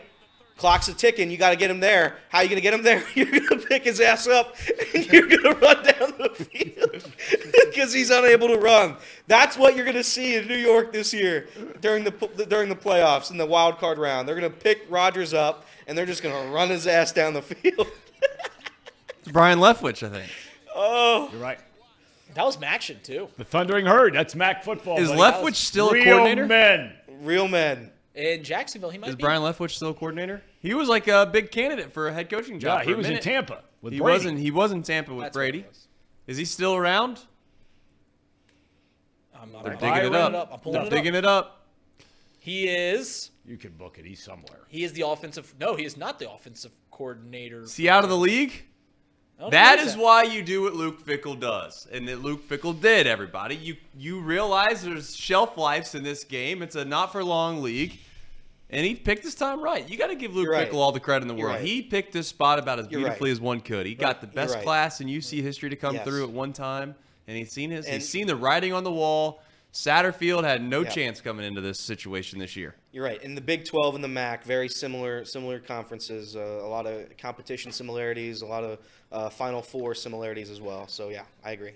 Clock's a ticking. You got to get him there. How are you going to get him there? You're going to pick his ass up, and you're going to run down the field because he's unable to run. That's what you're going to see in New York this year during the during the playoffs in the wild card round. They're going to pick Rodgers up, and they're just going to run his ass down the field. It's Brian Leftwich, I think. Oh. You're right. That was Maction, too. The Thundering Herd. That's Mac football. Is buddy. Leftwich still a coordinator? Real men. Real men. In Jacksonville, he might Is be. Is Brian Leftwich still a coordinator? He was like a big candidate for a head coaching job. Yeah, he was minute. in Tampa with he Brady. Wasn't, he was in Tampa with That's Brady. Is he still around? I'm not They're digging it up. It up. I'm pulling They're it digging up. it up. He is. You can book it. He's somewhere. He is the offensive. No, he is not the offensive coordinator. Is he out of the league? That is that. why you do what Luke Fickell does, and that Luke Fickell did, everybody. You you realize there's shelf lives in this game. It's a not-for-long league, and he picked his time right. You got to give Luke right. Fickell all the credit in the You're world. Right. He picked this spot about as beautifully right. as one could. He right. got the best right. class in U C history to come yes. through at one time, and he's seen his. And he's seen the writing on the wall. Satterfield had no yeah. chance coming into this situation this year. You're right. In the Big twelve and the M A C, very similar similar conferences, uh, a lot of competition similarities, a lot of uh, Final Four similarities as well. So, yeah, I agree.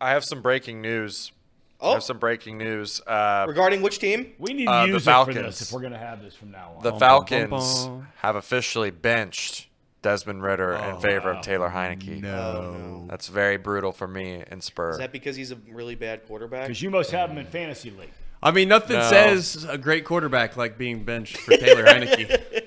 I have some breaking news. Oh. I have some breaking news. Uh, Regarding which team? We need uh, music for this if we're going to have this from now on. The Falcons bum, bum, bum. have officially benched Desmond Ridder oh, in favor wow. of Taylor Heineke. No. That's very brutal for me and Spurs. Is that because he's a really bad quarterback? Because you must have him in fantasy league. I mean, nothing no. says a great quarterback like being benched for Taylor Heineke.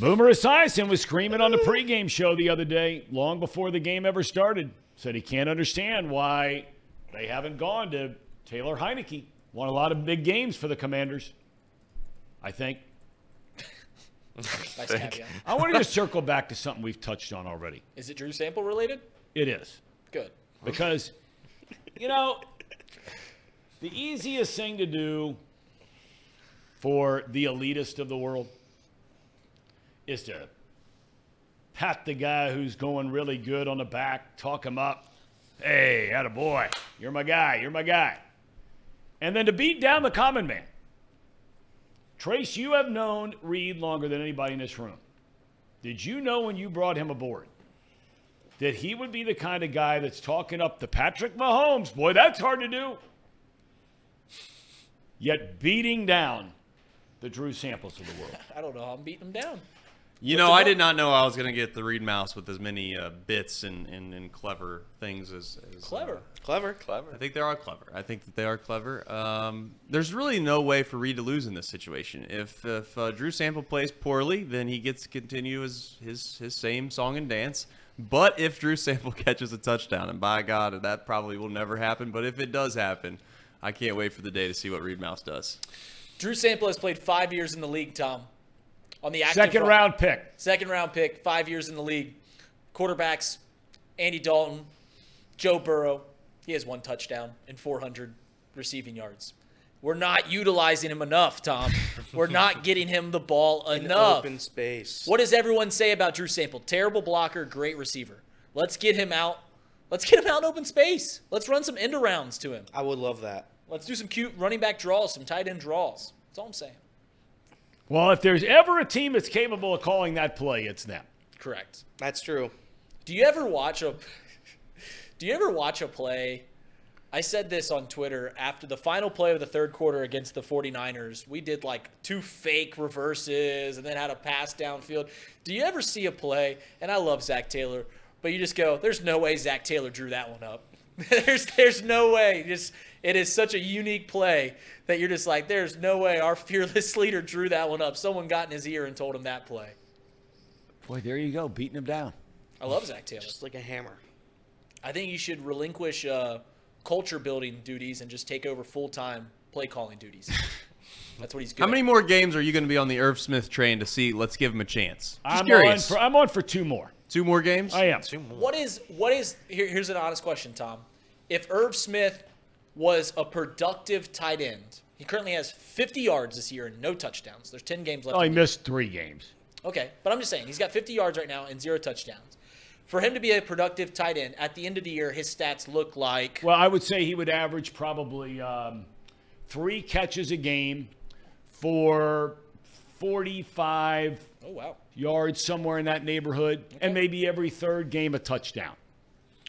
Boomer Esiason was screaming on the pregame show the other day, long before the game ever started. Said he can't understand why they haven't gone to Taylor Heineke. Won a lot of big games for the Commanders, I think. Nice I, I wanted to circle back to something we've touched on already. Is it Drew Sample related? It is. Good. Because, you know, the easiest thing to do for the elitist of the world is to pat the guy who's going really good on the back, talk him up. Hey, attaboy. You're my guy. You're my guy. And then to beat down the common man. Trace, you have known Reed longer than anybody in this room. Did you know when you brought him aboard that he would be the kind of guy that's talking up to Patrick Mahomes? Boy, that's hard to do. Yet beating down the Drew Samples of the world. I don't know how I'm beating them down. You What's know, I did not know I was going to get the Reed Mouse with as many uh, bits and, and, and clever things as... as clever. Uh, clever. Clever. I think they are clever. I think that they are clever. Um, there's really no way for Reed to lose in this situation. If if uh, Drew Sample plays poorly, then he gets to continue his, his, his same song and dance. But if Drew Sample catches a touchdown, and by God, that probably will never happen. But if it does happen, I can't wait for the day to see what Reed Mouse does. Drew Sample has played five years in the league, Tom. On the active second round pick. Second round pick, five years in the league. Quarterbacks, Andy Dalton, Joe Burrow. He has one touchdown and four hundred receiving yards. We're not utilizing him enough, Tom. We're not getting him the ball enough. Open space. What does everyone say about Drew Sample? Terrible blocker, great receiver. Let's get him out. Let's get him out in open space. Let's run some end arounds to him. I would love that. Let's do some cute running back draws, some tight end draws. That's all I'm saying. Well, if there's ever a team that's capable of calling that play, it's them. Correct. That's true. Do you ever watch a Do you ever watch a play? I said this on Twitter after the final play of the third quarter against the forty-niners. We did like two fake reverses and then had a pass downfield. Do you ever see a play? And I love Zach Taylor, but you just go, there's no way Zach Taylor drew that one up. there's there's no way. Just it is such a unique play that you're just like, there's no way our fearless leader drew that one up. Someone got in his ear and told him that play. Boy, there you go, beating him down. I love Zach Taylor. Just like a hammer. I think you should relinquish uh, – culture building duties and just take over full time play calling duties. That's what he's good. How many at. more games are you going to be on the Irv Smith train to see? Let's give him a chance. Just I'm curious. On for, I'm on for two more. Two more games. I am. Two more. What is what is? Here, here's an honest question, Tom. If Irv Smith was a productive tight end, he currently has fifty yards this year and no touchdowns. There's ten games left. Oh, he missed three games. Okay, but I'm just saying he's got fifty yards right now and zero touchdowns. For him to be a productive tight end, at the end of the year, his stats look like... Well, I would say he would average probably um, three catches a game for forty-five oh, wow. yards, somewhere in that neighborhood, okay. and maybe every third game a touchdown.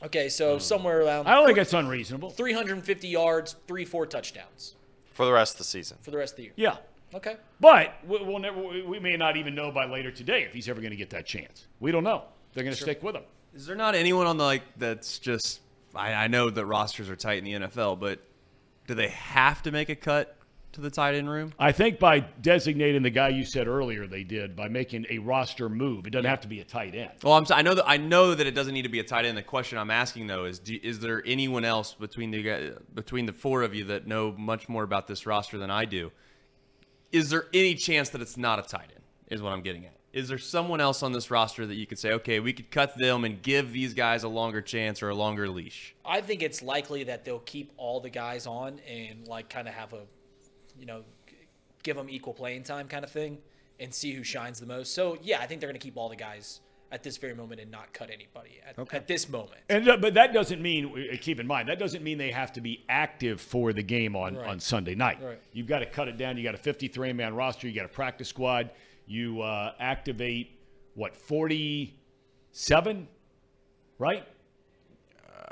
Okay, so um, somewhere around... I don't think that's unreasonable. three hundred fifty yards, three, four touchdowns. For the rest of the season. For the rest of the year. Yeah. Okay. But we'll never, we may not even know by later today if he's ever going to get that chance. We don't know. They're going to sure. stick with him. Is there not anyone on the, like, that's just, I, I know that rosters are tight in the N F L, but do they have to make a cut to the tight end room? I think by designating the guy you said earlier, they did by making a roster move. It doesn't yeah. have to be a tight end. Well, I'm, I know that I know that it doesn't need to be a tight end. The question I'm asking though is, do, is there anyone else between the between the four of you that know much more about this roster than I do? Is there any chance that it's not a tight end? Is what I'm getting at. Is there someone else on this roster that you could say, okay, we could cut them and give these guys a longer chance or a longer leash? I think it's likely that they'll keep all the guys on and, like, kind of have a, you know, give them equal playing time kind of thing and see who shines the most. So, yeah, I think they're going to keep all the guys at this very moment and not cut anybody at, okay. at this moment. And uh, but that doesn't mean, keep in mind, that doesn't mean they have to be active for the game on, right. on Sunday night. Right. You've got to cut it down. You got a fifty-three man roster. You got a practice squad. You uh, activate, what, forty-seven, right?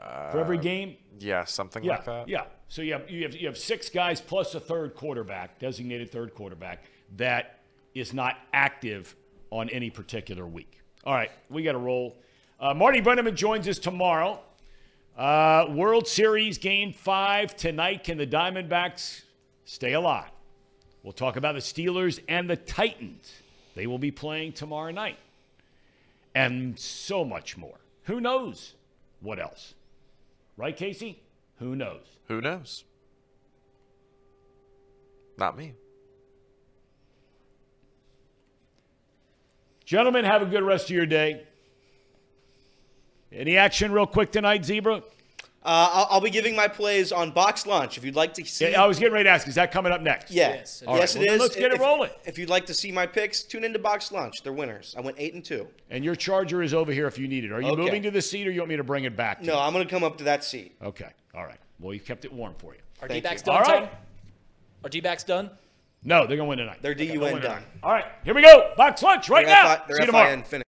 Uh, For every game? Yeah, something yeah, like that. Yeah. So you have, you have you have six guys plus a third quarterback, designated third quarterback, that is not active on any particular week. All right, we got to roll. Uh, Marty Brenneman joins us tomorrow. Uh, World Series game five tonight. Can the Diamondbacks stay alive? We'll talk about the Steelers and the Titans. They will be playing tomorrow night. And so much more. Who knows what else? Right, Casey? Who knows? Who knows? Not me. Gentlemen, have a good rest of your day. Any action real quick tonight, Zebra? Uh, I'll, I'll be giving my plays on Box Lunch. If you'd like to see... Yeah, I was getting ready to ask, is that coming up next? Yeah. Yes, all yes right. it well, is. Let's get if, it rolling. If you'd like to see my picks, tune into Box Lunch. They're winners. I went eight and two. And your charger is over here if you need it. Are you okay. moving to the seat or you want me to bring it back? To no, you? I'm going to come up to that seat. Okay. All right. Well, you kept it warm for you. Are Thank D-backs you. done, All right. Tom? Are D-backs done? No, they're going to win tonight. They're D U N done. All right. Here we go. Box Lunch right they're now. F I N see you tomorrow.